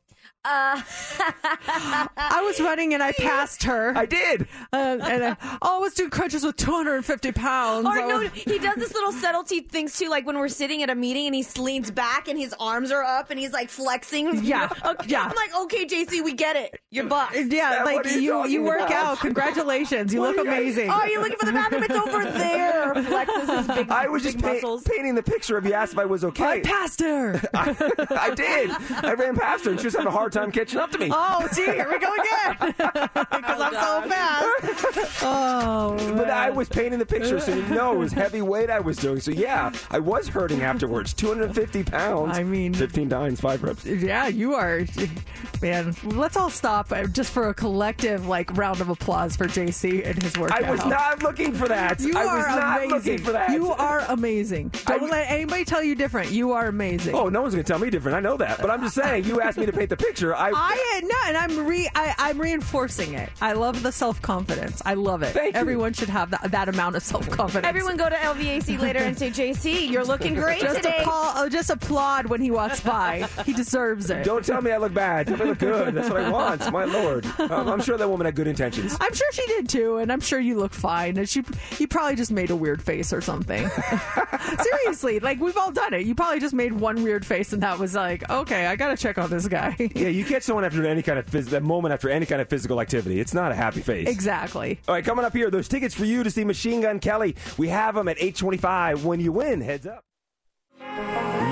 Uh, I was running and I passed her. I did. Uh, and I always do crunches with two hundred fifty pounds. Or no, he does this little subtlety things too, like when we're sitting at a meeting and he leans back and his arms are up and he's like flexing. Yeah. Okay. Yeah. I'm like, okay, J C, we get it. You're buff. Yeah, like you you, you work out. Congratulations. You look amazing. Oh, you're looking for the bathroom? It's over there. Flexes his big I was big just muscles. Pa- painting the picture of you asked if I was okay. I passed her. I, I did. I ran past her and she was having a hard time catching up to me. Oh, see, here we go again. Because oh, I'm God. So fast. Oh, man. But I was painting the picture, so you know it was heavy weight I was doing. So, yeah, I was hurting afterwards. two hundred fifty pounds. I mean, fifteen times, five reps. Yeah, you are. Man, let's all stop just for a collective, like, round of applause for J C and his workout. I was not looking for that. You I was not amazing. looking for that. You are amazing. Don't I, let anybody tell you different. You are amazing. Oh, no one's going to tell me different. I know that. But I'm just saying, you asked me to paint the picture. I, I no, and I'm re I, I'm reinforcing it. I love the self confidence. I love it. Thank Everyone you. should have that, that amount of self confidence. Everyone go to L V A C later and say, J C, you're looking great just today. Appall, oh, just applaud when he walks by. He deserves it. Don't tell me I look bad. Tell me I look good. That's what I want. My lord, um, I'm sure that woman had good intentions. I'm sure she did too, and I'm sure you look fine. And she, you probably just made a weird face or something. Seriously, like we've all done it. You probably just made one weird face, and that was like, okay, I gotta check on this guy. Yeah, you catch someone after any kind of phys- that moment after any kind of physical activity. It's not a happy face. Exactly. All right, coming up here, there's tickets for you to see Machine Gun Kelly. We have them at eight twenty-five. When you win, heads up.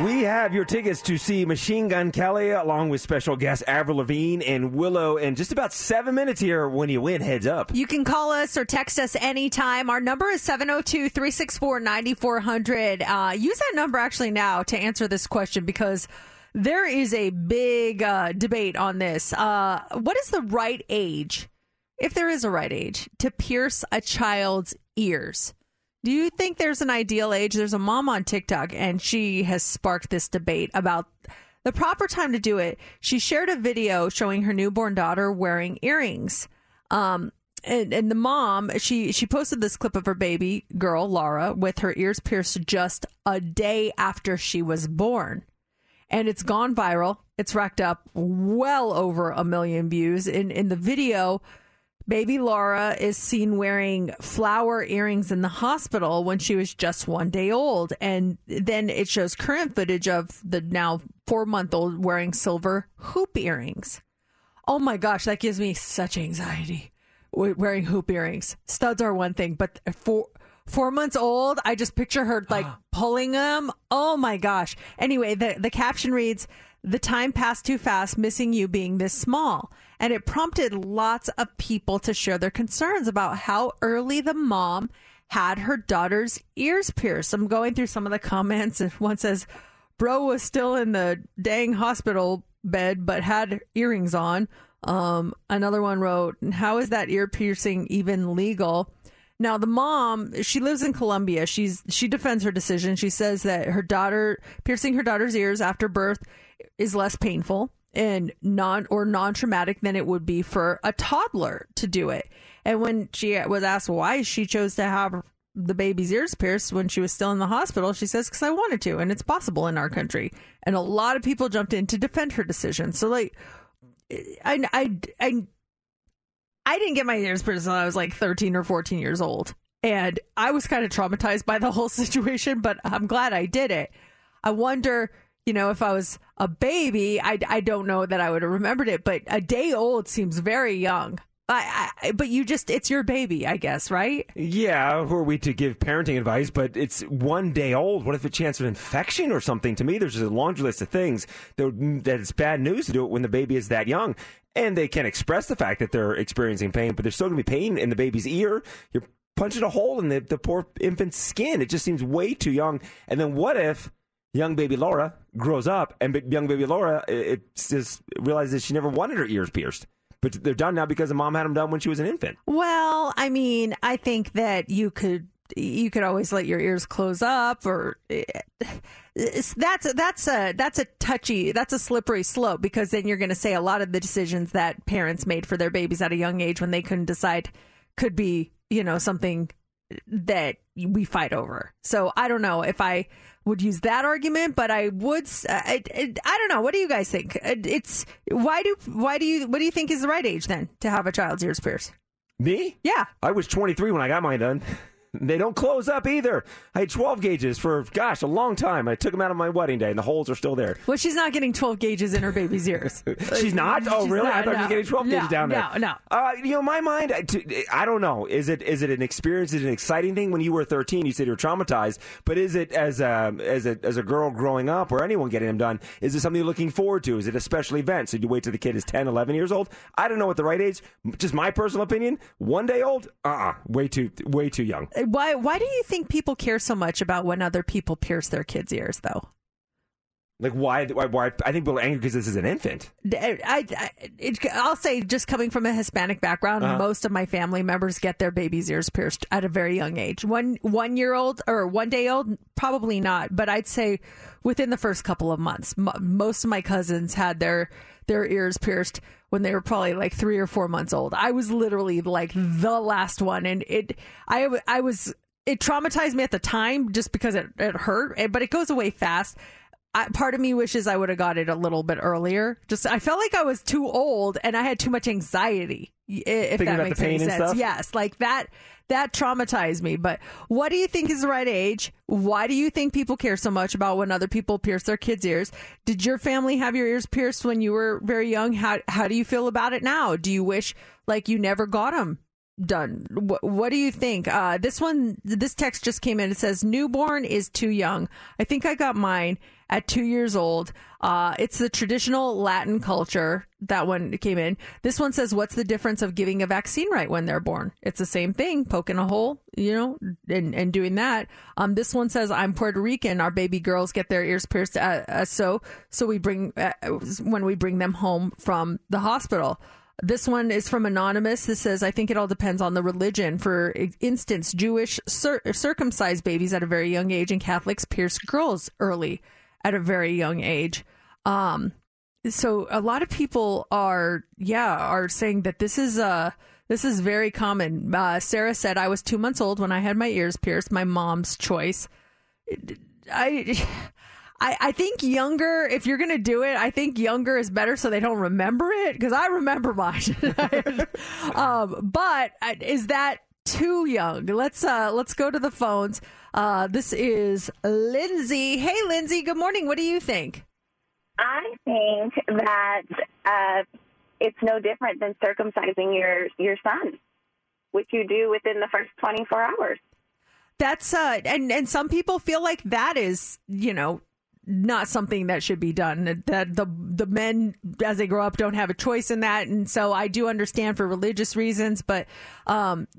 We have your tickets to see Machine Gun Kelly along with special guests Avril Lavigne and Willow in just about seven minutes here when you win. Heads up. You can call us or text us anytime. Our number is seven oh two, three six four, nine four zero zero. Uh, use that number actually now to answer this question because there is a big uh, debate on this. Uh, what is the right age, if there is a right age, to pierce a child's ears? Do you think there's an ideal age? There's a mom on TikTok, and she has sparked this debate about the proper time to do it. She shared a video showing her newborn daughter wearing earrings. Um, and, and the mom, she, she posted this clip of her baby girl, Laura, with her ears pierced just a day after she was born. And it's gone viral. It's racked up well over a million views. In in the video, baby Laura is seen wearing flower earrings in the hospital when she was just one day old. And then it shows current footage of the now four-month-old wearing silver hoop earrings. Oh, my gosh, that gives me such anxiety, wearing hoop earrings. Studs are one thing, but for... Four months old, I just picture her like pulling them. Oh my gosh. Anyway, the, the caption reads, "The time passed too fast, missing you being this small." And it prompted lots of people to share their concerns about how early the mom had her daughter's ears pierced. I'm going through some of the comments, and one says, "Bro was still in the dang hospital bed, but had earrings on." Um, another one wrote, "How is that ear piercing even legal?" Now, the mom, she lives in Colombia. She's she defends her decision. She says that her daughter piercing her daughter's ears after birth is less painful and non or non-traumatic than it would be for a toddler to do it. And when she was asked why she chose to have the baby's ears pierced when she was still in the hospital, she says, because I wanted to, and it's possible in our country. And a lot of people jumped in to defend her decision. So like, I, I, I, I didn't get my ears pierced until I was like thirteen or fourteen years old. And I was kind of traumatized by the whole situation, but I'm glad I did it. I wonder, you know, if I was a baby, I, I don't know that I would have remembered it, but a day old seems very young. I, I, but you just, it's your baby, I guess, right? Yeah, who are we to give parenting advice? But it's one day old. What if a chance of infection or something? To me, there's just a laundry list of things that, would, that it's bad news to do it when the baby is that young. And they can express the fact that they're experiencing pain, but there's still going to be pain in the baby's ear. You're punching a hole in the, the poor infant's skin. It just seems way too young. And then what if young baby Laura grows up and young baby Laura it, it just realizes she never wanted her ears pierced? But they're done now because the mom had them done when she was an infant. Well, I mean, I think that you could you could always let your ears close up, or that's that's a that's a touchy, that's a slippery slope, because then you're going to say a lot of the decisions that parents made for their babies at a young age when they couldn't decide could be, you know, something that we fight over. So I don't know if I would use that argument, but I would. I, I, I don't know. What do you guys think? It's why do why do you what do you think is the right age then to have a child's ears pierced? Me? Yeah, I was twenty-three when I got mine done. They don't close up either. I had twelve gauges for gosh a long time. I took them out on my wedding day, and the holes are still there. Well, she's not getting twelve gauges in her baby's ears. She's not. Oh, she's really? Not, I thought no. she was getting twelve no, gauges down there. No, no. Uh, you know, my mind. I, t- I don't know. Is it is it an experience? Is it an exciting thing? When you were thirteen, you said you were traumatized. But is it as a as a as a girl growing up, or anyone getting them done? Is it something you're looking forward to? Is it a special event? So you wait till the kid is ten, eleven years old? I don't know what the right age. Just my personal opinion. One day old. Uh uh-uh, way too way too young. Why why do you think people care so much about when other people pierce their kids' ears, though? Like, why? why, why I think people are angry because this is an infant. I, I, it, I'll say, just coming from a Hispanic background, uh-huh. most of my family members get their baby's ears pierced at a very young age. One, one year old or one day old, probably not. But I'd say within the first couple of months, m- most of my cousins had their their ears pierced when they were probably like three or four months old. I was literally like the last one. And it, I, I was, it traumatized me at the time just because it, it hurt, but it goes away fast. I, part of me wishes I would have got it a little bit earlier. Just, I felt like I was too old and I had too much anxiety. If Thinking that makes any sense. Yes. Like that, that traumatized me. But what do you think is the right age? Why do you think people care so much about when other people pierce their kids' ears? Did your family have your ears pierced when you were very young? How, how do you feel about it now? Do you wish like you never got them done? What, what do you think? Uh, this one, this text just came in. It says newborn is too young. I think I got mine at two years old. Uh, it's the traditional Latin culture. That one came in. This one says, what's the difference of giving a vaccine right when they're born? It's the same thing, poking a hole, you know, and, and doing that. Um, this one says, I'm Puerto Rican. Our baby girls get their ears pierced. Uh, uh, so so we bring uh, when we bring them home from the hospital. This one is from Anonymous. This says, I think it all depends on the religion. For instance, Jewish cir- circumcised babies at a very young age, and Catholics pierce girls early at a very young age. Um, so a lot of people are, yeah, are saying that this is uh, this is very common. Uh, Sarah said, I was two months old when I had my ears pierced. My mom's choice. I... I, I think younger, if you're going to do it, I think younger is better so they don't remember it, because I remember mine. um, but is that too young? Let's uh, let's go to the phones. Uh, this is Lindsay. Hey, Lindsay. Good morning. What do you think? I think that uh, it's no different than circumcising your, your son, which you do within the first twenty-four hours. That's uh, and, and some people feel like that is, you know, not something that should be done, that the the men as they grow up don't have a choice in that. And so I do understand for religious reasons, but um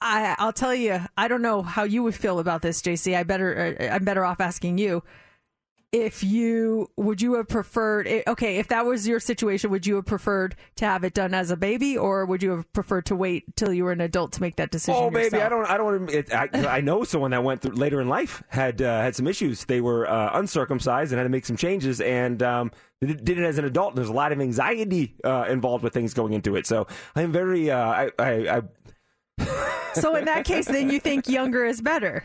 I I'll tell you, I don't know how you would feel about this, J C. I better I'm better off asking you. if you, would you have preferred, okay, if that was your situation, would you have preferred to have it done as a baby, or would you have preferred to wait till you were an adult to make that decision? Oh, baby, I don't, I don't, it, I, I know someone that went through later in life had, uh, had some issues. They were uh, uncircumcised and had to make some changes, and um, they did it as an adult. There's a lot of anxiety uh, involved with things going into it. So I'm very, uh, I, I, I... So in that case, then you think younger is better?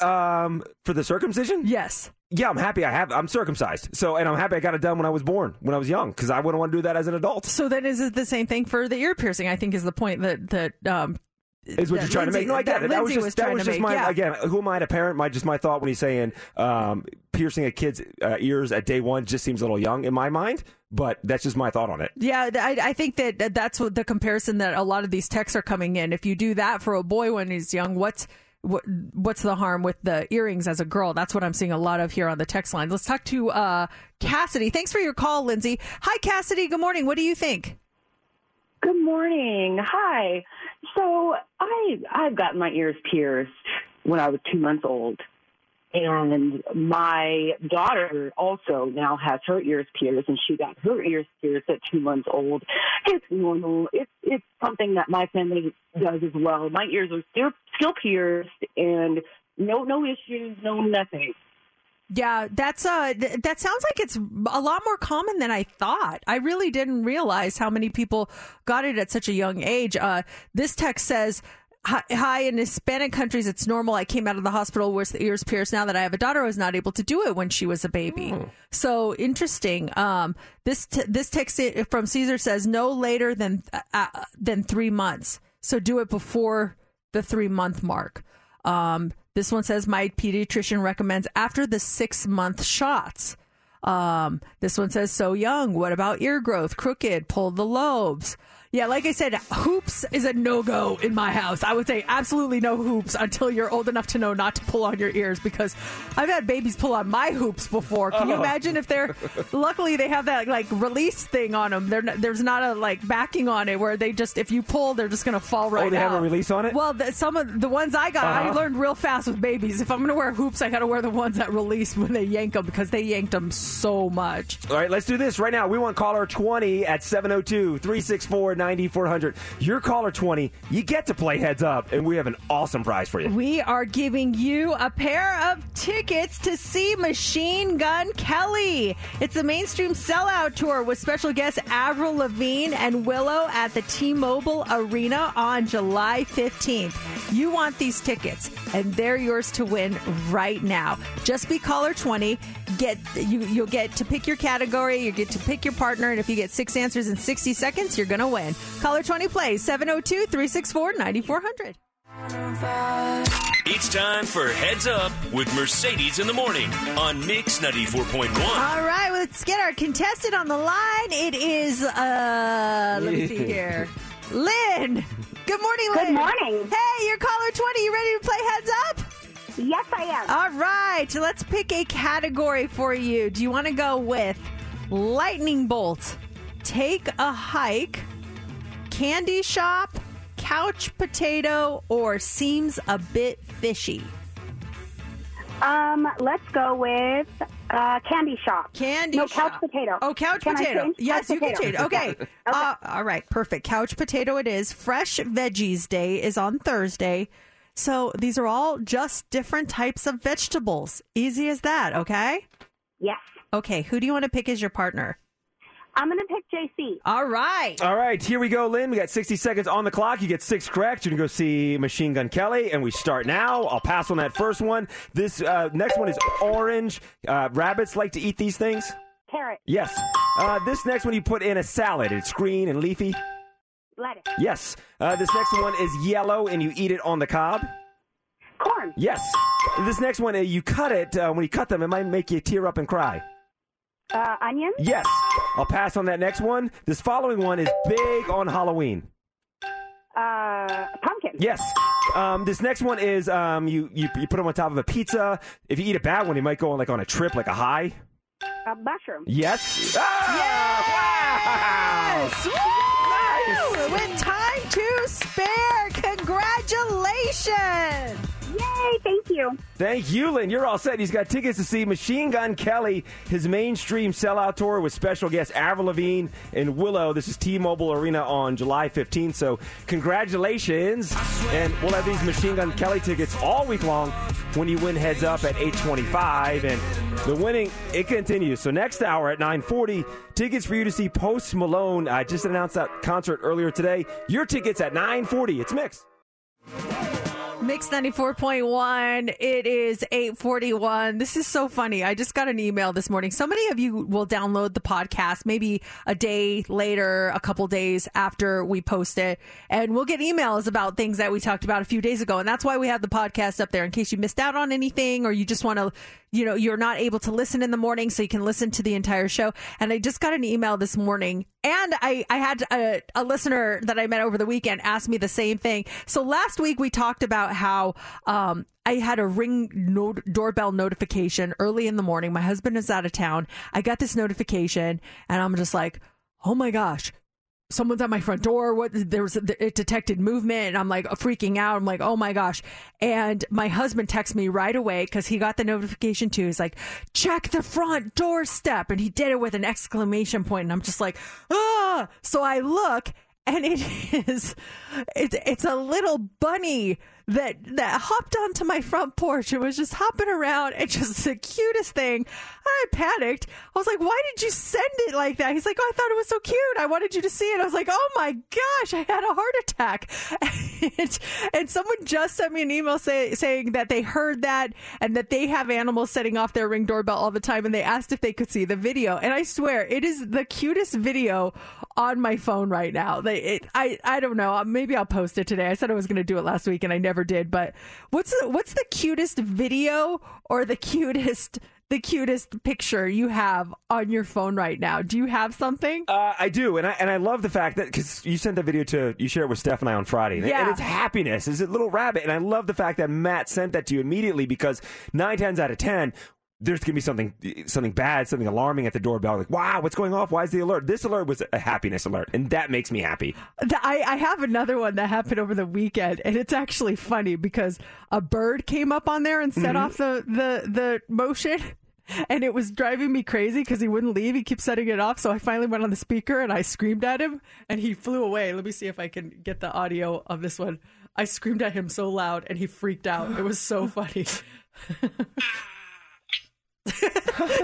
Um, for the circumcision? Yes. Yeah, I'm happy I have, I'm circumcised. So, and I'm happy I got it done when I was born, when I was young, because I wouldn't want to do that as an adult. So then is it the same thing for the ear piercing? I think is the point that, that, um, is what you're trying Lindsay, to make. No, I get that it. That was just, was that was just my, yeah. again, who am I to parent? My, just my thought when he's saying, um, piercing a kid's uh, ears at day one just seems a little young in my mind, but that's just my thought on it. Yeah, I, I think that that's what the comparison that a lot of these texts are coming in. If you do that for a boy when he's young, what's, What, what's the harm with the earrings as a girl? That's what I'm seeing a lot of here on the text line. Let's talk to uh, Cassidy. Thanks for your call, Lindsay. Hi, Cassidy. Good morning. What do you think? Good morning. Hi. So I, I've gotten my ears pierced when I was two months old. And my daughter also now has her ears pierced, and she got her ears pierced at two months old. It's normal. It's it's something that my family does as well. My ears are still still pierced, and no no issues, no nothing. Yeah, that's uh, th- that sounds like it's a lot more common than I thought. I really didn't realize how many people got it at such a young age. Uh, this text says, hi, in Hispanic countries, it's normal. I came out of the hospital with the ears pierced. Now that I have a daughter, I was not able to do it when she was a baby. Mm. So interesting. Um, this t- this text from Caesar says no later than uh, than three months. So do it before the three month mark. Um, this one says my pediatrician recommends after the six month shots. Um, this one says so young. What about ear growth? Crooked? Pull the lobes. Yeah, like I said, hoops is a no-go in my house. I would say absolutely no hoops until you're old enough to know not to pull on your ears, because I've had babies pull on my hoops before. Can oh. you imagine if they're... Luckily, they have that, like, release thing on them. They're not, there's not a, like, backing on it where they just... If you pull, they're just going to fall right out. Oh, they out. have a release on it? Well, the, some of the ones I got, uh-huh. I learned real fast with babies. If I'm going to wear hoops, I got to wear the ones that release when they yank them, because they yanked them so much. All right, let's do this right now. We want caller twenty at seven oh two, three six four, nine four zero zero. You're caller twenty. You get to play Heads Up, and we have an awesome prize for you. We are giving you a pair of tickets to see Machine Gun Kelly. It's the Mainstream Sellout Tour with special guests Avril Lavigne and Willow at the T-Mobile Arena on July fifteenth. You want these tickets, and they're yours to win right now. Just be caller twenty. Get you, you'll get to pick your category. You get to pick your partner, and if you get six answers in sixty seconds, you're going to win. Caller twenty plays seven oh two, three six four, nine four zero zero. It's time for Heads Up with Mercedes in the Morning on Mix ninety-four point one. All right, let's get our contestant on the line. It is, uh, let me see here, Lynn. Good morning, Lynn. Good morning. Hey, you're caller twenty. You ready to play Heads Up? Yes, I am. All right, so let's pick a category for you. Do you want to go with lightning bolt, take a hike, candy shop, couch potato, or seems a bit fishy? Um, let's go with uh, candy shop. Candy no, shop. No, couch potato. Oh, couch can potato. Yes, couch you potato. Can change. Okay. okay. Uh, all right, perfect. Couch potato it is. Fresh Veggies Day is on Thursday. So these are all just different types of vegetables. Easy as that, okay? Yes. Okay, who do you want to pick as your partner? I'm going to pick J C. All right. All right, here we go, Lynn. We got sixty seconds on the clock. You get six correct. You can go see Machine Gun Kelly, and we start now. I'll pass on that first one. This uh, next one is orange. Uh, rabbits like to eat these things? Carrot. Yes. Uh, this next one you put in a salad. It's green and leafy. Lettuce. Yes. Uh, this next one is yellow, and you eat it on the cob. Corn. Yes. This next one, uh, you cut it. Uh, when you cut them, it might make you tear up and cry. Uh, onion? Yes. I'll pass on that next one. This following one is big on Halloween. Uh, pumpkin. Yes. Um, this next one is um, you, you you put them on top of a pizza. If you eat a bad one, you might go on like on a trip, like a high. A mushroom. Yes. Ah! Yes! Wow! Yes! Nice. With time to spare, congratulations. Yay, thank you. Thank you, Lynn. You're all set. He's got tickets to see Machine Gun Kelly, his mainstream sellout tour with special guests Avril Lavigne and Willow. This is T-Mobile Arena on July fifteenth, so congratulations. And we'll have these Machine Gun Kelly tickets all week long when you win Heads Up at eight twenty-five. And the winning, it continues. So next hour at nine forty, tickets for you to see Post Malone. I just announced that concert earlier today. Your tickets at nine forty. It's Mix. Mix ninety-four point one. It is eight forty-one. This is so funny. I just got an email this morning. So many of you will download the podcast maybe a day later, a couple days after we post it. And we'll get emails about things that we talked about a few days ago. And that's why we have the podcast up there in case you missed out on anything or you just want to, you know, you're not able to listen in the morning, so you can listen to the entire show. And I just got an email this morning, and I, I had a, a listener that I met over the weekend ask me the same thing. So last week we talked about how um, I had a ring no- doorbell notification early in the morning. My husband is out of town. I got this notification, and I'm just like, oh my gosh, someone's at my front door. What? There was a, it detected movement, and I'm like freaking out. I'm like, oh my gosh. And my husband texts me right away because he got the notification too. He's like, check the front doorstep. And he did it with an exclamation point. And I'm just like, ah. So I look, and it is, it's, it's a little bunny that, that hopped onto my front porch. It was just hopping around. It's just the cutest thing. I panicked. I was like, why did you send it like that? He's like, oh, I thought it was so cute. I wanted you to see it. I was like, oh my gosh, I had a heart attack. and, and someone just sent me an email say, saying that they heard that and that they have animals setting off their Ring doorbell all the time. And they asked if they could see the video. And I swear, it is the cutest video on my phone right now. They, it, I, I don't know. Maybe I'll post it today. I said I was going to do it last week and I never did, but what's the, what's the cutest video or the cutest the cutest picture you have on your phone right now? Do you have something? Uh, I do, and I and I love the fact that because you sent the video to you shared it with Steph and I on Friday, and, yeah. and it's happiness. It's a little rabbit, and I love the fact that Matt sent that to you immediately because nine times out of ten. There's going to be something something bad, something alarming at the doorbell. Like, wow, what's going off? Why is the alert? This alert was a happiness alert, and that makes me happy. I, I have another one that happened over the weekend, and it's actually funny because a bird came up on there and set mm-hmm. off the, the, the motion, and it was driving me crazy because he wouldn't leave. He kept setting it off, so I finally went on the speaker, and I screamed at him, and he flew away. Let me see if I can get the audio of this one. I screamed at him so loud, and he freaked out. It was so funny.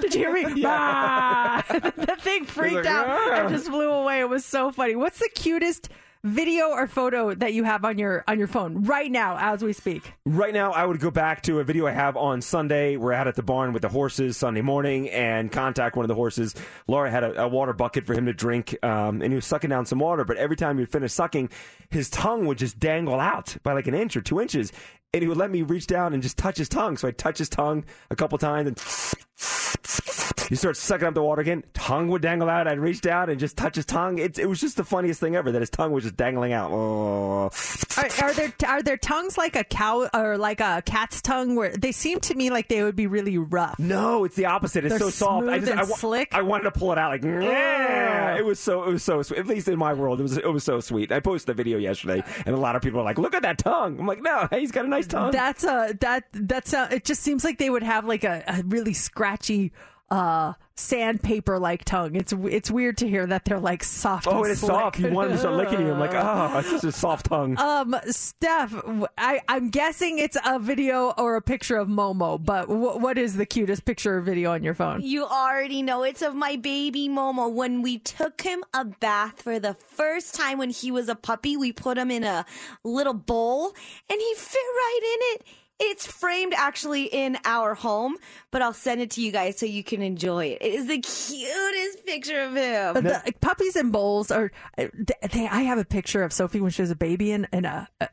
Did you hear me? Yeah. The thing freaked like, out yeah. and just flew away. It was so funny. What's the cutest video or photo that you have on your on your phone right now as we speak? Right now, I would go back to a video I have on Sunday. We're out at the barn with the horses Sunday morning and contact one of the horses. Laura had a, a water bucket for him to drink, um, and he was sucking down some water. But every time he'd finish sucking, his tongue would just dangle out by like an inch or two inches. And he would let me reach down and just touch his tongue. So I'd touch his tongue a couple times and you start sucking up the water again. Tongue would dangle out. I'd reach down and just touch his tongue. It, it was just the funniest thing ever that his tongue was just dangling out. Oh. Are, are there are there tongues like a cow or like a cat's tongue where they seem to me like they would be really rough? No, it's the opposite. It's They're so soft. I just and I, slick. I wanted to pull it out like yeah. It was so it was so sweet. At least in my world, it was it was so sweet. I posted the video yesterday, and a lot of people are like, "Look at that tongue." I'm like, "No, he's got a nice tongue." That's a that that's a, it just seems like they would have like a, a really scratchy. Uh, sandpaper like tongue. It's it's weird to hear that they're like soft. Oh, and it's soft. You want them to start licking you. I'm like, oh, it's just a soft tongue. Um, Steph, I, I'm guessing it's a video or a picture of Momo, but w- what is the cutest picture or video on your phone? You already know. It's of my baby Momo. When we took him a bath for the first time when he was a puppy, we put him in a little bowl and he fit right in it. It's framed actually in our home, but I'll send it to you guys so you can enjoy it. It is the cutest picture of him. But the, like, puppies and bowls are. They, I have a picture of Sophie when she was a baby in, in a, a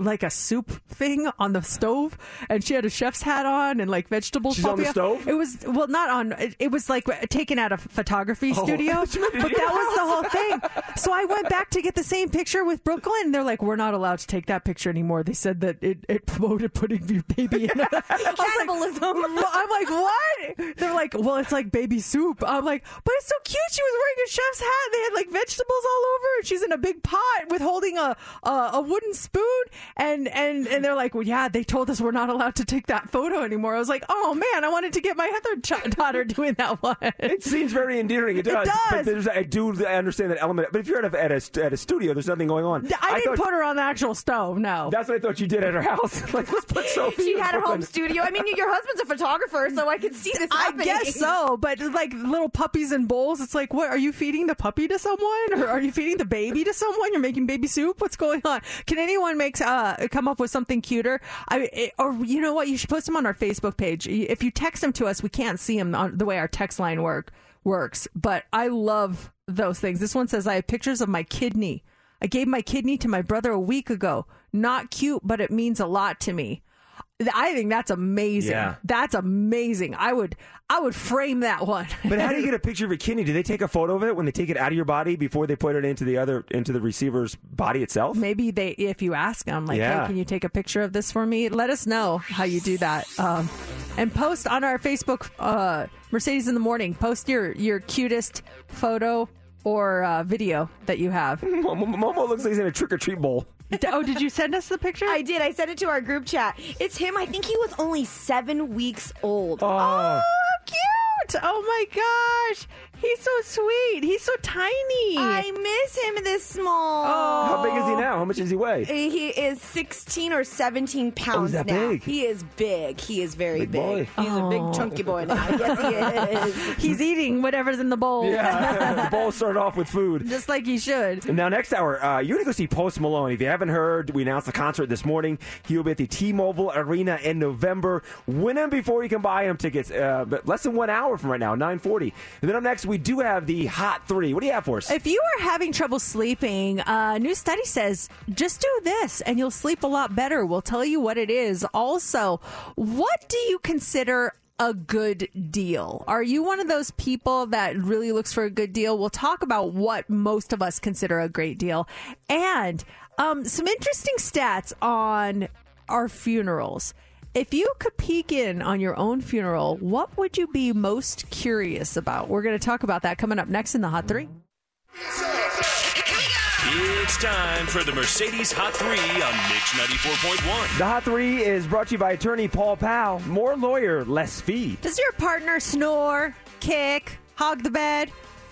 like a soup thing on the stove, and she had a chef's hat on and like vegetables. She's on the stove? It was well, not on. It, it was like taken out of a photography oh. studio, but that was the whole thing. So I went back to get the same picture with Brooklyn. And they're like, "We're not allowed to take that picture anymore." They said that it, it promoted putting your baby in a cannibalism. Like, I'm like, what? They're like, "Well, it's like baby soup." I'm like, "But it's so cute." She was wearing a chef's hat. They had like vegetables all over. She's in a big pot with holding a a, a wooden spoon. And and and they're like, well, yeah, they told us we're not allowed to take that photo anymore. I was like, oh, man, I wanted to get my other ch- daughter doing that one. It seems very endearing. It does. It does. But there's, I do I understand that element. But if you're at a, at a, at a studio, there's nothing going on. I, I didn't thought, put her on the actual stove, no. That's what I thought you did at her house. Like, let's put Sophie She had a home studio. I mean, your husband's a photographer, so I can see this happening. I guess so. But like little puppies in bowls, it's like, what, are you feeding the puppy to someone? Or are you feeding the baby to someone? You're making baby soup? What's going on? Can anyone make uh, come up with something cuter? I it, Or you know what? You should post them on our Facebook page. If you text them to us, we can't see them on the way our text line work works. But I love those things. This one says, I have pictures of my kidney. I gave my kidney to my brother a week ago. Not cute, but it means a lot to me. I think that's amazing. Yeah. That's amazing. I would I would frame that one. But how do you get a picture of a kidney? Do they take a photo of it when they take it out of your body before they put it into the other into the receiver's body itself? Maybe they, if you ask them, like, yeah. hey, can you take a picture of this for me? Let us know how you do that. Um, and post on our Facebook, uh, Mercedes in the Morning, post your, your cutest photo or uh, video that you have. Momo looks like he's in a trick-or-treat bowl. Oh, did you send us the picture? I did. I sent it to our group chat. It's him. I think he was only seven weeks old. Oh, oh cute. Oh, my gosh. He's so sweet. He's so tiny. I miss him this small. Oh. How big is he now? How much does he weigh? He is sixteen or seventeen pounds now. Oh, is that now. Big? He is big. He is very big. big. Boy. He's oh. a big chunky boy now. Yes, he is. He's eating whatever's in the bowl. Yeah. The bowl started off with food. Just like he should. Now, next hour, uh, you're going to go see Post Malone. If you haven't heard, we announced the concert this morning. He'll be at the T-Mobile Arena in November. Win him before you can buy him tickets. Uh, but less than one hour from right now, nine forty. And then up next, we do have the hot three. What do you have for us? If you are having trouble sleeping, a new study says just do this and you'll sleep a lot better. We'll tell you what it is. Also, what do you consider a good deal? Are you one of those people that really looks for a good deal? We'll talk about what most of us consider a great deal. And um, some interesting stats on our funerals. If you could peek in on your own funeral, what would you be most curious about? We're going to talk about that coming up next in the Hot Three. It's time for the Mercedes Hot Three on Mix ninety-four point one. The Hot Three is brought to you by attorney Paul Powell. More lawyer, less fee. Does your partner snore, kick, hog the bed?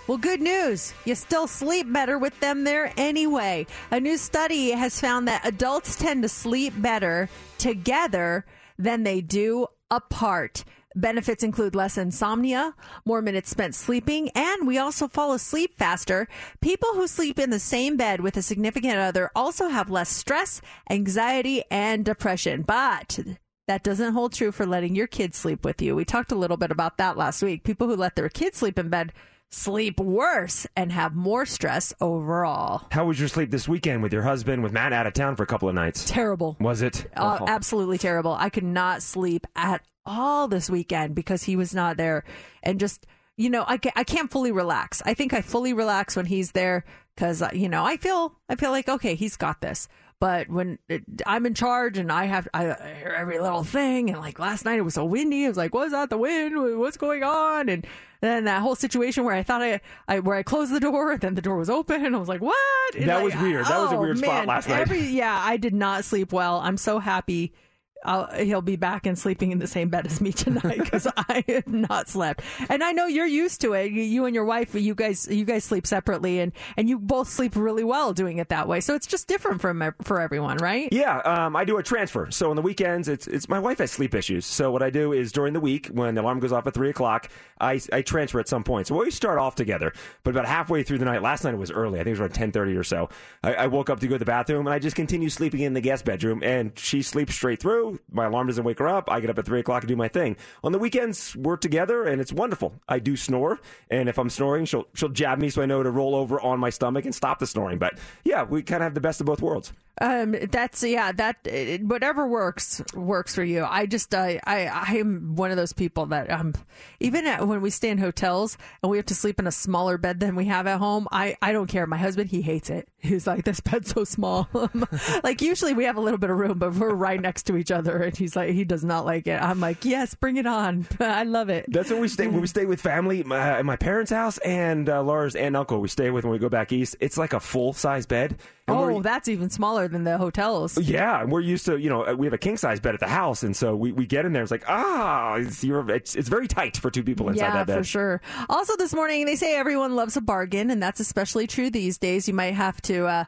Well, good news. You still sleep better with them there anyway. A new study has found that adults tend to sleep better together than they do apart. Benefits include less insomnia, more minutes spent sleeping, and we also fall asleep faster. People who sleep in the same bed with a significant other also have less stress, anxiety, and depression. But that doesn't hold true for letting your kids sleep with you. We talked a little bit about that last week. People who let their kids sleep in bed sleep worse and have more stress overall. How was your sleep this weekend with your husband, with Matt out of town for a couple of nights? Terrible. Was it? Uh, oh. Absolutely terrible. I could not sleep at all this weekend because he was not there. And just, you know, I, I can't fully relax. I think I fully relax when he's there because, you know, I feel I feel like, okay, he's got this. But when it, I'm in charge and I have I hear every little thing, and like last night it was so windy. It was like, was that the wind? What's going on? And then that whole situation where I thought I, I where I closed the door, and then the door was open, and I was like, what? And that like, was weird. That oh, was a weird man. spot last night. Every, yeah, I did not sleep well. I'm so happy I'll, he'll be back and sleeping in the same bed as me tonight because I have not slept. And I know you're used to it. You, you and your wife, you guys, you guys sleep separately, and, and you both sleep really well doing it that way. So it's just different from for everyone, right? Yeah, um, I do a transfer. So on the weekends, it's it's my wife has sleep issues. So what I do is during the week when the alarm goes off at three o'clock, I I transfer at some point. So we always start off together, but about halfway through the night, last night it was early. I think it was around ten thirty or so. I, I woke up to go to the bathroom, and I just continue sleeping in the guest bedroom, and she sleeps straight through. My alarm doesn't wake her up. I get up at three o'clock and do my thing. On the weekends, we're together, and it's wonderful. I do snore, and if I'm snoring, she'll she'll jab me so I know to roll over on my stomach and stop the snoring. But, yeah, we kind of have the best of both worlds. Um, that's, yeah, that, it, whatever works, works for you. I just, uh, I, I am one of those people that, um, even at, when we stay in hotels and we have to sleep in a smaller bed than we have at home, I, I don't care. My husband, he hates it. He's like, this bed's so small. Like, usually we have a little bit of room, but we're right next to each other. And he's like, he does not like it. I'm like, yes, bring it on. I love it. That's when we stay, when we stay with family, my, my parents' house and, uh, Laura's aunt and uncle we stay with when we go back east. It's like a full size bed. And oh, that's even smaller. smaller than the hotels. Yeah, and we're used to, you know, we have a king size bed at the house, and so we, we get in there. It's like ah, it's you're, it's, it's very tight for two people inside yeah, that bed. Yeah, for sure. Also, this morning they say everyone loves a bargain, and that's especially true these days. You might have to uh,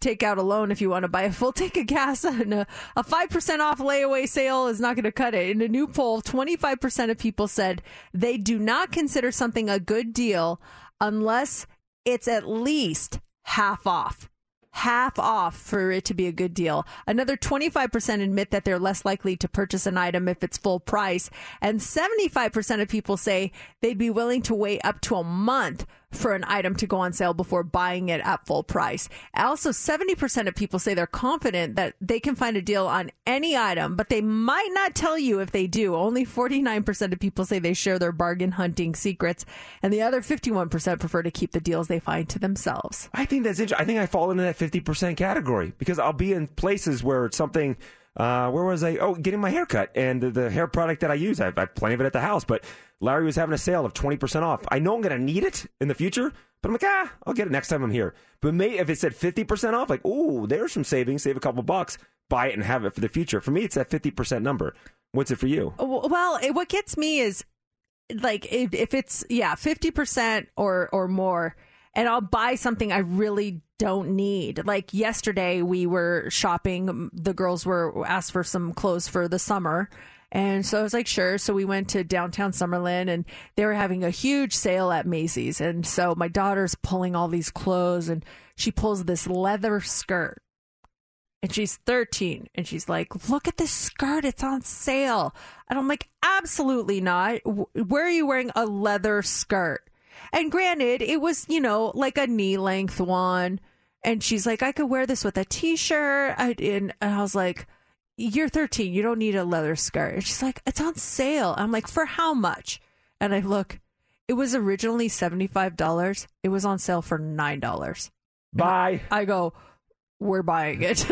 take out a loan if you want to buy a full tank of gas, and a, a five percent off layaway sale is not going to cut it. In a new poll, twenty-five percent of people said they do not consider something a good deal unless it's at least half off. Half off for it to be a good deal. Another twenty-five percent admit that they're less likely to purchase an item if it's full price. And seventy-five percent of people say they'd be willing to wait up to a month for an item to go on sale before buying it at full price. Also, seventy percent of people say they're confident that they can find a deal on any item, but they might not tell you if they do. Only forty-nine percent of people say they share their bargain hunting secrets, and the other fifty-one percent prefer to keep the deals they find to themselves. I think that's interesting. I think I fall into that fifty percent category because I'll be in places where it's something... Uh, where was I? Oh, getting my hair cut. And the, the hair product that I use, I have, I have plenty of it at the house. But Larry was having a sale of twenty percent off. I know I'm going to need it in the future, but I'm like, ah, I'll get it next time I'm here. But may, if it said fifty percent off, like, oh, there's some savings, save a couple bucks, buy it and have it for the future. For me, it's that fifty percent number. What's it for you? Well, it, what gets me is, like, if, if it's, yeah, fifty percent or, or more, and I'll buy something I really don't need. Like yesterday we were shopping. The girls were asked for some clothes for the summer. And so I was like, sure. So we went to downtown Summerlin and they were having a huge sale at Macy's. And so my daughter's pulling all these clothes and she pulls this leather skirt and she's thirteen. And she's like, look at this skirt. It's on sale. And I'm like, absolutely not. Where are you wearing a leather skirt? And granted, it was, you know, like a knee-length one. And she's like, I could wear this with a T-shirt. And I was like, you're thirteen. You don't need a leather skirt. And she's like, it's on sale. I'm like, for how much? And I look, it was originally seventy-five dollars. It was on sale for nine dollars. Bye. I go, we're buying it.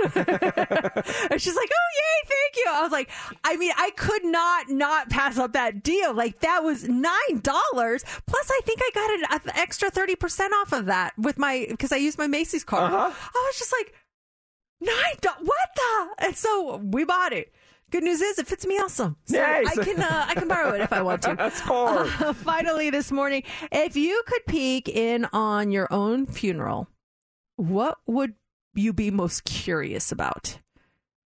And she's like, oh, yay, thank you. I was like, I mean, I could not not pass up that deal. Like, that was nine dollars. Plus, I think I got an extra thirty percent off of that with my, because I used my Macy's card. Uh-huh. I was just like, nine dollars? What the? And so we bought it. Good news is it fits me awesome. So nice. I can uh, I can borrow it if I want to. That's cool. Uh, finally, this morning, if you could peek in on your own funeral, what would you be most curious about?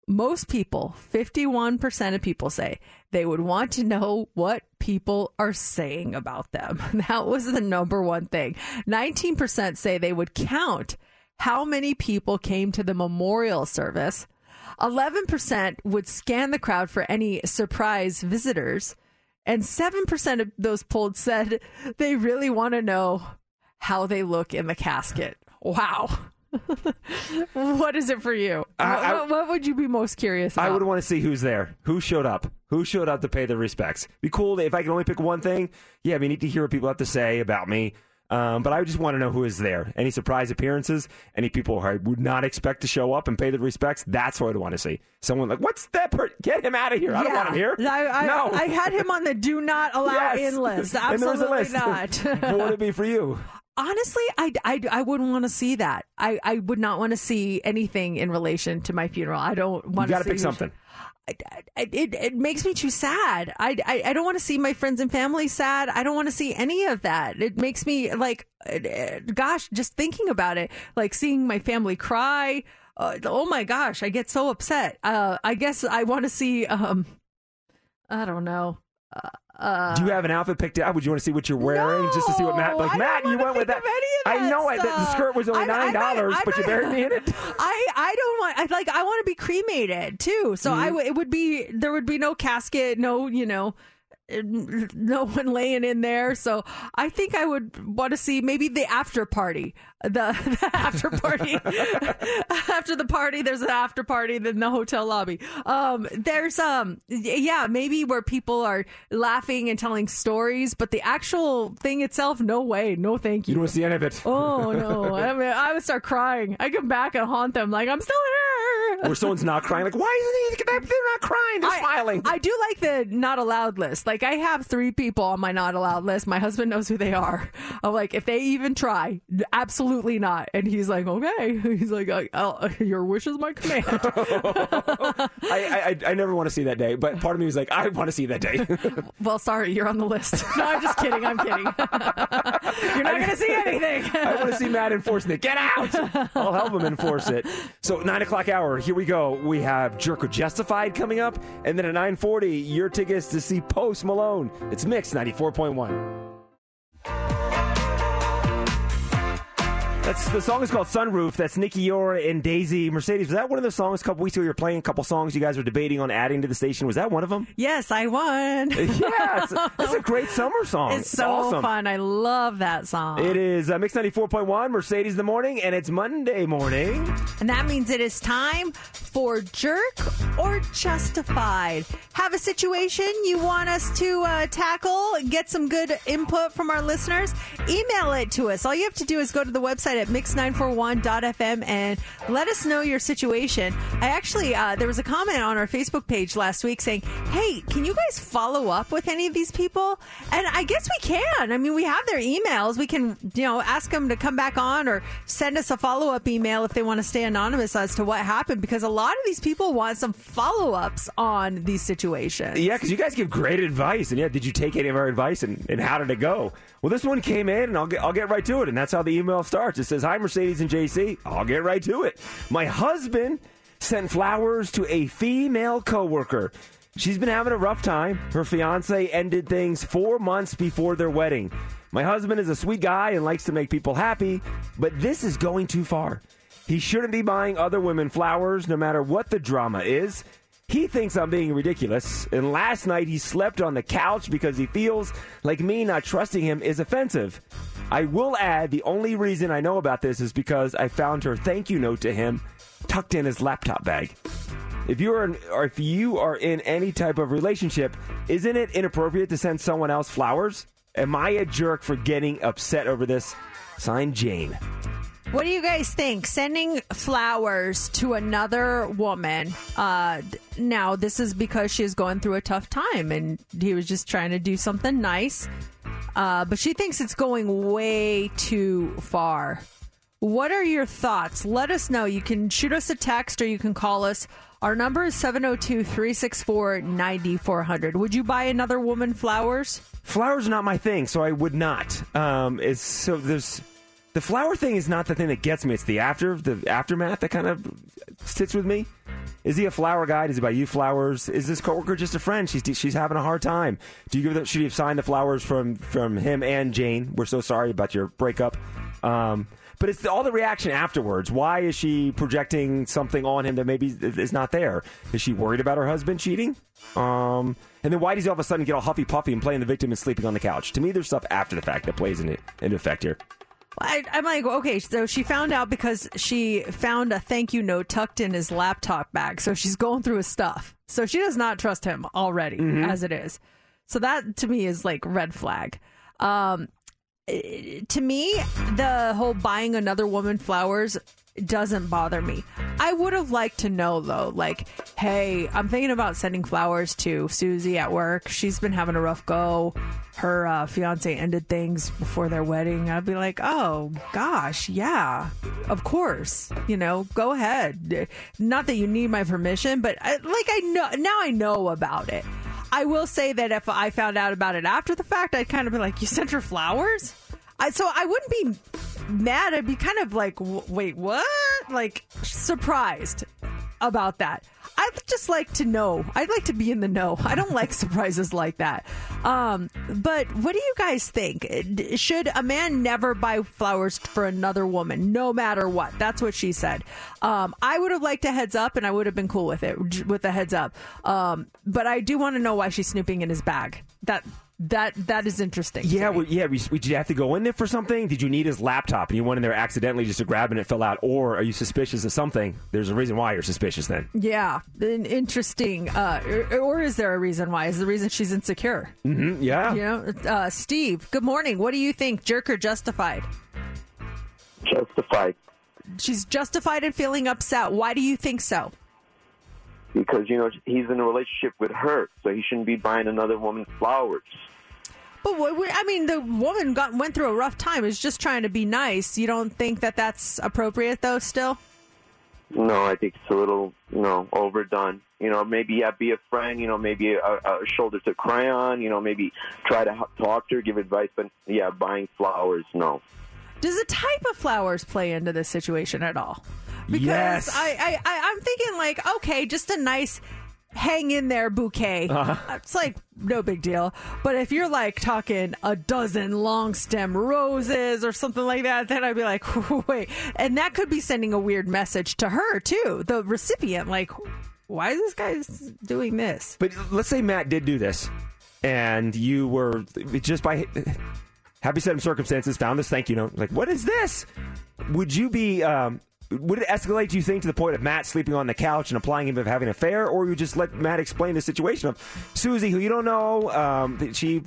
Most people, fifty-one percent of people say they would want to know what people are saying about them. That was the number one thing. nineteen percent say they would count how many people came to the memorial service. eleven percent would scan the crowd for any surprise visitors. And seven percent of those polled said they really want to know how they look in the casket. Wow. What is it for you? I, I, what, what would you be most curious about? I would want to see who's there, who showed up, who showed up to pay their respects. Be cool if I could only pick one thing. Yeah, I mean, you need to hear what people have to say about me. Um, but I just want to know who is there. Any surprise appearances, any people I would not expect to show up and pay the respects, that's what I'd want to see. Someone like, what's that person? Get him out of here. I yeah. don't want him here. I, I, no. I had him on the do not allow yes. in list. Absolutely list. Not. What would it be for you? Honestly, I, I, I wouldn't want to see that. I, I would not want to see anything in relation to my funeral. I don't want to see. You got to pick something. I, I, it, it makes me too sad. I, I, I don't want to see my friends and family sad. I don't want to see any of that. It makes me like, gosh, just thinking about it, like seeing my family cry. Uh, oh my gosh, I get so upset. Uh, I guess I want to see, um, I don't know. Uh, Uh, do you have an outfit picked out? Would you want to see what you're wearing no, just to see what Matt, like Matt, you went with that. that. I know it. The skirt was only nine dollars, but you buried me in it. I, I don't want. I like. I want to be cremated too. So mm-hmm. I w- it would be there would be no casket, no you know, no one laying in there. So I think I would want to see maybe the after party. The, the after party after the party there's an after party then the hotel lobby um there's um yeah maybe where people are laughing and telling stories, but the actual thing itself, no way, no thank you. You don't see any of it. Oh no. I mean, I would start crying. I come back and haunt them like I'm still here. where someone's not crying. Like, why is they're not crying? They're I, smiling. I do like the not allowed list. Like, I have three people on my not allowed list. My husband knows who they are. I'm like, if they even try, absolutely not. And he's like, okay. He's like, I'll, your wish is my command. I, I, I never want to see that day. But part of me was like, I want to see that day. Well, sorry, you're on the list. No, I'm just kidding. I'm kidding. You're not going to see anything. I want to see Matt enforcing it. Get out! I'll help him enforce it. So, nine o'clock hour, here we go. We have Jerk or Justified coming up. And then at nine forty, your tickets to see Post Malone. It's Mix ninety-four point one. That's, the song is called Sunroof. That's Nikki Yore and Daisy Mercedes. Was that one of the songs a couple weeks ago you were playing? A couple songs you guys were debating on adding to the station. Was that one of them? Yes, I won. Yeah, it's, it's a great summer song. It's, it's so awesome. Fun. I love that song. It is uh, Mix ninety-four point one, Mercedes in the morning, and it's Monday morning. And that means it is time for Jerk or Justified. Have a situation you want us to uh, tackle, get some good input from our listeners, email it to us. All you have to do is go to the website at mix nine four one dot f m and let us know your situation. I actually, uh, there was a comment on our Facebook page last week saying, hey, can you guys follow up with any of these people? And I guess we can. I mean, we have their emails. We can, you know, ask them to come back on or send us a follow-up email if they want to stay anonymous as to what happened, because a lot of these people want some follow-ups on these situations. Yeah, because you guys give great advice. And yeah, did you take any of our advice and, and how did it go? Well, this one came in, and I'll get, I'll get right to it. And that's how the email starts. It says, hi, Mercedes and J C. I'll get right to it. My husband sent flowers to a female coworker. She's been having a rough time. Her fiance ended things four months before their wedding. My husband is a sweet guy and likes to make people happy, but this is going too far. He shouldn't be buying other women flowers, no matter what the drama is. He thinks I'm being ridiculous, and last night he slept on the couch because he feels like me not trusting him is offensive. I will add, the only reason I know about this is because I found her thank you note to him tucked in his laptop bag. If you are in, or if you are in any type of relationship, isn't it inappropriate to send someone else flowers? Am I a jerk for getting upset over this? Signed, Jane. What do you guys think? Sending flowers to another woman. Uh, now, this is because she's going through a tough time and he was just trying to do something nice. Uh, but she thinks it's going way too far. What are your thoughts? Let us know. You can shoot us a text or you can call us. Our number is seven oh two, three six four, nine four zero zero. Would you buy another woman flowers? Flowers are not my thing, so I would not. Um, it's, so there's... The flower thing is not the thing that gets me. It's the after, the aftermath that kind of sits with me. Is he a flower guy? Does he buy you flowers? Is this coworker just a friend? She's she's having a hard time. Do you give them, should you have signed the flowers from, from him and Jane? We're so sorry about your breakup. Um, but it's all the reaction afterwards. Why is she projecting something on him that maybe is not there? Is she worried about her husband cheating? Um, and then why does he all of a sudden get all huffy puffy and playing the victim and sleeping on the couch? To me, there's stuff after the fact that plays in it, into effect here. I, I'm like, okay, so she found out because she found a thank you note tucked in his laptop bag. So she's going through his stuff. So she does not trust him already, mm-hmm. as it is. So that, to me, is like red flag. Um, to me, the whole buying another woman flowers doesn't bother me. I would have liked to know, though, like, hey, I'm thinking about sending flowers to Susie at work. She's been having a rough go. Her uh, fiance ended things before their wedding. I'd be like, oh, gosh, yeah, of course. You know, go ahead. Not that you need my permission, but I, like I know now I know about it. I will say that if I found out about it after the fact, I'd kind of be like, you sent her flowers? I, so I wouldn't be mad. I'd be kind of like, wait, what? Like, surprised about that. I'd just like to know. I'd like to be in the know. I don't like surprises like that. Um, but what do you guys think? Should a man never buy flowers for another woman, no matter what? That's what she said. Um, I would have liked a heads up, and I would have been cool with it, with a heads up. Um, but I do want to know why she's snooping in his bag. That That that is interesting. Yeah, well, yeah. We, we, did you have to go in there for something? Did you need his laptop and you went in there accidentally just to grab it and it fell out? Or are you suspicious of something? There's a reason why you're suspicious then. Yeah, interesting. Uh, or, or is there a reason why? Is the reason she's insecure? Mm-hmm, yeah. You know, uh, Steve. Good morning. What do you think? Jerk or justified? Justified. She's justified in feeling upset. Why do you think so? because, you know, he's in a relationship with her, so he shouldn't be buying another woman flowers. But, we, I mean, the woman got went through a rough time. Is just trying to be nice. You don't think that that's appropriate, though, still? No, I think it's a little, you know, overdone. You know, maybe yeah, be a friend, you know, maybe a, a shoulder to cry on, you know, maybe try to talk to her, give advice. But, yeah, buying flowers, no. Does the type of flowers play into this situation at all? Because yes. I, I, I, I'm thinking, like, okay, just a nice... hang in there bouquet. Uh-huh. It's like no big deal. But if you're like talking a dozen long stem roses or something like that, then I'd be like, wait. And that could be sending a weird message to her too, the recipient. Like, why is this guy doing this? But let's say Matt did do this and you were just by happy set of circumstances found this thank you note. Like, what is this? Would you be... um Would it escalate, you think, to the point of Matt sleeping on the couch and implying him of having an affair? Or you just let Matt explain the situation of Susie, who you don't know, um, she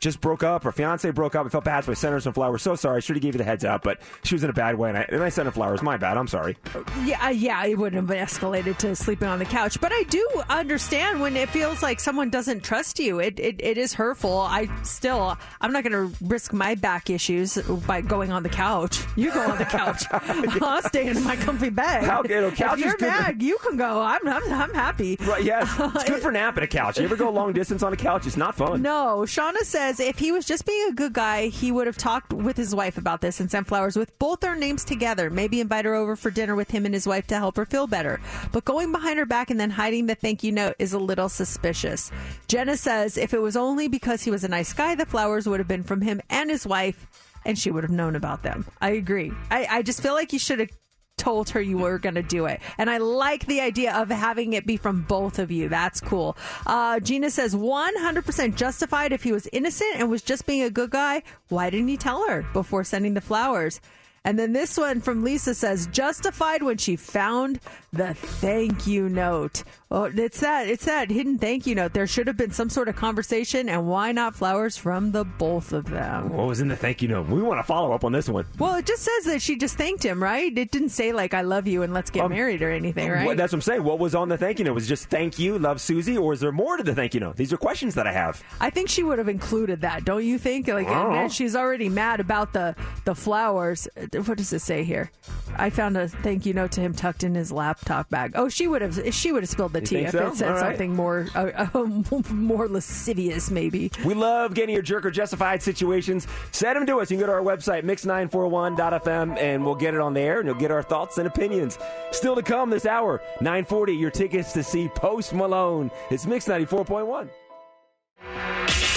just broke up, her fiance broke up. I felt bad, so I sent her some flowers. So sorry, I should have gave you the heads up, but she was in a bad way, and I, and I sent her flowers. My bad, I'm sorry. Yeah, yeah, it wouldn't have escalated to sleeping on the couch. But I do understand when it feels like someone doesn't trust you. It it, it is hurtful. I still, I'm not going to risk my back issues by going on the couch. You go on the couch. I'll stay in my comfy bed. How, you know, couch if you're mad, you can go. I'm I'm, I'm happy. Right, yes. It's good for napping a couch. You ever go long distance on a couch? It's not fun. No. Shauna said, if he was just being a good guy, he would have talked with his wife about this and sent flowers with both their names together. Maybe invite her over for dinner with him and his wife to help her feel better. But going behind her back and then hiding the thank you note is a little suspicious. Jenna says if it was only because he was a nice guy, the flowers would have been from him and his wife, and she would have known about them. I agree. I, I just feel like you should have told her you were going to do it. And I like the idea of having it be from both of you. That's cool. Uh, Gina says one hundred percent justified. If he was innocent and was just being a good guy, why didn't he tell her before sending the flowers? And then this one from Lisa says, justified when she found the thank you note. Oh, it's that it's that hidden thank you note. There should have been some sort of conversation, and why not flowers from the both of them? What was in the thank you note? We want to follow up on this one. Well, it just says that she just thanked him, right? It didn't say, like, I love you and let's get um, married or anything, right? Well, that's what I'm saying. What was on the thank you note? Was it just thank you, love Susie, or is there more to the thank you note? These are questions that I have. I think she would have included that, don't you think? Like, and then she's already mad about the, the flowers. What does it say here? I found a thank you note to him tucked in his laptop bag. Oh, she would have she would have spilled the you tea if so? It said right. something more uh, uh, more lascivious, maybe. We love getting your jerk or justified situations. Send them to us. You can go to our website, mix nine four one dot f m, and we'll get it on the air, and you'll get our thoughts and opinions. Still to come this hour, nine forty, your tickets to see Post Malone. It's Mix ninety-four point one.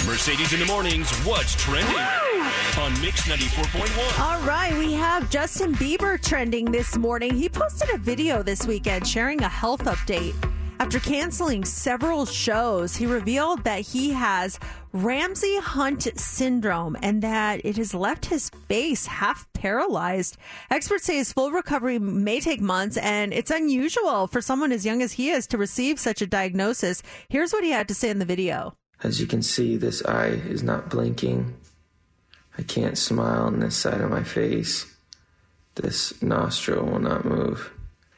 Mercedes in the mornings, what's trending? Woo! On Mix ninety-four point one. All right, we have Justin Bieber trending this morning. He posted a video this weekend sharing a health update. After canceling several shows, he revealed that he has Ramsay Hunt syndrome and that it has left his face half paralyzed. Experts say his full recovery may take months, and it's unusual for someone as young as he is to receive such a diagnosis. Here's what he had to say in the video. As you can see, this eye is not blinking. I can't smile on this side of my face. This nostril will not move.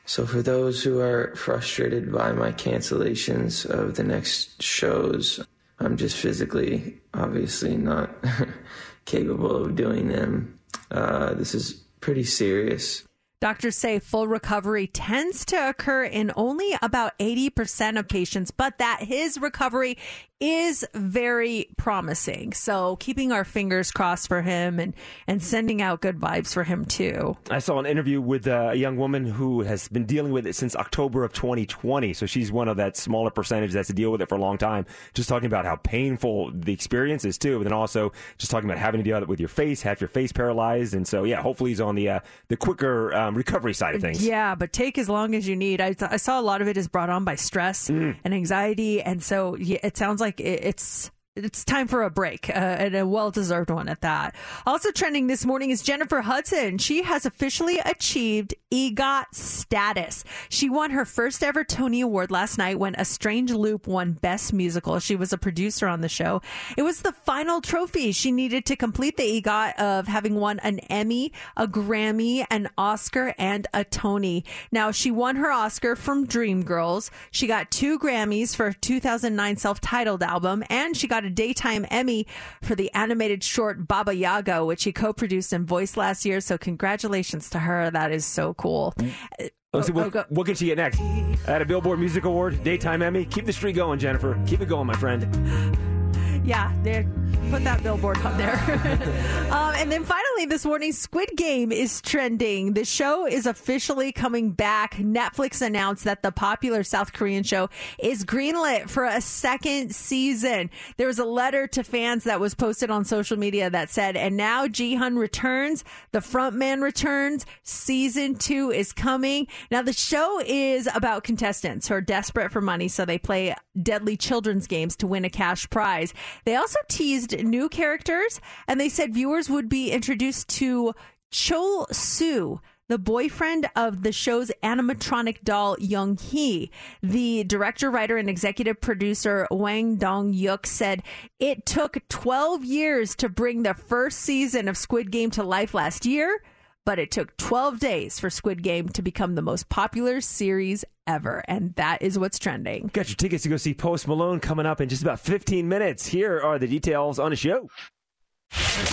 So for those who are frustrated by my cancellations of the next shows, I'm just physically, obviously not capable of doing them. Uh, this is pretty serious. Doctors say full recovery tends to occur in only about eighty percent of patients, but that his recovery is very promising. So keeping our fingers crossed for him and, and sending out good vibes for him, too. I saw an interview with a young woman who has been dealing with it since October of twenty twenty. So she's one of that smaller percentage that's to deal with it for a long time. Just talking about how painful the experience is, too. And then also just talking about having to deal with your face, have your face paralyzed. And so, yeah, hopefully he's on the uh, the quicker um, recovery side of things. Yeah, but take as long as you need. I, I saw a lot of it is brought on by stress mm. and anxiety. And so yeah, it sounds like it's It's time for a break, uh, and a well-deserved one at that. Also trending this morning is Jennifer Hudson. She has officially achieved EGOT status. She won her first ever Tony Award last night when A Strange Loop won Best Musical. She was a producer on the show. It was the final trophy she needed to complete the EGOT of having won an Emmy, a Grammy, an Oscar, and a Tony. Now, she won her Oscar from Dreamgirls. She got two Grammys for her two thousand nine self-titled album, and she got a daytime Emmy for the animated short Baba Yaga, which he co-produced and voiced last year. So congratulations to her. That is so cool. Let's see, oh, what, oh, what can she get next? At a Billboard Music Award, daytime Emmy. Keep the streak going, Jennifer. Keep it going, my friend. Yeah, there. Put that billboard up there. um, and then finally this morning, Squid Game is trending. The show is officially coming back. Netflix announced that the popular South Korean show is greenlit for a second season. There was a letter to fans that was posted on social media that said, and now Ji-hun returns, the frontman returns, season two is coming. Now the show is about contestants who are desperate for money, so they play deadly children's games to win a cash prize. They also teased new characters, and they said viewers would be introduced to Chol Soo, the boyfriend of the show's animatronic doll Young Hee. The director, writer, and executive producer Wang Dong-hyuk said it took twelve years to bring the first season of Squid Game to life last year, but it took twelve days for Squid Game to become the most popular series ever. And that is what's trending. Got your tickets to go see Post Malone coming up in just about fifteen minutes. Here are the details on the show.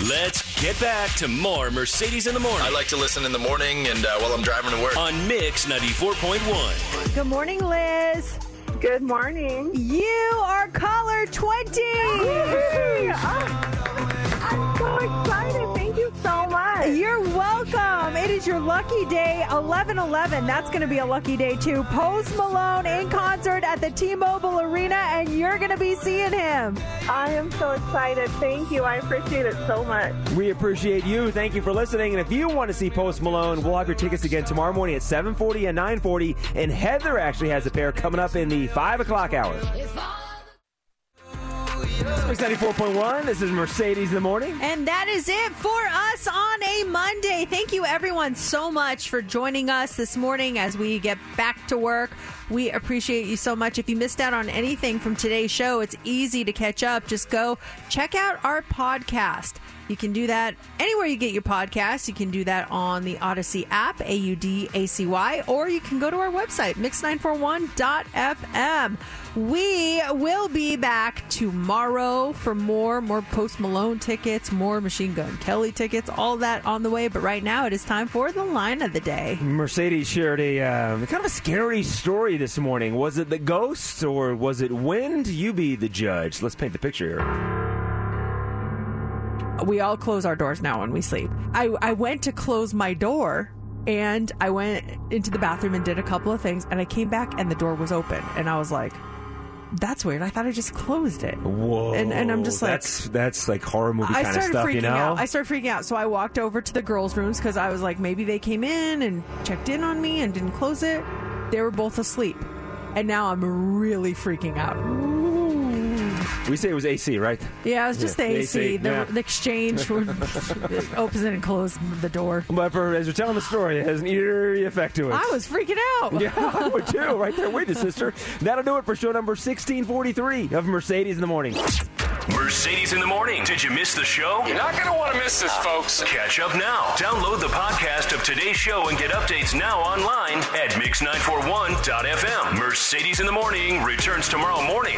Let's get back to more Mercedes in the Morning. I like to listen in the morning and uh, while I'm driving to work. On Mix ninety-four point one. Good morning, Liz. Good morning. You are caller twenty. Yay! Oh, I'm so excited. Thank you so much. You're welcome. It is your lucky day, eleven eleven. That's going to be a lucky day, too. Post Malone in concert at the T-Mobile Arena, and you're going to be seeing him. I am so excited. Thank you. I appreciate it so much. We appreciate you. Thank you for listening. And if you want to see Post Malone, we'll have your tickets again tomorrow morning at seven forty and nine forty. And Heather actually has a pair coming up in the five o'clock hour. ninety-four point one. This is Mercedes in the Morning. And that is it for us on a Monday. Thank you, everyone, so much for joining us this morning as we get back to work. We appreciate you so much. If you missed out on anything from today's show, it's easy to catch up. Just go check out our podcast. You can do that anywhere you get your podcasts. You can do that on the Odyssey app, A U D A C Y, or you can go to our website, mix nine four one dot f m. We will be back tomorrow for more, more Post Malone tickets, more Machine Gun Kelly tickets, all that on the way. But right now, it is time for the line of the day. Mercedes shared a uh, kind of a scary story this morning. Was it the ghosts or was it wind? You be the judge. Let's paint the picture here. We all close our doors now when we sleep. I, I went to close my door, and I went into the bathroom and did a couple of things, and I came back, and the door was open. And I was like, that's weird. I thought I just closed it. Whoa. And, and I'm just like... That's, that's like horror movie kind of stuff, you know? Out. I started freaking out. So I walked over to the girls' rooms because I was like, maybe they came in and checked in on me and didn't close it. They were both asleep. And now I'm really freaking out. We say it was A C, right? Yeah, it was just yeah, the A C. A C the, yeah. the exchange opens it and closes the door. But for, as you're telling the story, it has an eerie effect to it. I was freaking out. Yeah, I would too. Right there with you, sister. That'll do it for show number sixteen forty-three of Mercedes in the Morning. Mercedes in the Morning. Did you miss the show? You're not going to want to miss this, folks. Catch up now. Download the podcast of today's show and get updates now online at mix nine four one dot f m. Mercedes in the Morning returns tomorrow morning.